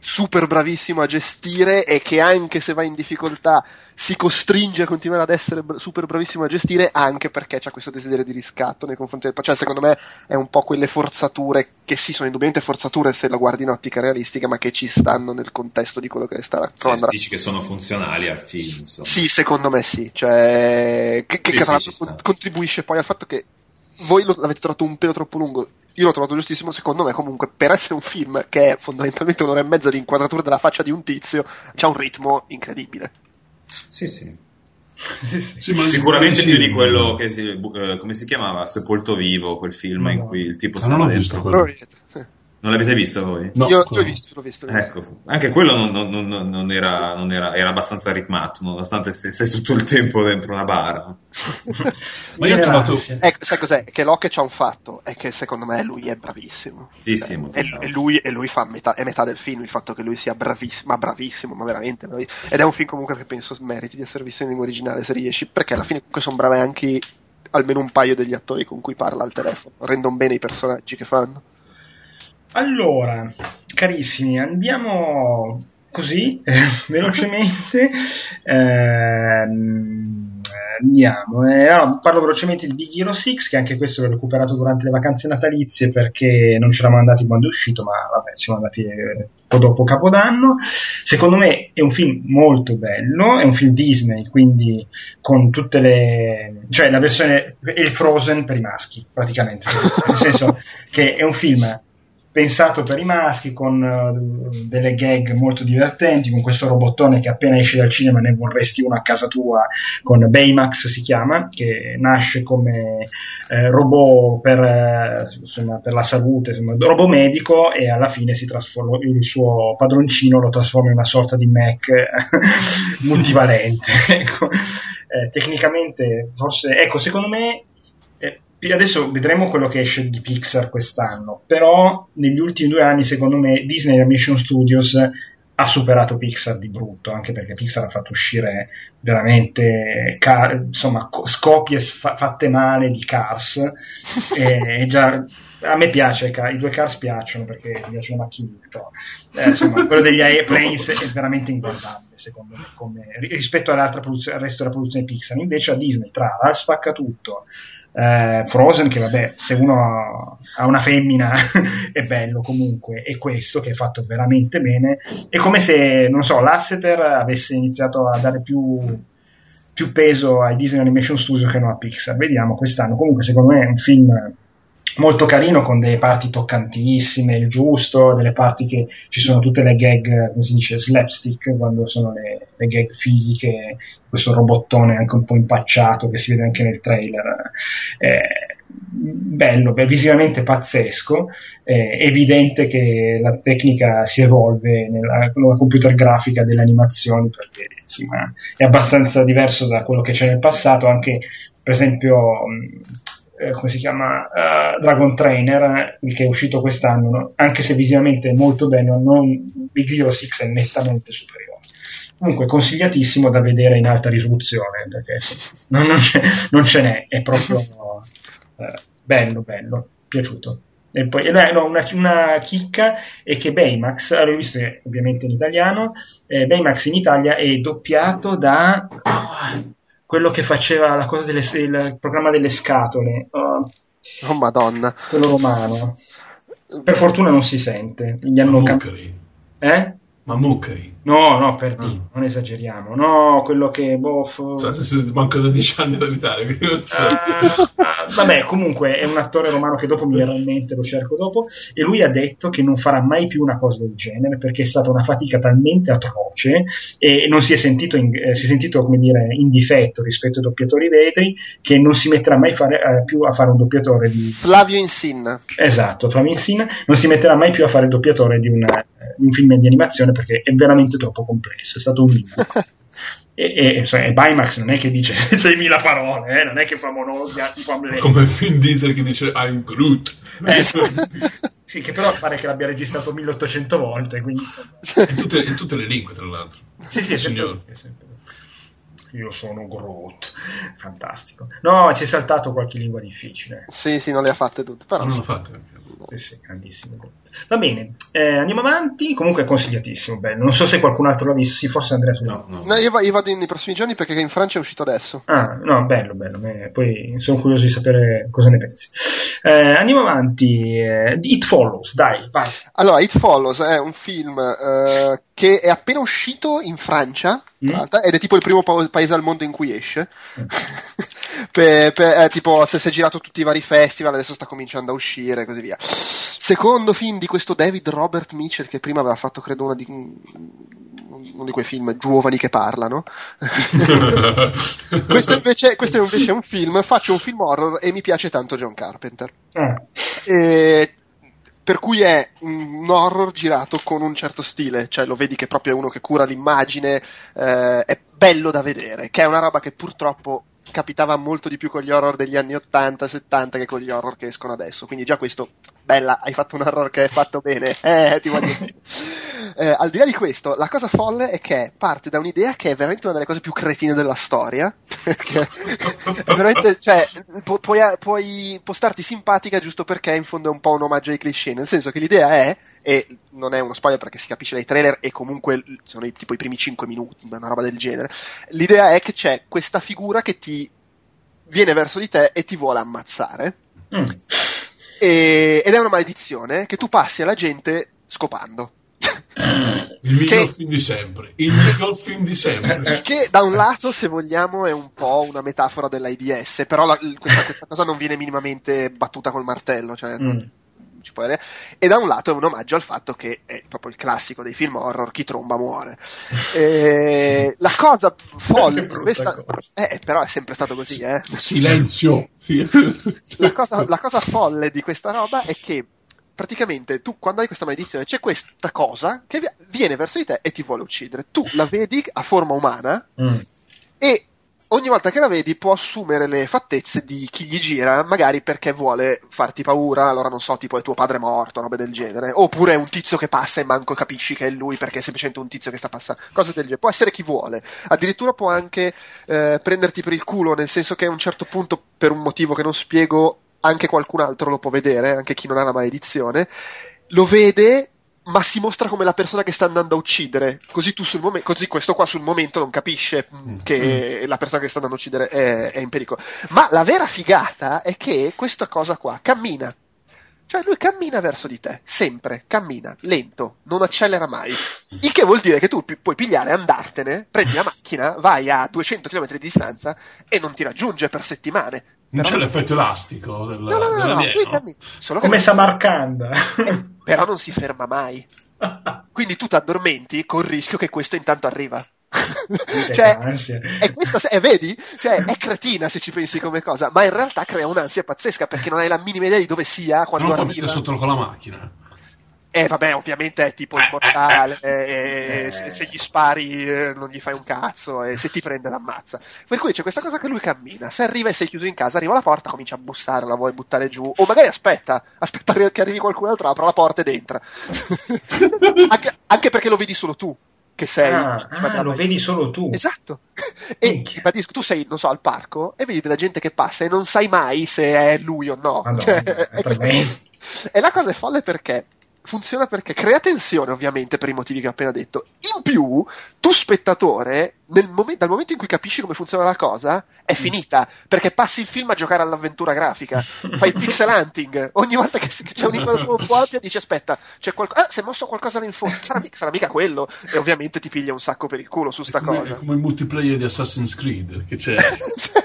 super bravissimo a gestire e che anche se va in difficoltà si costringe a continuare ad essere super bravissimo a gestire, anche perché c'ha questo desiderio di riscatto nei confronti del... Cioè, secondo me è un po' quelle forzature che sì, sono indubbiamente forzature se la guardi in ottica realistica, ma che ci stanno nel contesto di quello che sta raccontando. Dici che sono funzionali al film, insomma. Sì, secondo me sì, cioè contribuisce poi al fatto che voi l'avete trovato un pelo troppo lungo. Io l'ho trovato giustissimo, secondo me comunque per essere un film che è fondamentalmente un'ora e mezza di inquadratura della faccia di un tizio, c'ha un ritmo incredibile. Sì, sì. Sì, sicuramente più di quello che si, come si chiamava? Sepolto vivo, quel film in cui il tipo stava dentro. Non l'avete visto voi? No, io l'ho visto. Ecco, anche quello non era abbastanza ritmato, nonostante stesse tutto il tempo dentro una bara. Ma io ho trovato... Ecco, sai cos'è? Che Locke c'ha un fatto, è che secondo me lui è bravissimo. Sì, sì, e lui fa metà del film, il fatto che lui sia bravissimo, ma veramente bravissimo. Ed è un film comunque che penso meriti di essere visto in lingua originale, se riesci, perché alla fine comunque sono bravi anche almeno un paio degli attori con cui parla al telefono, rendono bene i personaggi che fanno. Allora, carissimi, andiamo così velocemente. Parlo velocemente di Big Hero 6, che anche questo l'ho recuperato durante le vacanze natalizie perché non ci eravamo andati quando è uscito, ma vabbè, ci siamo andati un po' dopo Capodanno. Secondo me è un film molto bello, è un film Disney, quindi con tutte le... cioè la versione... è il Frozen per i maschi, praticamente, nel senso che è un film... pensato per i maschi, con delle gag molto divertenti, con questo robottone che appena esce dal cinema ne vorresti uno a casa tua, con Baymax si chiama, che nasce come robot per la salute, robot medico, e alla fine si trasforma, il suo padroncino lo trasforma in una sorta di Mac multivalente. Ecco. Tecnicamente forse, ecco, secondo me adesso vedremo quello che esce di Pixar quest'anno, però negli ultimi 2 anni secondo me Disney Animation Studios ha superato Pixar di brutto, anche perché Pixar ha fatto uscire veramente copie fatte male di Cars e già a me piace, i 2 Cars piacciono perché mi piacciono macchine, però quello degli Airplanes è veramente inguardabile secondo me, rispetto all'altra produzione, al resto della produzione Pixar. Invece a Disney, tra Spaccatutto, Frozen, che vabbè, se uno ha una femmina è bello comunque, e questo che è fatto veramente bene, è come se, non so, l'Asseter avesse iniziato a dare più peso ai Disney Animation Studios che non a Pixar. Vediamo quest'anno. Comunque secondo me è un film molto carino, con delle parti toccantissime, il giusto, delle parti che ci sono tutte le gag, come si dice, slapstick, quando sono le gag fisiche, questo robottone anche un po' impacciato che si vede anche nel trailer, bello, visivamente pazzesco, evidente che la tecnica si evolve nella computer grafica delle animazioni, perché insomma è abbastanza diverso da quello che c'è nel passato, anche per esempio... come si chiama, Dragon Trainer, che è uscito quest'anno, no? Anche se visivamente è molto bello, Big Hero 6 è nettamente superiore. Comunque consigliatissimo da vedere in alta risoluzione, perché non ce n'è, è proprio bello, piaciuto. E poi una chicca è che Baymax, l'ho visto ovviamente in italiano, Baymax in Italia è doppiato da... quello che faceva la cosa il programma delle scatole. Oh madonna. Quello romano. Per fortuna non si sente. Muccheri. No, per dire, non esageriamo. No, quello che... manco 12 anni dall'Italia, quindi non so. Vabbè, comunque è un attore romano che dopo mi verrà in mente, lo cerco dopo, e lui ha detto che non farà mai più una cosa del genere perché è stata una fatica talmente atroce e non si è sentito come dire, in difetto rispetto ai doppiatori vetri, che non si metterà mai più a fare un doppiatore di... Flavio Insinna. Esatto, Flavio Insinna non si metterà mai più a fare il doppiatore di un film di animazione perché è veramente troppo complesso, è stato un limite. E Baymax non è che dice 6.000 parole, non è che fa monologhi come Vin Diesel che dice I'm Groot. Sì, che però pare che l'abbia registrato 1800 volte, quindi in tutte le lingue tra l'altro. Sì, sempre, sempre. io sono Groot, fantastico. No, si è saltato qualche lingua difficile. Sì, non le ha fatte tutte, però non le ha fatte. Sì, grandissimo Groot. Va bene, andiamo avanti. Comunque è consigliatissimo, bello. Non so se qualcun altro l'ha visto, sì, forse Andrea. No, io vado nei prossimi giorni perché in Francia è uscito adesso. Ah, no, bello. Poi sono curioso di sapere cosa ne pensi. Andiamo avanti. It Follows, dai, vai. Allora, It Follows è un film che è appena uscito in Francia, ed è tipo il primo paese al mondo in cui esce. Tipo, se si è girato tutti i vari festival, adesso sta cominciando a uscire e così via. Secondo film di questo David Robert Mitchell, che prima aveva fatto credo uno di quei film giovani che parlano. questo invece è un film, faccio un film horror e mi piace tanto John Carpenter. Per cui è un horror girato con un certo stile, cioè lo vedi che proprio è uno che cura l'immagine, è bello da vedere, che è una roba che purtroppo capitava molto di più con gli horror degli anni 80-70 che con gli horror che escono adesso, quindi già questo, bella, hai fatto un horror che è fatto bene, ti voglio dire. Al di là di questo, la cosa folle è che parte da un'idea che è veramente una delle cose più cretine della storia, perché è veramente, cioè, puoi starti simpatica giusto perché in fondo è un po' un omaggio ai cliché, nel senso che l'idea è, e non è uno spoiler perché si capisce dai trailer e comunque sono tipo i primi 5 minuti, una roba del genere, l'idea è che c'è questa figura che ti viene verso di te e ti vuole ammazzare, ed è una maledizione che tu passi alla gente scopando. Il miglior film di sempre. Che da un lato, se vogliamo, è un po' una metafora dell'AIDS, però questa cosa non viene minimamente battuta col martello, cioè e da un lato è un omaggio al fatto che è proprio il classico dei film horror, chi tromba muore. La cosa folle però è sempre stato così, silenzio. La cosa folle di questa roba è che praticamente tu, quando hai questa maledizione, c'è questa cosa che viene verso di te e ti vuole uccidere, tu la vedi a forma umana e ogni volta che la vedi può assumere le fattezze di chi gli gira, magari perché vuole farti paura, allora non so, tipo è tuo padre morto, robe del genere, oppure è un tizio che passa e manco capisci che è lui perché è semplicemente un tizio che sta passando, cose del genere, può essere chi vuole, addirittura può anche prenderti per il culo, nel senso che a un certo punto, per un motivo che non spiego, anche qualcun altro lo può vedere, anche chi non ha la maledizione, lo vede, ma si mostra come la persona che sta andando a uccidere, così tu così questo qua sul momento non capisce che la persona che sta andando a uccidere è in pericolo. Ma la vera figata è che questa cosa qua cammina, cioè lui cammina verso di te, sempre cammina lento, non accelera mai, il che vuol dire che tu puoi pigliare, andartene, prendi la macchina, vai a 200 km di distanza e non ti raggiunge per settimane. Non c'è l'effetto elastico della come Samarcanda. Però non si ferma mai, quindi tu ti addormenti col rischio che questo intanto arriva. Cioè, è questa, vedi? Cioè, è cretina se ci pensi come cosa, ma in realtà crea un'ansia pazzesca perché non hai la minima idea di dove sia quando arriva. Non puoi mettere sotto con la macchina. Vabbè, ovviamente è tipo il portale, se gli spari non gli fai un cazzo, e se ti prende l'ammazza. Per cui c'è questa cosa che lui cammina, se arriva e sei chiuso in casa, arriva alla porta, comincia a bussare, la vuoi buttare giù, o magari aspetta che arrivi qualcun altro, apra la porta ed entra. Anche perché lo vedi solo tu che sei, lo vedi solo tu, esatto. E tu sei, non so, al parco e vedi della gente che passa e non sai mai se è lui o no. Madonna, cioè, e la cosa è folle perché funziona, perché crea tensione ovviamente per i motivi che ho appena detto, in più tu spettatore dal momento in cui capisci come funziona la cosa è finita, perché passi il film a giocare all'avventura grafica, fai pixel hunting, ogni volta che c'è un'inquadratura un po' ampia dici aspetta, c'è qualcosa, si è mosso qualcosa là in fondo, sarà mica quello, e ovviamente ti piglia un sacco per il culo su sta cosa. È come il multiplayer di Assassin's Creed che c'è.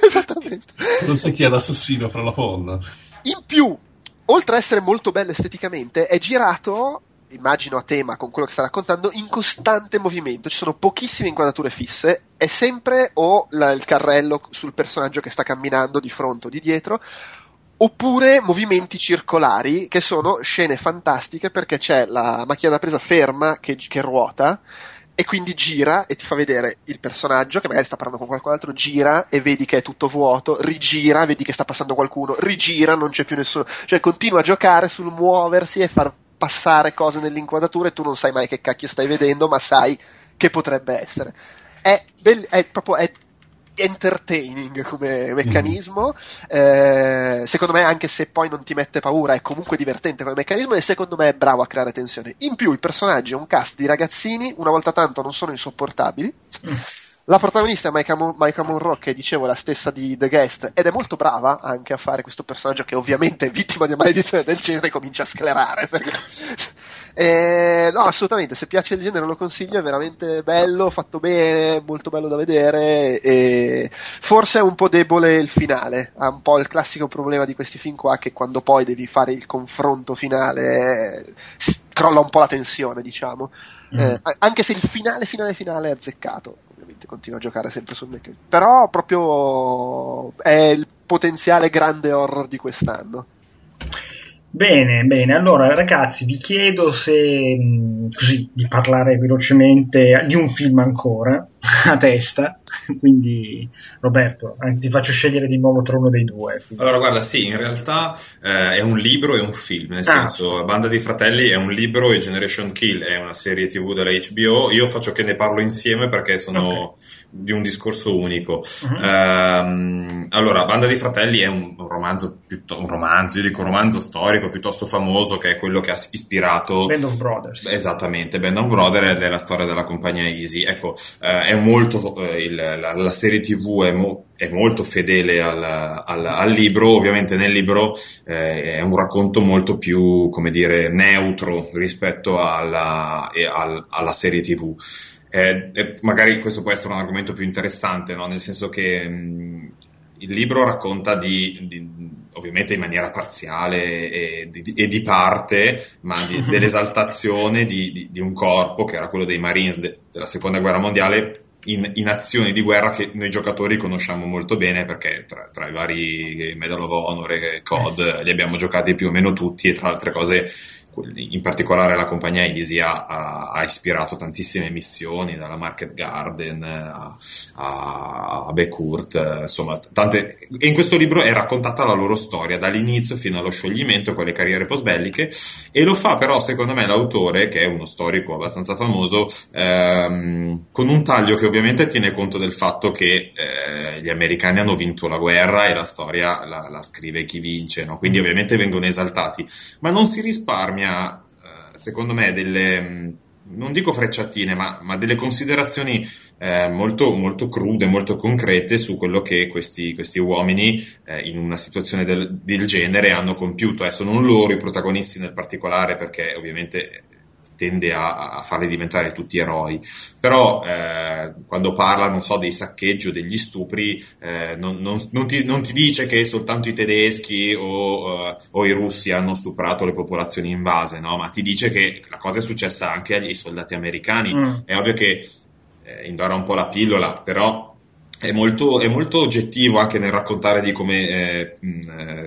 Esattamente, non sai chi è l'assassino fra la folla. In più, oltre a essere molto bello esteticamente, è girato, immagino a tema con quello che sta raccontando, in costante movimento, ci sono pochissime inquadrature fisse, è sempre o il carrello sul personaggio che sta camminando di fronte o di dietro, oppure movimenti circolari che sono scene fantastiche perché c'è la macchina da presa ferma che ruota e quindi gira e ti fa vedere il personaggio che magari sta parlando con qualcun altro, gira e vedi che è tutto vuoto, rigira, vedi che sta passando qualcuno, rigira, non c'è più nessuno, cioè continua a giocare sul muoversi e far passare cose nell'inquadratura e tu non sai mai che cacchio stai vedendo, ma sai che potrebbe essere. È proprio entertaining come meccanismo, secondo me, anche se poi non ti mette paura, è comunque divertente come meccanismo e secondo me è bravo a creare tensione. In più, i personaggi è un cast di ragazzini, una volta tanto non sono insopportabili. La protagonista è Maika Monroe, che dicevo la stessa di The Guest, ed è molto brava anche a fare questo personaggio che ovviamente è vittima di maledizione del genere e comincia a sclerare perché... no, assolutamente, se piace il genere lo consiglio, è veramente bello, fatto bene, molto bello da vedere, e forse è un po' debole il finale, ha un po' il classico problema di questi film qua che quando poi devi fare il confronto finale crolla un po' la tensione, diciamo. Anche se il finale è azzeccato, ovviamente continua a giocare sempre sul meccanismo, però proprio è il potenziale grande horror di quest'anno. Bene, allora ragazzi, vi chiedo se così di parlare velocemente di un film ancora a testa, quindi Roberto ti faccio scegliere di nuovo tra uno dei due. Allora guarda, sì, in realtà è un libro e un film, nel senso Banda dei Fratelli è un libro e Generation Kill è una serie TV della HBO. Io faccio che ne parlo insieme perché sono di un discorso unico. Allora, Banda dei Fratelli è un romanzo storico piuttosto famoso, che è quello che ha ispirato Band of Brothers. Esattamente, Band of Brothers è la storia della compagnia Easy. Ecco, è molto la serie TV è molto fedele al libro. Ovviamente nel libro è un racconto molto più, come dire, neutro rispetto alla serie TV. Magari questo può essere un argomento più interessante, no? Nel senso che il libro racconta ovviamente in maniera parziale e di parte, ma dell'esaltazione di un corpo che era quello dei Marines della seconda guerra mondiale, in azioni di guerra che noi giocatori conosciamo molto bene, perché tra i vari Medal of Honor e COD li abbiamo giocati più o meno tutti, e tra altre cose in particolare la compagnia Easy ha ispirato tantissime missioni, dalla Market Garden a Beckurt, insomma tante, e in questo libro è raccontata la loro storia dall'inizio fino allo scioglimento, con le carriere postbelliche, e lo fa però secondo me l'autore, che è uno storico abbastanza famoso, con un taglio che ovviamente tiene conto del fatto che gli americani hanno vinto la guerra e la storia la scrive chi vince, no? Quindi ovviamente vengono esaltati, ma non si risparmia, secondo me, delle, non dico frecciatine, ma delle considerazioni molto, molto crude, molto concrete su quello che questi uomini in una situazione del genere hanno compiuto. Adesso non loro i protagonisti nel particolare, perché ovviamente tende a farli diventare tutti eroi, però quando parla, non so, dei saccheggi o degli stupri, non ti dice che soltanto i tedeschi o i russi hanno stuprato le popolazioni invase, no? Ma ti dice che la cosa è successa anche agli soldati americani. È ovvio che indora un po' la pillola, però è molto oggettivo anche nel raccontare di come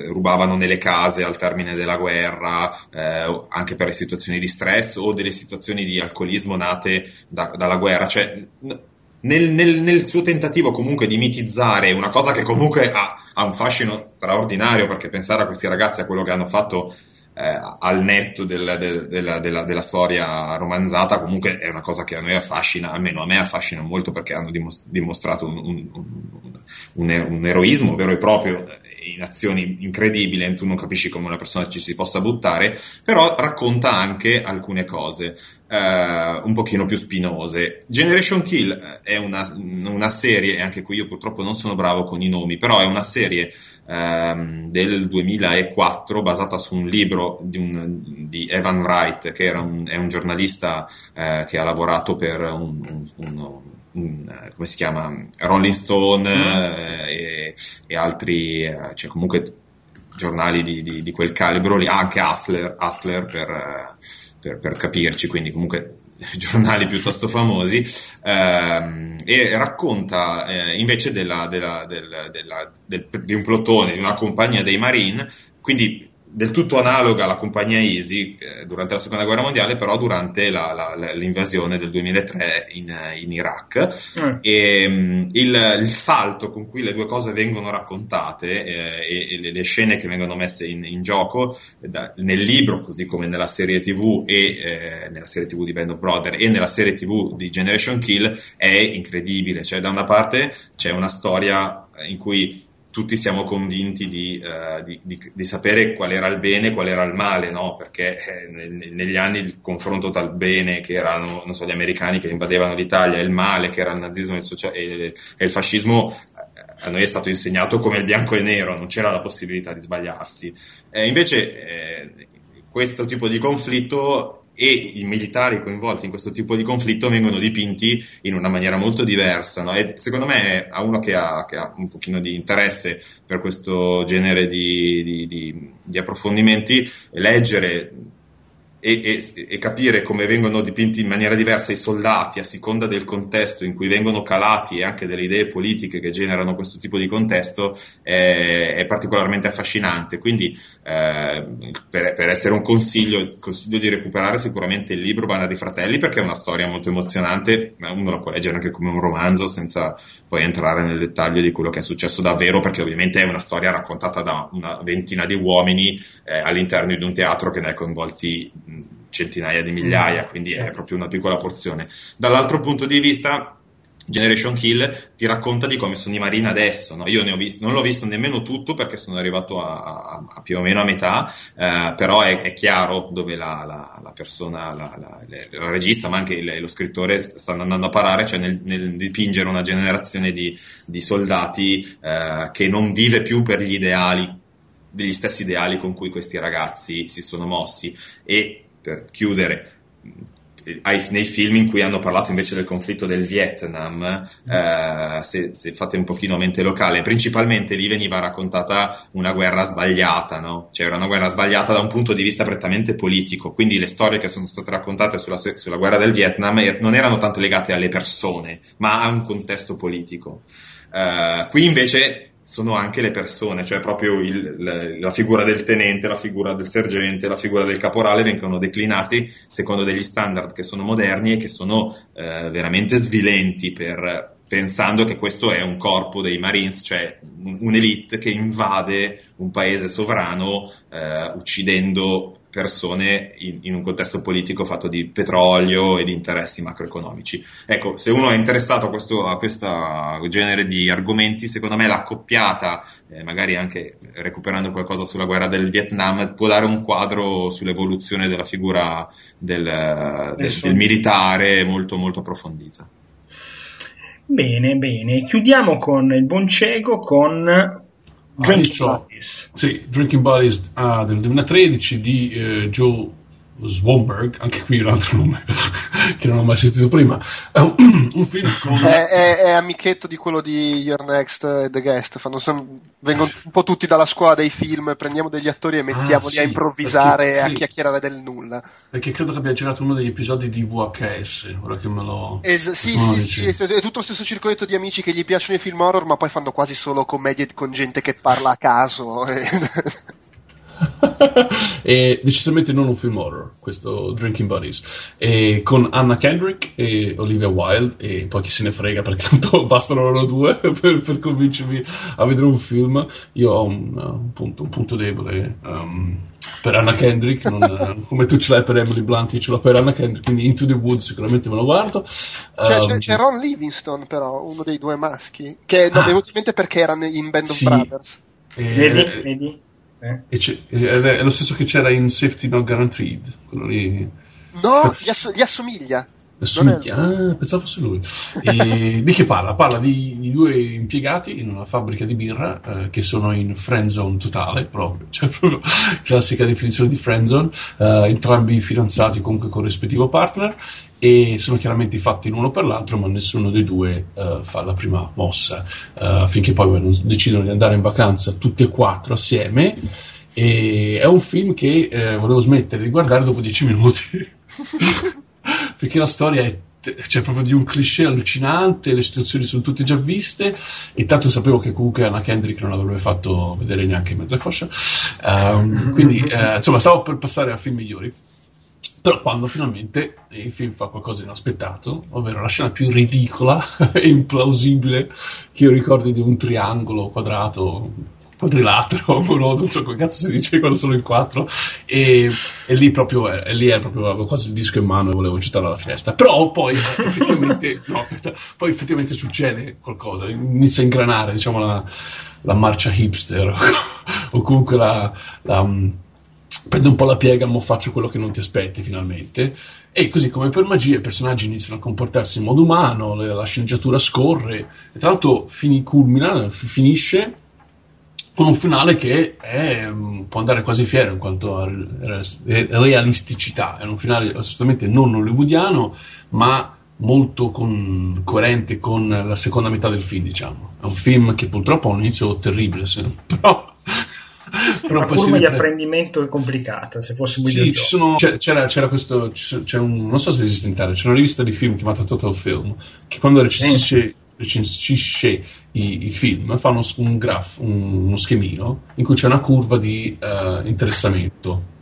rubavano nelle case al termine della guerra, anche per le situazioni di stress o delle situazioni di alcolismo nate dalla guerra. Cioè, nel suo tentativo comunque di mitizzare una cosa che comunque ha un fascino straordinario, perché pensare a questi ragazzi, a quello che hanno fatto al netto della storia romanzata, comunque è una cosa che a noi affascina, almeno a me affascina molto, perché hanno dimostrato un eroismo vero e proprio in azioni incredibili. Tu non capisci come una persona ci si possa buttare, però racconta anche alcune cose un pochino più spinose. Generation Kill è una serie, e anche qui io purtroppo non sono bravo con i nomi, però è una serie del 2004 basata su un libro di Evan Wright, che è un giornalista che ha lavorato per come si chiama, Rolling Stone e altri, cioè comunque giornali di quel calibro lì, anche Hustler per capirci, quindi comunque giornali piuttosto famosi, e racconta invece di un plotone, di una compagnia dei Marine, quindi del tutto analoga alla compagnia Easy durante la seconda guerra mondiale, però durante l'invasione del 2003 in Iraq. E il salto con cui le due cose vengono raccontate e le scene che vengono messe in gioco nel libro, così come nella serie TV e nella serie TV di Band of Brothers e nella serie TV di Generation Kill, è incredibile. Cioè, da una parte c'è una storia in cui tutti siamo convinti di sapere qual era il bene e qual era il male, no? Perché negli anni il confronto tra il bene, che erano, non so, gli americani che invadevano l'Italia, e il male, che era il nazismo e il fascismo, a noi è stato insegnato come il bianco e il nero, non c'era la possibilità di sbagliarsi. Invece questo tipo di conflitto e i militari coinvolti in questo tipo di conflitto vengono dipinti in una maniera molto diversa, no? E secondo me a uno che ha un pochino di interesse per questo genere di approfondimenti, leggere e capire come vengono dipinti in maniera diversa i soldati a seconda del contesto in cui vengono calati e anche delle idee politiche che generano questo tipo di contesto è particolarmente affascinante. Quindi per essere un consiglio, consiglio di recuperare sicuramente il libro Banda dei Fratelli, perché è una storia molto emozionante, ma uno la può leggere anche come un romanzo senza poi entrare nel dettaglio di quello che è successo davvero, perché ovviamente è una storia raccontata da una ventina di uomini all'interno di un teatro che ne è coinvolti centinaia di migliaia, quindi è proprio una piccola porzione. Dall'altro punto di vista, Generation Kill ti racconta di come sono i marini adesso, no? Io non l'ho visto nemmeno tutto perché sono arrivato a più o meno a metà, però è chiaro dove la persona, la regista, ma anche lo scrittore stanno andando a parare, cioè nel dipingere una generazione di soldati che non vive più per gli ideali, degli stessi ideali con cui questi ragazzi si sono mossi. E per chiudere, nei film in cui hanno parlato invece del conflitto del Vietnam, se fate un pochino mente locale, principalmente lì veniva raccontata una guerra sbagliata, no? Cioè era una guerra sbagliata da un punto di vista prettamente politico, quindi le storie che sono state raccontate sulla guerra del Vietnam non erano tanto legate alle persone, ma a un contesto politico. Qui invece sono anche le persone, cioè proprio la figura del tenente, la figura del sergente, la figura del caporale vengono declinati secondo degli standard che sono moderni e che sono veramente svilenti, pensando che questo è un corpo dei Marines, cioè un'elite che invade un paese sovrano uccidendo persone in un contesto politico fatto di petrolio e di interessi macroeconomici. Ecco, se uno è interessato a questo genere di argomenti, secondo me l'accoppiata, magari anche recuperando qualcosa sulla guerra del Vietnam, può dare un quadro sull'evoluzione della figura del militare molto molto approfondita. Bene, chiudiamo con il buon cieco con Drinking Buddies del 2013 di Joe Swanberg, anche qui un altro nome che non ho mai sentito prima. Un film con... è amichetto di quello di Your Next e The Guest. Vengono un po' tutti dalla scuola dei film, prendiamo degli attori e mettiamoli a improvvisare a chiacchierare del nulla, perché credo che abbia girato uno degli episodi di VHS, ora che me lo sì, è tutto lo stesso circoletto di amici che gli piacciono i film horror ma poi fanno quasi solo commedie con gente che parla a caso e decisamente non un film horror questo Drinking Buddies, con Anna Kendrick e Olivia Wilde, e poi chi se ne frega, perché tanto bastano loro due per convincermi a vedere un film. Io ho un punto debole per Anna Kendrick, come tu ce l'hai per Emily Blunt, io ce l'ho per Anna Kendrick, quindi Into the Woods sicuramente me lo guardo. C'è Ron Livingston, però uno dei due maschi che non avevo in mente perché erano in Band of Brothers, vedi? È lo stesso che c'era in Safety Not Guaranteed, quello lì. No, gli assomiglia. Pensavo fosse lui. E di che parla? Di due impiegati in una fabbrica di birra che sono in friend zone totale, proprio classica definizione di friend zone, entrambi fidanzati comunque con il rispettivo partner, e sono chiaramente fatti l'uno per l'altro, ma nessuno dei due fa la prima mossa, finché poi non decidono di andare in vacanza tutti e quattro assieme. E è un film che volevo smettere di guardare dopo 10 minuti perché la storia è cioè proprio di un cliché allucinante, le situazioni sono tutte già viste, intanto sapevo che comunque Anna Kendrick non l'avrebbe fatto vedere neanche in mezza coscia, quindi insomma stavo per passare a film migliori, però quando finalmente il film fa qualcosa di inaspettato, ovvero la scena più ridicola e implausibile che io ricordo di un triangolo quadrato, quadrilatero, no, non so come cazzo si dice quando sono in quattro, e lì proprio avevo quasi il disco in mano e volevo gettarlo alla finestra, però poi effettivamente poi effettivamente succede qualcosa, inizia a ingranare, diciamo, la marcia hipster o comunque prende un po' la piega, mo faccio quello che non ti aspetti finalmente, e così come per magia i personaggi iniziano a comportarsi in modo umano, la sceneggiatura scorre e tra l'altro finisce con un finale che può andare quasi fiero in quanto a realisticità. È un finale assolutamente non hollywoodiano, ma molto coerente con la seconda metà del film, diciamo. È un film che purtroppo ha un inizio terribile, però la curva di apprendimento è complicata. Se fosse sì, non so se esiste in Italia, c'è una rivista di film chiamata Total Film che quando recensisce i film fa uno schemino in cui c'è una curva di interessamento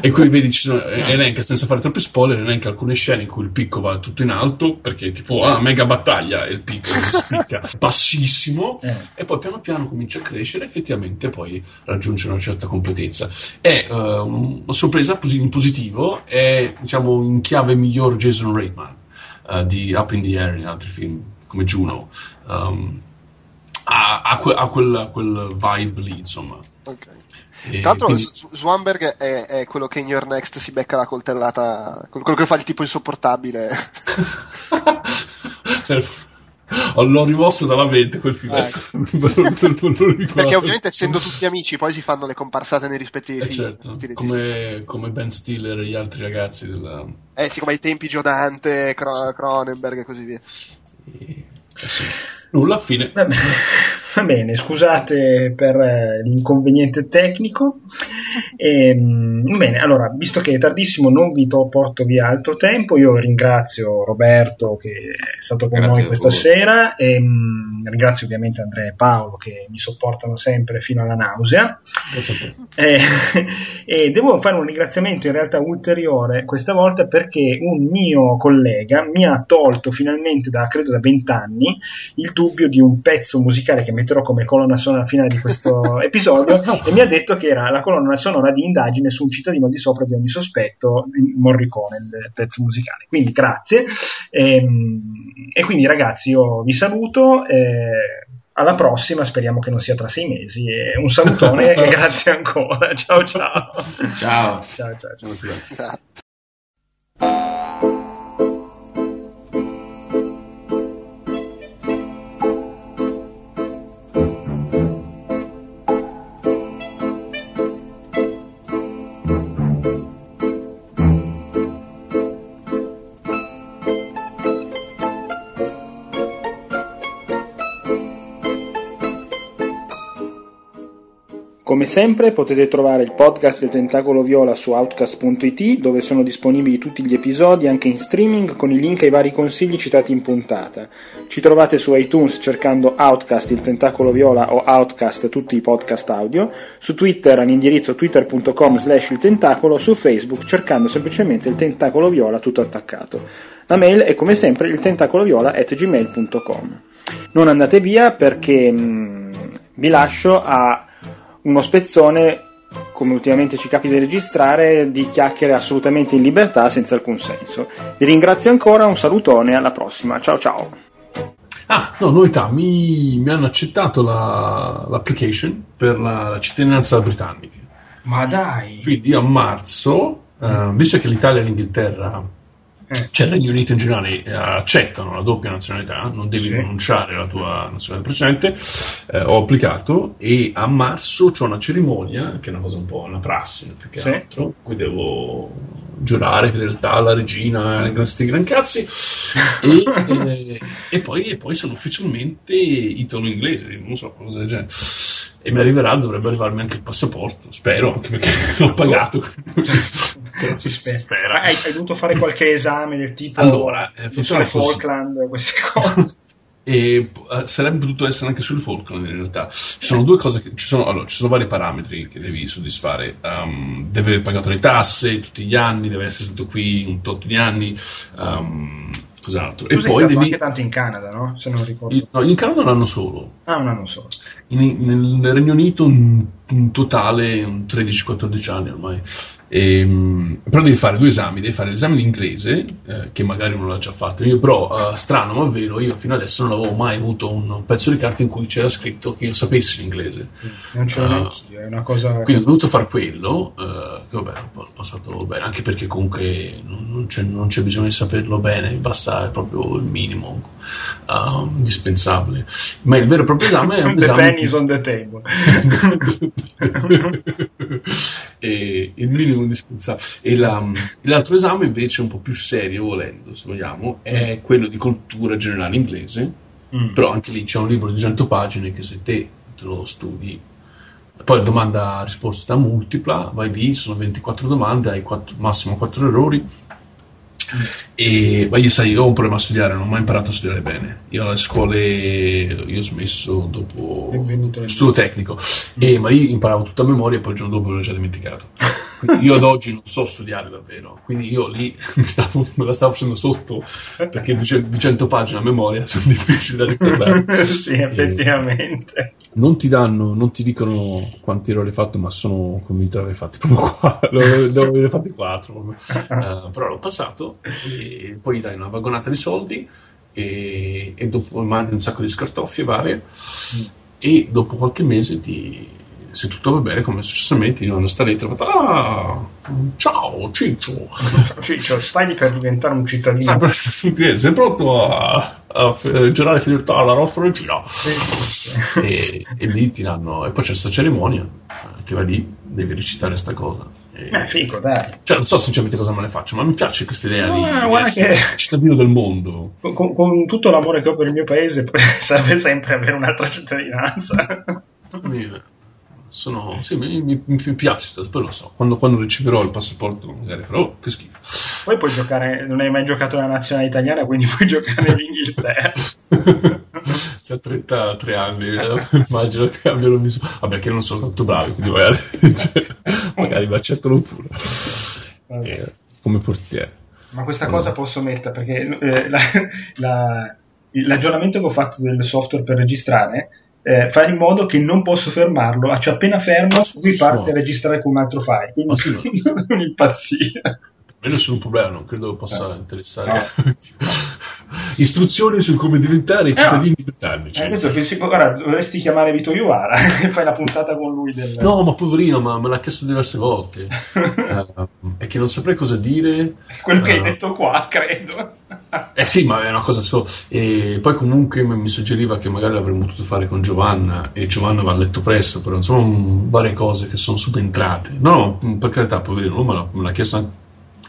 e qui vedi elenca, senza fare troppi spoiler, elenca alcune scene in cui il picco va tutto in alto perché tipo mega battaglia e il picco spicca bassissimo e poi piano piano comincia a crescere, effettivamente poi raggiunge una certa completezza. È una sorpresa in positivo, è diciamo in chiave miglior Jason Reitman di Up in the Air, in altri film come Juno, ha quel vibe lì, insomma. Okay. Tra l'altro quindi... Swanberg è quello che in Your Next si becca la coltellata, quello che fa il tipo insopportabile. L'ho rimosso dalla mente quel film, perché ovviamente essendo tutti amici poi si fanno le comparsate nei rispettivi film, certo. come Ben Stiller e gli altri ragazzi come ai tempi Giodante, Cronenberg e così via. Nulla, fine. Va bene, scusate per l'inconveniente tecnico. Bene, allora, visto che è tardissimo, non vi porto via altro tempo. Io ringrazio Roberto che è stato con noi questa sera, e ringrazio ovviamente Andrea e Paolo che mi sopportano sempre fino alla nausea. Grazie a te. E devo fare un ringraziamento in realtà ulteriore questa volta, perché un mio collega mi ha tolto finalmente credo da 20 anni il dubbio di un pezzo musicale che metterò come colonna sonora finale di questo episodio e mi ha detto che era la colonna sonora di Indagine su un cittadino di sopra di ogni sospetto, Morricone, il pezzo musicale. Quindi grazie, e quindi ragazzi io vi saluto, alla prossima, speriamo che non sia tra 6 mesi, e un salutone e grazie ancora, ciao. Come sempre potete trovare il podcast del Tentacolo Viola su outcast.it, dove sono disponibili tutti gli episodi anche in streaming con i link ai vari consigli citati in puntata. Ci trovate su iTunes cercando Outcast il Tentacolo Viola o Outcast tutti i podcast audio, su Twitter all'indirizzo twitter.com/iltentacolo, su Facebook cercando semplicemente il Tentacolo Viola tutto attaccato. La mail è come sempre iltentacoloviola@gmail.com. Non andate via perché vi lascio a uno spezzone, come ultimamente ci capita di registrare, di chiacchiere assolutamente in libertà, senza alcun senso. Vi ringrazio ancora, un salutone, alla prossima, ciao. Novità, mi hanno accettato l'application per la cittadinanza britannica. Ma dai! Quindi a marzo, visto che l'Italia e l'Inghilterra, cioè il Regno Unito in generale, accettano la doppia nazionalità, non devi rinunciare alla tua nazionalità precedente, ho applicato e a marzo c'è una cerimonia, che è una cosa un po' una prassi più che altro, qui devo giurare fedeltà alla regina, questi gran cazzi, e poi sono ufficialmente italo-inglese, non so, cosa del genere. E dovrebbe arrivarmi anche il passaporto, spero, anche perché l'ho pagato. Si spera. Ma hai dovuto fare qualche esame del tipo allora, funziona così. Falkland, queste cose. E sarebbe potuto essere anche sul Falkland in realtà. Ci sono due cose che, ci sono vari parametri che devi soddisfare. Deve aver pagato le tasse tutti gli anni, deve essere stato qui un tot di anni. Cos'altro? Tu e sei poi stato anche tanto in Canada, no? Se non ricordo. No, in Canada un anno solo. Ah, un anno solo. Nel Regno Unito un totale un 13-14 anni ormai. Però devi fare due esami, devi fare l'esame in inglese che magari non l'ho già fatto io, però strano ma vero, io fino adesso non avevo mai avuto un pezzo di carta in cui c'era scritto che io sapessi l'inglese, non ce l'ho neanch'io, è una cosa. Quindi ho dovuto fare quello che vabbè, ho passato bene, anche perché comunque non c'è bisogno di saperlo bene, basta, è proprio il minimo indispensabile. Ma il vero e proprio esame è un the esame pennies on the table. E il minimo indispensabile. E l'altro esame invece un po' più serio, volendo, se vogliamo, è quello di cultura generale inglese, però anche lì c'è un libro di 100 pagine che se te lo studi, poi domanda risposta multipla, vai lì, sono 24 domande, hai massimo 4 errori. E ma io sai, io ho un problema a studiare, non ho mai imparato a studiare bene. Io alle scuole ho smesso dopo studio tecnico, ma io imparavo tutto a memoria e poi il giorno dopo l'ho già dimenticato. Quindi io ad oggi non so studiare davvero. Quindi io lì me la stavo facendo sotto, perché 200 pagine a memoria sono difficili da ricordare. Sì, effettivamente. Non ti dicono quanti errori hai fatto, ma sono convinto di aver fatti proprio fatti 4. Però l'ho passato. E poi dai una vagonata di soldi e dopo mandi un sacco di scartoffie varie e dopo qualche mese se tutto va bene, come è successo a me, ti vanno a stare lì e ciao Ciccio, stai per diventare un cittadino, sei pronto a giurare fedeltà alla nostra regina? Sì. E lì ti danno, e poi c'è questa cerimonia che va lì, devi recitare questa cosa. Figo, dai. Cioè, non so sinceramente cosa me ne faccio, ma mi piace questa idea di essere cittadino del mondo. Con tutto l'amore che ho per il mio paese, serve sempre avere un'altra cittadinanza. Mi piace, poi lo so, quando riceverò il passaporto magari farò che schifo. Poi puoi giocare, non hai mai giocato nella nazionale italiana, quindi puoi giocare in Inghilterra. Se a 33 anni immagino che abbiano visto, vabbè, che non sono tanto bravi, quindi magari mi accettano pure come portiere. Ma questa cosa posso mettere, perché l'aggiornamento che ho fatto del software per registrare fa in modo che non posso fermarlo, cioè appena fermo lui parte a registrare con un altro file, quindi non impazzire. Per me nessun problema, non credo possa interessare. Istruzioni su come diventare cittadini britannici. Ora dovresti chiamare Vito Iuvara e fai la puntata con lui No, ma poverino, ma me l'ha chiesto diverse volte. È che non saprei cosa dire. Quello che hai detto qua, credo. Sì, ma è una cosa solo. E poi comunque mi suggeriva che magari l'avremmo potuto fare con Giovanna, e Giovanna va a letto presto, però insomma varie cose che sono subentrate. No, per carità, poverino, me l'ha chiesto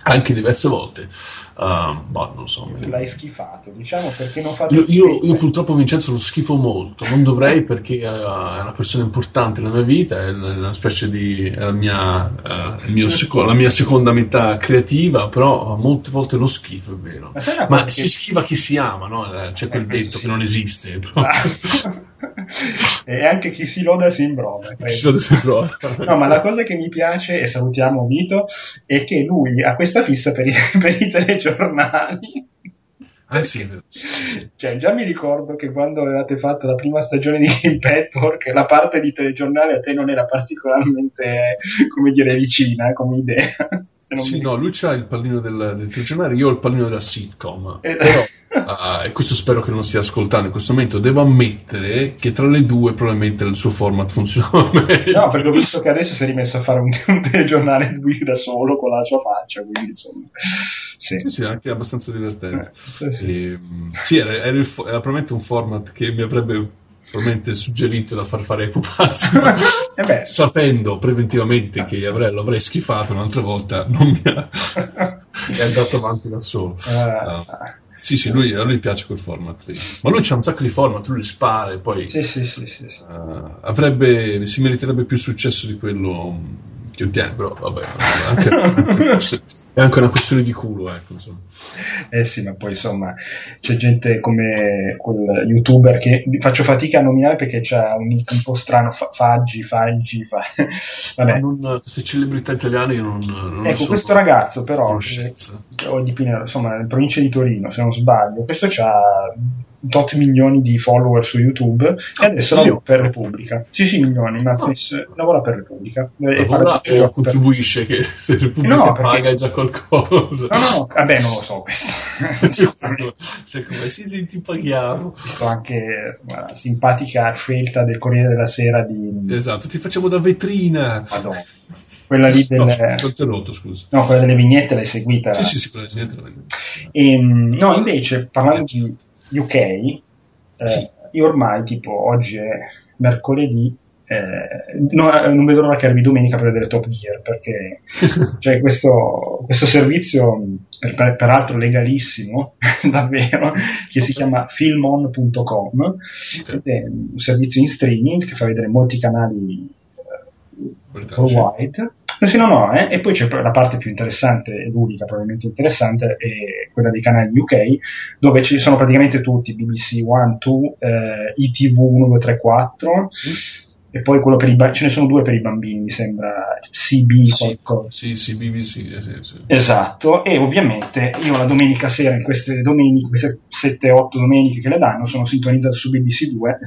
anche diverse volte, boh, non so. L'hai schifato, diciamo, perché non fate io purtroppo Vincenzo lo schifo molto, non dovrei, perché è una persona importante nella mia vita, è una specie di la mia seconda metà creativa, però molte volte lo schifo, è vero. Ma si schifa chi si ama, no? C'è quel detto che non esiste. Però. Esatto. E anche chi si loda si imbroda. No, ma la cosa che mi piace, e salutiamo Vito, è che lui ha questa fissa per i telegiornali. Sì. Cioè, già mi ricordo che quando avevate fatto la prima stagione di Game Network, la parte di telegiornale a te non era particolarmente, come dire, vicina come idea. No, lui c'ha il pallino del telegiornale, io ho il pallino della sitcom. Però e questo spero che non stia ascoltando in questo momento. Devo ammettere che tra le due probabilmente il suo format funziona meglio. No, perché ho visto che adesso si è rimesso a fare un telegiornale lui da solo con la sua faccia, quindi insomma. Sì, anche abbastanza divertente. Era probabilmente un format che mi avrebbe probabilmente suggerito da far fare ai pupazzi, sapendo preventivamente che l'avrei schifato un'altra volta, non mi è andato avanti da solo. Sì, a lui piace quel format, sì. Ma lui c'ha un sacco di format, lui li spara e poi si meriterebbe più successo di quello più tempo, però vabbè, è anche una questione di culo, ecco, insomma. Eh sì, ma poi insomma c'è gente come quel youtuber che faccio fatica a nominare perché c'ha un nick un po' strano, Faggi. Vabbè. Se celebrità italiane io non ecco, questo ragazzo però, o di Pinero, insomma, in provincia di Torino, se non sbaglio, questo c'ha tot milioni di follower su YouTube e adesso lavora per Repubblica. Sì, milioni, ma lavora per Repubblica. Lavora e contribuisce per... che se Repubblica paga è già qualcosa. No, vabbè, non lo so questo. Sì, ti paghiamo. Visto anche la simpatica scelta del Corriere della Sera di... Esatto, ti facciamo da vetrina. Madonna. Quella lì quella delle vignette l'hai seguita. Sì, quella delle vignette. No, invece, parlando di... UK, io ormai tipo oggi è mercoledì, non vedo l'ora che arrivi domenica per vedere Top Gear, perché cioè, questo servizio peraltro legalissimo davvero, che si chiama filmon.com, è un servizio in streaming che fa vedere molti canali worldwide. No, e poi c'è la parte più interessante, e l'unica probabilmente interessante, è quella dei canali UK, dove ci sono praticamente tutti, BBC 1, 2, ITV 1, 2, 3, 4, e poi quello per i ce ne sono due per i bambini, mi sembra, CB qualcosa. Sì, BBC, sì. Esatto, e ovviamente io la domenica sera, in queste domeniche, queste 7-8 domeniche che le danno, sono sintonizzato su BBC 2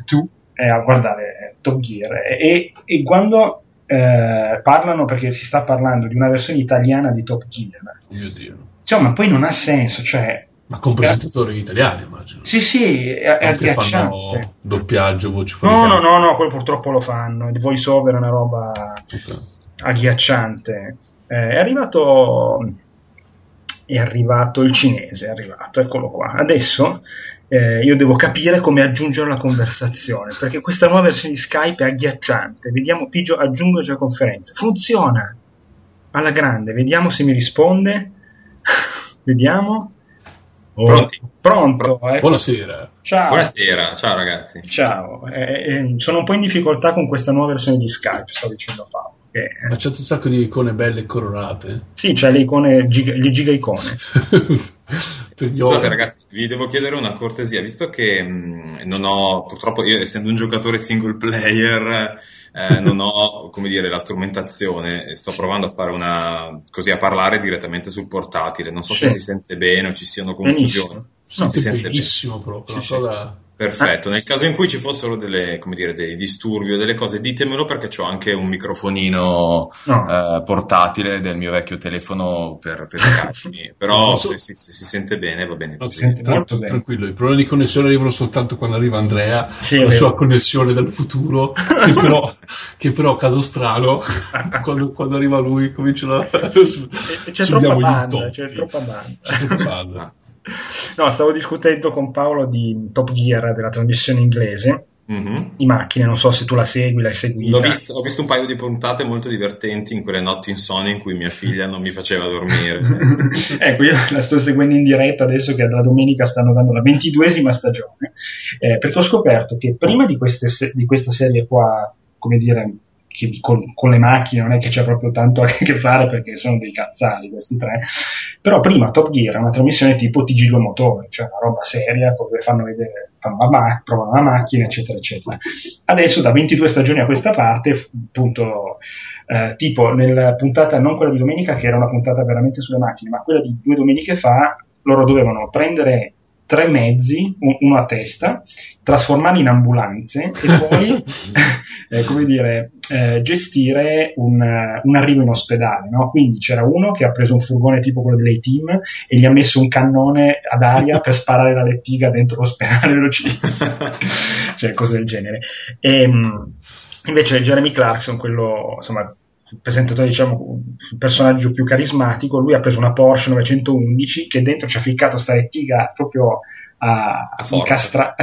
a guardare Top Gear, e quando... parlano, perché si sta parlando di una versione italiana di Top Gear. Mio Dio. Cioè, ma poi non ha senso, cioè... Ma con presentatori italiani, immagino. Sì, è agghiacciante. Fanno doppiaggio, voce fuori. No, quello purtroppo lo fanno. Il voice over è una roba agghiacciante. È arrivato il cinese, eccolo qua. Adesso io devo capire come aggiungere la conversazione, perché questa nuova versione di Skype è agghiacciante. Vediamo, Pigio, aggiungoci la conferenza. Funziona alla grande, vediamo se mi risponde. Vediamo. Pronto. Ecco. Buonasera. Ciao. Buonasera, ciao ragazzi. Ciao. Sono un po' in difficoltà con questa nuova versione di Skype, sto dicendo a Paolo. Ma c'è un sacco di icone belle colorate. Sì, c'è le icone, le gigaicone. Scusate ragazzi, vi devo chiedere una cortesia, visto che non ho, purtroppo io essendo un giocatore single player non ho, come dire, la strumentazione, e sto provando a fare così a parlare direttamente sul portatile, non so se si sente bene o ci siano confusioni. No, si sente benissimo proprio, una cosa... Perfetto, nel caso in cui ci fossero delle, come dire, dei disturbi o delle cose, ditemelo, perché c'ho anche un microfonino portatile del mio vecchio telefono per scarmi, però se si sente bene va bene così. Sente molto bene. Tranquillo, i problemi di connessione arrivano soltanto quando arriva Andrea, la sua connessione dal futuro, che però caso strano, quando arriva lui cominciano a... C'è troppa banda. No, stavo discutendo con Paolo di Top Gear, della trasmissione inglese di macchine, non so se tu la segui, l'hai seguita. Ho visto un paio di puntate molto divertenti in quelle notti insonne in cui mia figlia non mi faceva dormire. Ecco, io la sto seguendo in diretta adesso, che la domenica stanno dando la 22esima stagione, perché ho scoperto che prima di questa serie qua, come dire, che con le macchine non è che c'è proprio tanto a che fare, perché sono dei cazzari questi tre, però prima Top Gear è una trasmissione tipo TG2 Motore, cioè una roba seria dove fanno vedere, provano la macchina, eccetera eccetera. Adesso da 22 stagioni a questa parte, appunto, tipo nella puntata, non quella di domenica che era una puntata veramente sulle macchine, ma quella di 2 domeniche fa, loro dovevano prendere 3 mezzi, uno a testa, trasformarli in ambulanze e poi gestire un arrivo in ospedale, no? Quindi c'era uno che ha preso un furgone tipo quello dell'A-Team e gli ha messo un cannone ad aria per sparare la lettiga dentro l'ospedale velocissimo, cioè cose del genere. E, invece Jeremy Clarkson, quello insomma presentatore, diciamo, il personaggio più carismatico, lui ha preso una Porsche 911 che dentro ci ha ficcato sta lettiga proprio a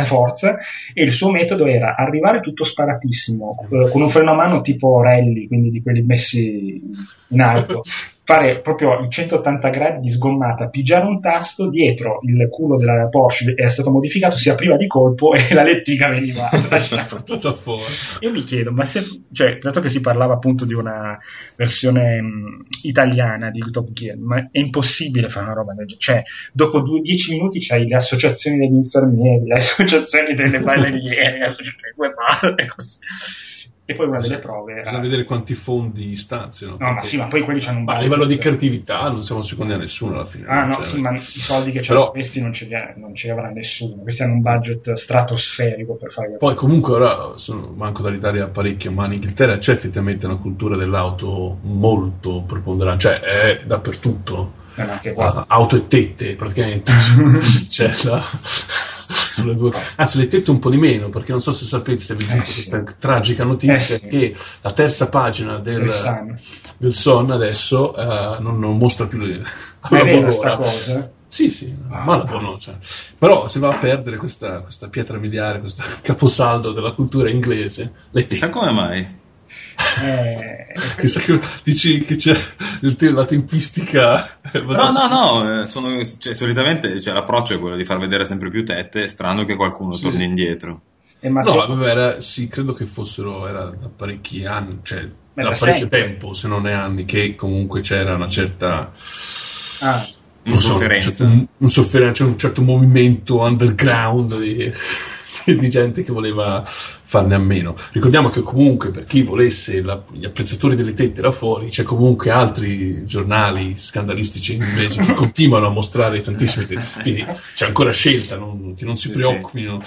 forza, e il suo metodo era arrivare tutto sparatissimo con un freno a mano tipo rally, quindi di quelli messi in alto fare proprio in 180 gradi di sgommata, pigiare un tasto, dietro il culo della Porsche è stato modificato, si apriva di colpo e la lettiga veniva tutto a fuori. Io mi chiedo, ma se, cioè, dato che si parlava appunto di una versione italiana di Top Gear, ma è impossibile fare una roba del genere, cioè dopo 10 minuti c'hai le associazioni degli infermieri, le associazioni delle ballerine, le associazioni delle due palle, così. E poi una delle prove era... Bisogna vedere quanti fondi stanziano. No, perché... ma sì, ma poi quelli c'hanno un... Ma a livello di creatività non siamo secondi a nessuno alla fine. Ah, no, c'era. Sì, ma i soldi che c'hanno però... questi non ce li avrà nessuno. Questi hanno un budget stratosferico per fare... Poi comunque ora manco dall'Italia parecchio, ma in Inghilterra c'è effettivamente una cultura dell'auto molto preponderante. Cioè, è dappertutto. Anche qua. Auto e tette, praticamente. C'è la... Anzi, le tette un po' di meno, perché non so se sapete, se vi dico questa tragica notizia, che la terza pagina del Sun adesso non mostra più le... Ma è questa cosa? Sì, sì, buono, cioè. Però si va a perdere questa pietra miliare, questo caposaldo della cultura inglese. Le tette. Chissà come mai? Chissà che dici che c'è la tempistica. No, cioè, solitamente cioè, l'approccio è quello di far vedere sempre più tette. È strano che qualcuno torni indietro. Credo che fossero da parecchi anni, cioè da parecchio tempo, se non è anni, che comunque c'era una certa insofferenza, un certo movimento underground di gente che voleva farne a meno. Ricordiamo che comunque per chi volesse gli apprezzatori delle tette là fuori c'è comunque altri giornali scandalistici inglesi che continuano a mostrare tantissime tette, quindi c'è ancora scelta, che non si preoccupino.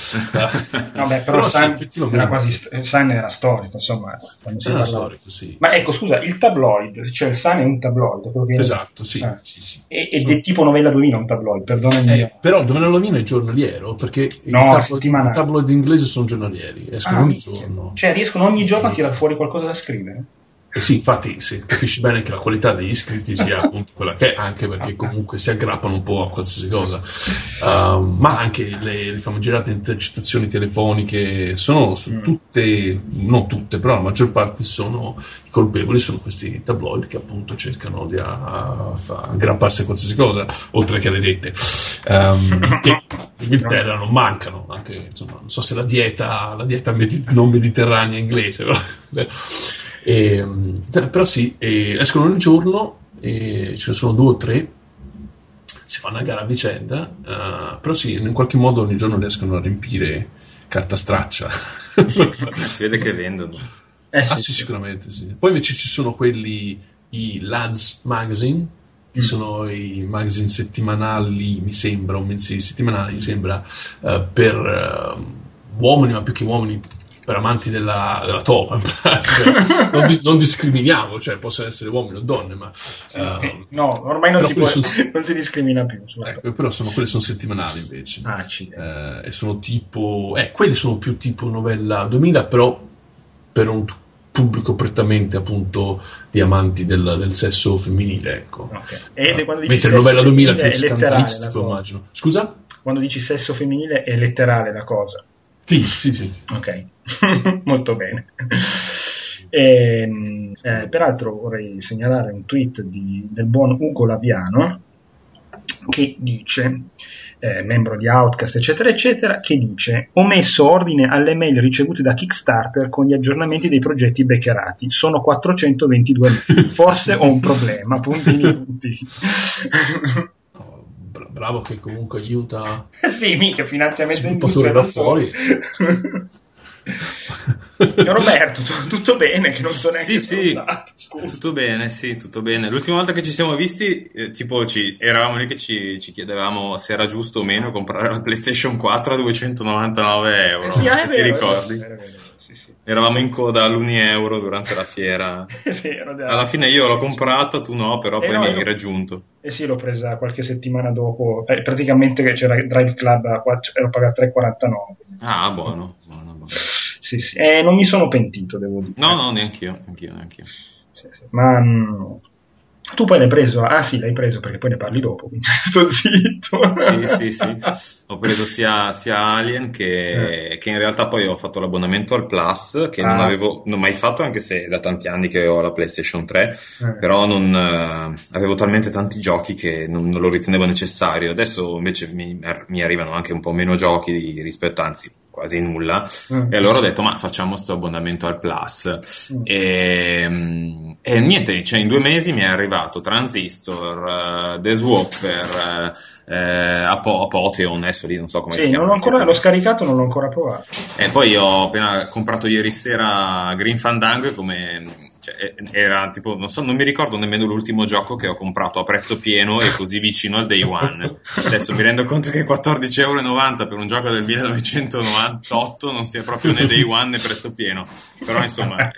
Vabbè, però Sun era storico, insomma, era storico, sì. Ma ecco, scusa, il tabloid, cioè il Sun è un tabloid, quello che... Esatto, sì, sì, sì. Ed è tipo Novella 2000 un tabloid, perdonami. Però Novella 2000 è giornaliero, perché il tabloid inglese sono giornalieri, escono ogni giorno. Cioè riescono ogni giorno a tirare fuori qualcosa da scrivere. Sì, infatti se capisci bene che la qualità degli iscritti sia appunto quella che è, anche perché comunque si aggrappano un po' a qualsiasi cosa, ma anche le famigerate intercettazioni telefoniche sono su tutte, non tutte, però la maggior parte sono i colpevoli, sono questi tabloid che appunto cercano di aggrapparsi a qualsiasi cosa, oltre che alle dette, che in Inghilterra non mancano, anche, insomma, non so se la dieta non mediterranea inglese, però... però sì, escono ogni giorno, ce ne sono 2 o 3, si fanno a gara a vicenda, però sì, in qualche modo ogni giorno riescono a riempire carta straccia. Si vede che vendono. Sì, sicuramente sì. Poi invece ci sono quelli, i Lads Magazine, che sono i magazine settimanali, mi sembra, o mensili settimanali, mi sembra, per uomini, ma più che uomini, per amanti della topa, in pratica. Non discriminiamo, cioè possono essere uomini o donne, ma no, ormai non si discrimina più, però quelli sono settimanali invece, e sono tipo quelli sono più tipo Novella 2000, però per un pubblico prettamente appunto di amanti del sesso femminile, ecco. Okay. Quando dici mentre Novella 2000 è più scandalistico, immagino. Scusa? Quando dici sesso femminile è letterale la cosa? Sì. Ok, molto bene. Peraltro vorrei segnalare un tweet del buon Ugo Laviano, che dice, membro di Outcast eccetera eccetera, che dice: ho messo ordine alle mail ricevute da Kickstarter con gli aggiornamenti dei progetti beccherati, sono 422, forse ho un problema, puntini. Bravo, che comunque aiuta. Sì, mica finanziamento industria da fuori. Roberto, tutto bene? Che non so neanche tutto bene, sì, tutto bene. L'ultima volta che ci siamo visti, tipo eravamo lì che ci chiedevamo se era giusto o meno comprare la PlayStation 4 a 299€. Sì, se ti ricordi? È vero. Eravamo in coda all'1€ durante la fiera. È vero, dai. Alla fine io l'ho comprata, tu no, però poi mi hai raggiunto. Sì, l'ho presa qualche settimana dopo. Praticamente c'era Drive Club, ero pagato 3,49. Ah, buono. Sì. Non mi sono pentito, devo dire. No, neanch'io. Ma Tu poi l'hai preso? Ah sì, l'hai preso perché poi ne parli dopo, quindi sto zitto. Sì. Ho preso sia Alien che in realtà poi ho fatto l'abbonamento al Plus, che non avevo mai fatto, anche se da tanti anni che ho la PlayStation 3, però non avevo talmente tanti giochi che non lo ritenevo necessario. Adesso invece mi arrivano anche un po' meno giochi rispetto, anzi quasi nulla, e allora ho detto ma facciamo sto abbonamento al Plus, e niente, cioè in 2 mesi mi è arrivato Transistor, The Swapper, Apotheon, adesso lì non so come si chiama. L'ho scaricato, non l'ho ancora provato. E poi ho appena comprato ieri sera Green Fandango, come... Cioè, era tipo, non mi ricordo nemmeno l'ultimo gioco che ho comprato a prezzo pieno e così vicino al day one. Adesso mi rendo conto che €14,90 per un gioco del 1998 non sia proprio né day one né prezzo pieno, però insomma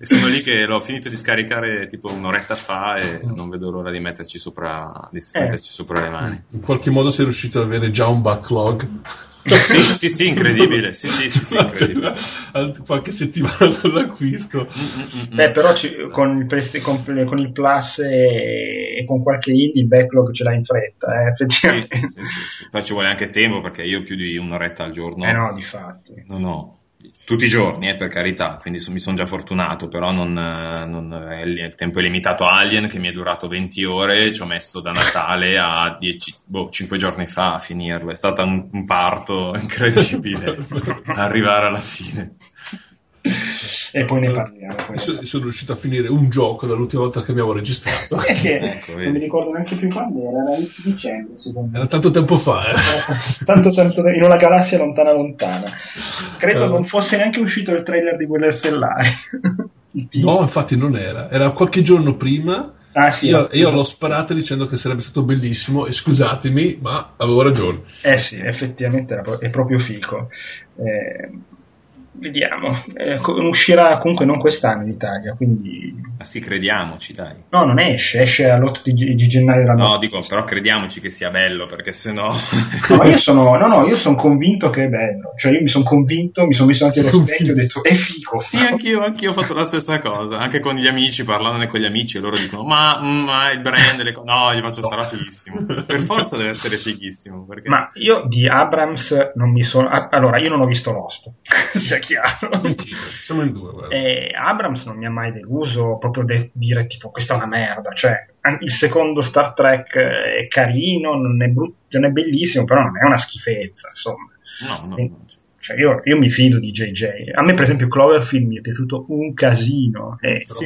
e sono lì che l'ho finito di scaricare tipo un'oretta fa e non vedo l'ora di metterci sopra, le mani. In qualche modo sei riuscito ad avere già un backlog? Sì, incredibile. Sì, incredibile. Qualche settimana dall'acquisto. Beh, però con il Plus e con qualche indie il backlog ce l'ha in fretta, effettivamente. Sì. Poi ci vuole anche tempo, perché io più di un'oretta al giorno. No, difatti. No. Tutti i giorni, per carità, quindi mi sono già fortunato, però il tempo è limitato. Alien, che mi è durato 20 ore, ci ho messo da Natale a 5 giorni fa a finirlo, è stato un parto incredibile arrivare alla fine. E poi ne parliamo. Sono riuscito a finire un gioco dall'ultima volta che abbiamo registrato. Ecco, non mi ricordo neanche più quando era inizio dicembre, secondo me. Era tanto tempo fa. Tanto in una galassia lontana. Credo non fosse neanche uscito il trailer di Guerre Stellari. No, infatti non era. Era qualche giorno prima. Ah, sì, io l'ho sparata dicendo che sarebbe stato bellissimo e scusatemi, ma avevo ragione. Sì, effettivamente è proprio fico. Vediamo, uscirà comunque non quest'anno in Italia, quindi... Ma sì, crediamoci, dai. No, non esce all'8 di gennaio l'anno. No, dico, però crediamoci che sia bello, perché sennò... No, io sono convinto che è bello, cioè io mi sono convinto, mi sono messo anche allo specchio e ho detto, è figo. Sì, anch'io ho fatto la stessa cosa, anche con gli amici, parlandone con gli amici, e loro dicono, ma il brand, no, gli faccio, sarà fighissimo, per forza deve essere fighissimo, perché... Ma io di Abrams non mi sono... Allora, io non ho visto Lost, sia chiaro. Siamo in due, guarda. E Abrams non mi ha mai deluso, proprio dire tipo questa è una merda, cioè il secondo Star Trek è carino, non è bellissimo, però non è una schifezza, insomma. No. Cioè io mi fido di JJ. A me per esempio Cloverfield mi è piaciuto un casino,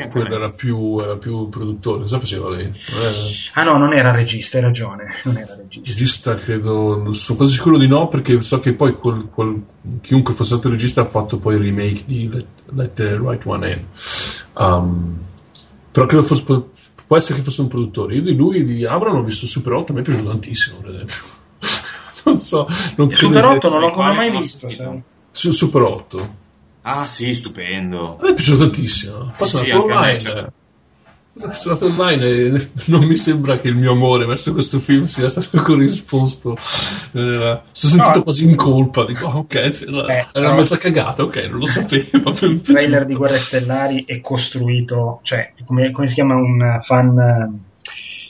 quello era più produttore, cosa faceva lei? No, non era regista, hai ragione, non era regista, credo, non sono quasi sicuro di no, perché so che poi chiunque fosse stato regista ha fatto poi il remake di Let the Right One In, però credo fosse, può essere che fosse un produttore. Io di lui, di Abrams, l'ho visto Super 8, a me è piaciuto tantissimo, per esempio. Non so, Super 8 non l'ho ancora mai visto. Su Super 8. Ah sì, stupendo. A me è piaciuto tantissimo. Sì, anche online. Sono andato online e non mi sembra che il mio amore verso questo film sia stato corrisposto. Sono sentito quasi in colpa. Dico, era mezza cagata, non lo sapevo. Il trailer di Guerre Stellari è costruito, cioè, come si chiama, un fan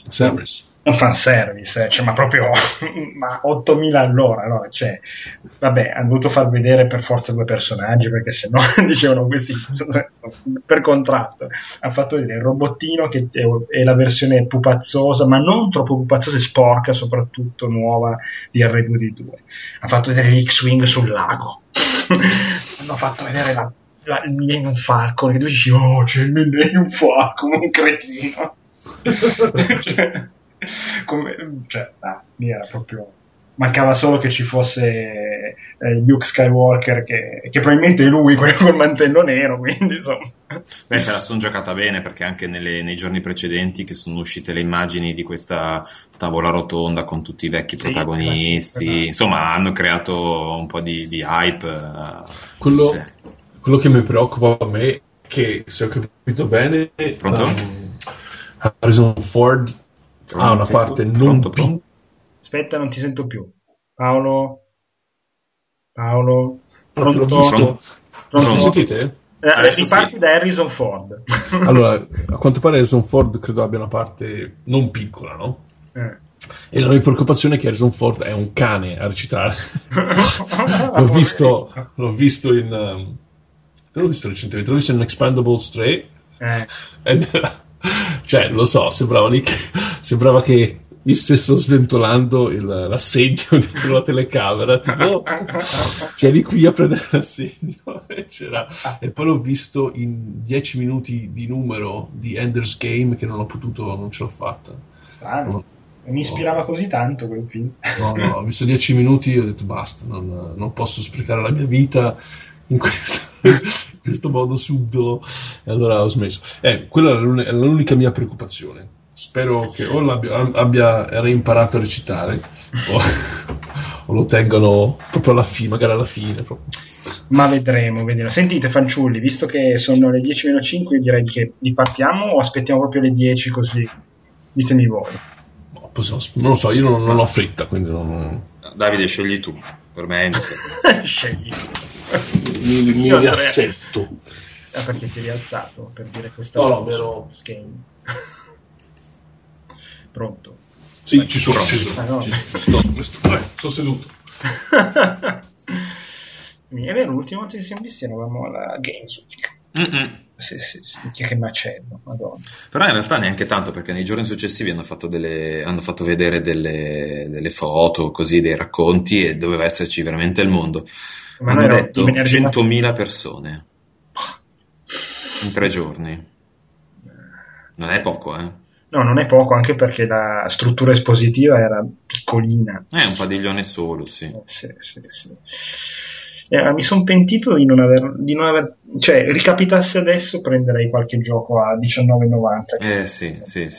service. Un fanservice, cioè, ma proprio 8.000 all'ora. Allora, cioè, vabbè, hanno dovuto far vedere per forza 2 personaggi, perché sennò dicevano questi per contratto. Hanno fatto vedere il robottino, che è la versione pupazzosa, ma non troppo pupazzosa e sporca, soprattutto nuova di R2D2. Hanno fatto vedere l'X-Wing sul lago, hanno fatto vedere il Millennium Falcon, che tu dici, c'è il Millennium Falcon, un cretino. Era proprio, mancava solo che ci fosse Luke Skywalker, che probabilmente è lui quello col mantello nero, quindi insomma. Beh, se la sono giocata bene, perché anche nei giorni precedenti che sono uscite le immagini di questa tavola rotonda con tutti i vecchi protagonisti, insomma hanno creato un po' di hype. Quello che mi preoccupa a me è che, se ho capito bene, Harrison Ford ha una parte pronto. Aspetta, non ti sento più. Paolo? Pronto? Pronto? Sentite? Riparti da Harrison Ford. Allora, a quanto pare Harrison Ford credo abbia una parte non piccola, no? E la mia preoccupazione è che Harrison Ford è un cane a recitare. l'ho visto recentemente in Expendables 3 cioè lo so, sembrava che mi stessero sventolando l'assegno dentro la telecamera, tipo vieni qui a prendere l'assegno, e poi l'ho visto in 10 minuti di numero di Ender's Game che non ce l'ho fatta. Strano, mi ispirava così tanto quel film. No, ho visto 10 minuti e ho detto basta, non posso sprecare la mia vita in questo modo subdolo, e allora ho smesso. Quella è l'unica mia preoccupazione. Spero che o abbia reimparato a recitare o lo tengano proprio alla fine, magari alla fine proprio. Ma vedremo. Sentite fanciulli, visto che sono le 10 meno 5, direi che li partiamo o aspettiamo proprio le 10, così ditemi voi. Non lo so, io non ho fretta, quindi Davide, scegli tu, per me scegli tu. Mi riassetto. Perché ti hai rialzato per dire questa cosa? Schema. Pronto? Sì, vai, ci sono. Ah, no. Sto seduto. Mi è l'ultimo che siamo visti, eravamo alla Games Week. Sì, che macello, madonna. Però in realtà neanche tanto, perché nei giorni successivi hanno fatto vedere delle foto, così, dei racconti, e doveva esserci veramente il mondo. Ma hanno detto 100.000 persone in 3 giorni. Non è poco, eh? No, non è poco, anche perché la struttura espositiva era piccolina. È un padiglione solo, sì. Sì. Mi sono pentito di non aver... Cioè, ricapitasse adesso, prenderei qualche gioco a 19,90.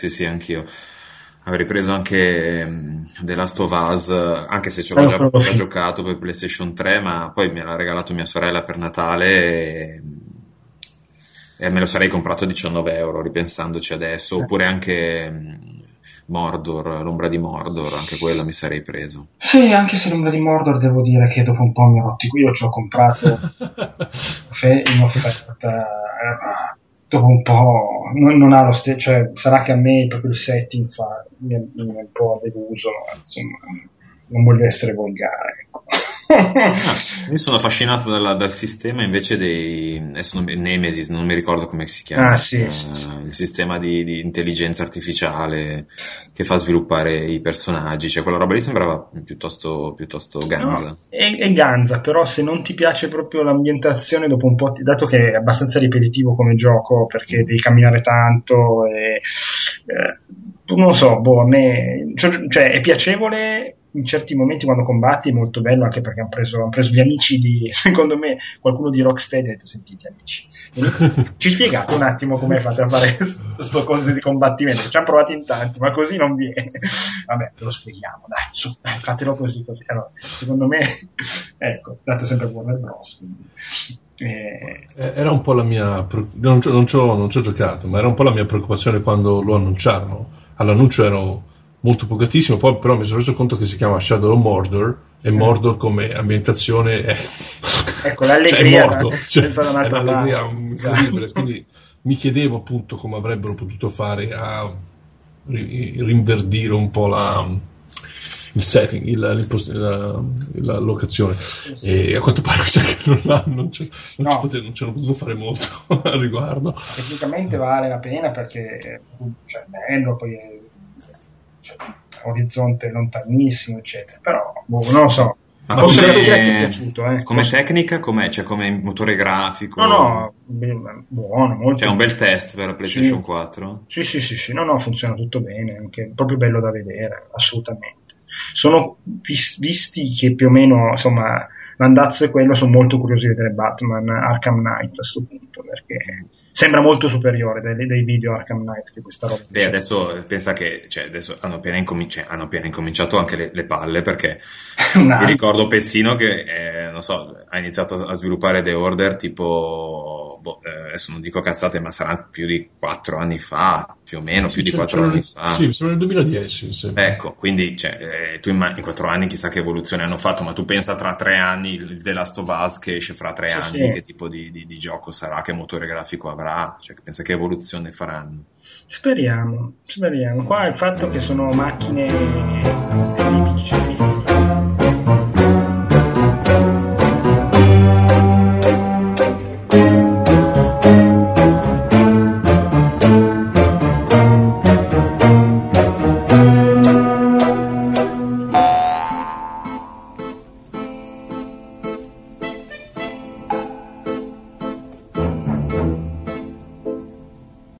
Sì, anch'io. Avrei preso anche The Last of Us, anche se ce l'ho già giocato per PlayStation 3, ma poi me l'ha regalato mia sorella per Natale e me lo sarei comprato a €19 ripensandoci adesso. Oppure anche Mordor, l'ombra di Mordor, anche quella mi sarei preso. Sì, anche se l'ombra di Mordor devo dire che dopo un po' mi ha rotti. Io ci ho comprato in offerta, dopo un po' non ha lo stesso, cioè sarà che a me proprio il setting mi è un po' deluso, insomma, non voglio essere volgare, ecco. Io sono affascinato dal sistema invece dei Nemesis, non mi ricordo come si chiama. Sì. Il sistema di intelligenza artificiale che fa sviluppare i personaggi, cioè quella roba lì sembrava piuttosto ganza. No, è ganza, però se non ti piace proprio l'ambientazione, dopo un po' dato che è abbastanza ripetitivo come gioco, perché devi camminare tanto non lo so, a me cioè è piacevole in certi momenti quando combatti, è molto bello, anche perché hanno preso gli amici di, secondo me, qualcuno di Rocksteady, ha detto: sentite amici, ci spiegate un attimo come fate a fare questo coso di combattimento, ci hanno provato in tanti, ma così non viene. Vabbè, ve lo spieghiamo, dai, su, fatelo così. Allora, secondo me, ecco, dato sempre Warner Bros. Era un po' la mia, non ci ho giocato, ma era un po' la mia preoccupazione quando lo annunciarono. All'annuncio ero molto pocatissimo, poi però mi sono reso conto che si chiama Shadow of Mordor, e Mordor come ambientazione è, ecco, l'allegria, cioè, è un'allegria incredibile. Quindi mi chiedevo appunto come avrebbero potuto fare a rinverdire un po' il setting, la locazione, sì. E a quanto pare che non ci hanno potuto fare molto al riguardo. Tecnicamente vale la pena, perché cioè, bello, poi è orizzonte lontanissimo, eccetera, però non lo so. Ma come tecnica, com'è? Cioè, come motore grafico? No, buono, molto. C'è un bel test per la PlayStation 4? Sì, no, funziona tutto bene, anche proprio bello da vedere, assolutamente. Sono visti che più o meno, insomma, l'andazzo è quello, sono molto curioso di vedere Batman Arkham Knight a questo punto, perché sembra molto superiore dei video Arkham Knight, che questa roba. Beh, adesso pensa che adesso hanno appena incominciato anche le palle, perché mi ricordo Pessino che non so, ha iniziato a sviluppare The Order tipo adesso non dico cazzate, ma sarà più di 4 anni fa, più o meno, sì, più di 4 anni fa. Sì, mi sembra nel 2010. Sì. Ecco, quindi cioè, tu in 4 anni chissà che evoluzione hanno fatto, ma tu pensa tra 3 anni il The Last of Us che esce fra 3 anni, sì. Che tipo di gioco sarà, che motore grafico avrà, cioè pensa che evoluzione faranno. Speriamo, speriamo. Qua il fatto che sono macchine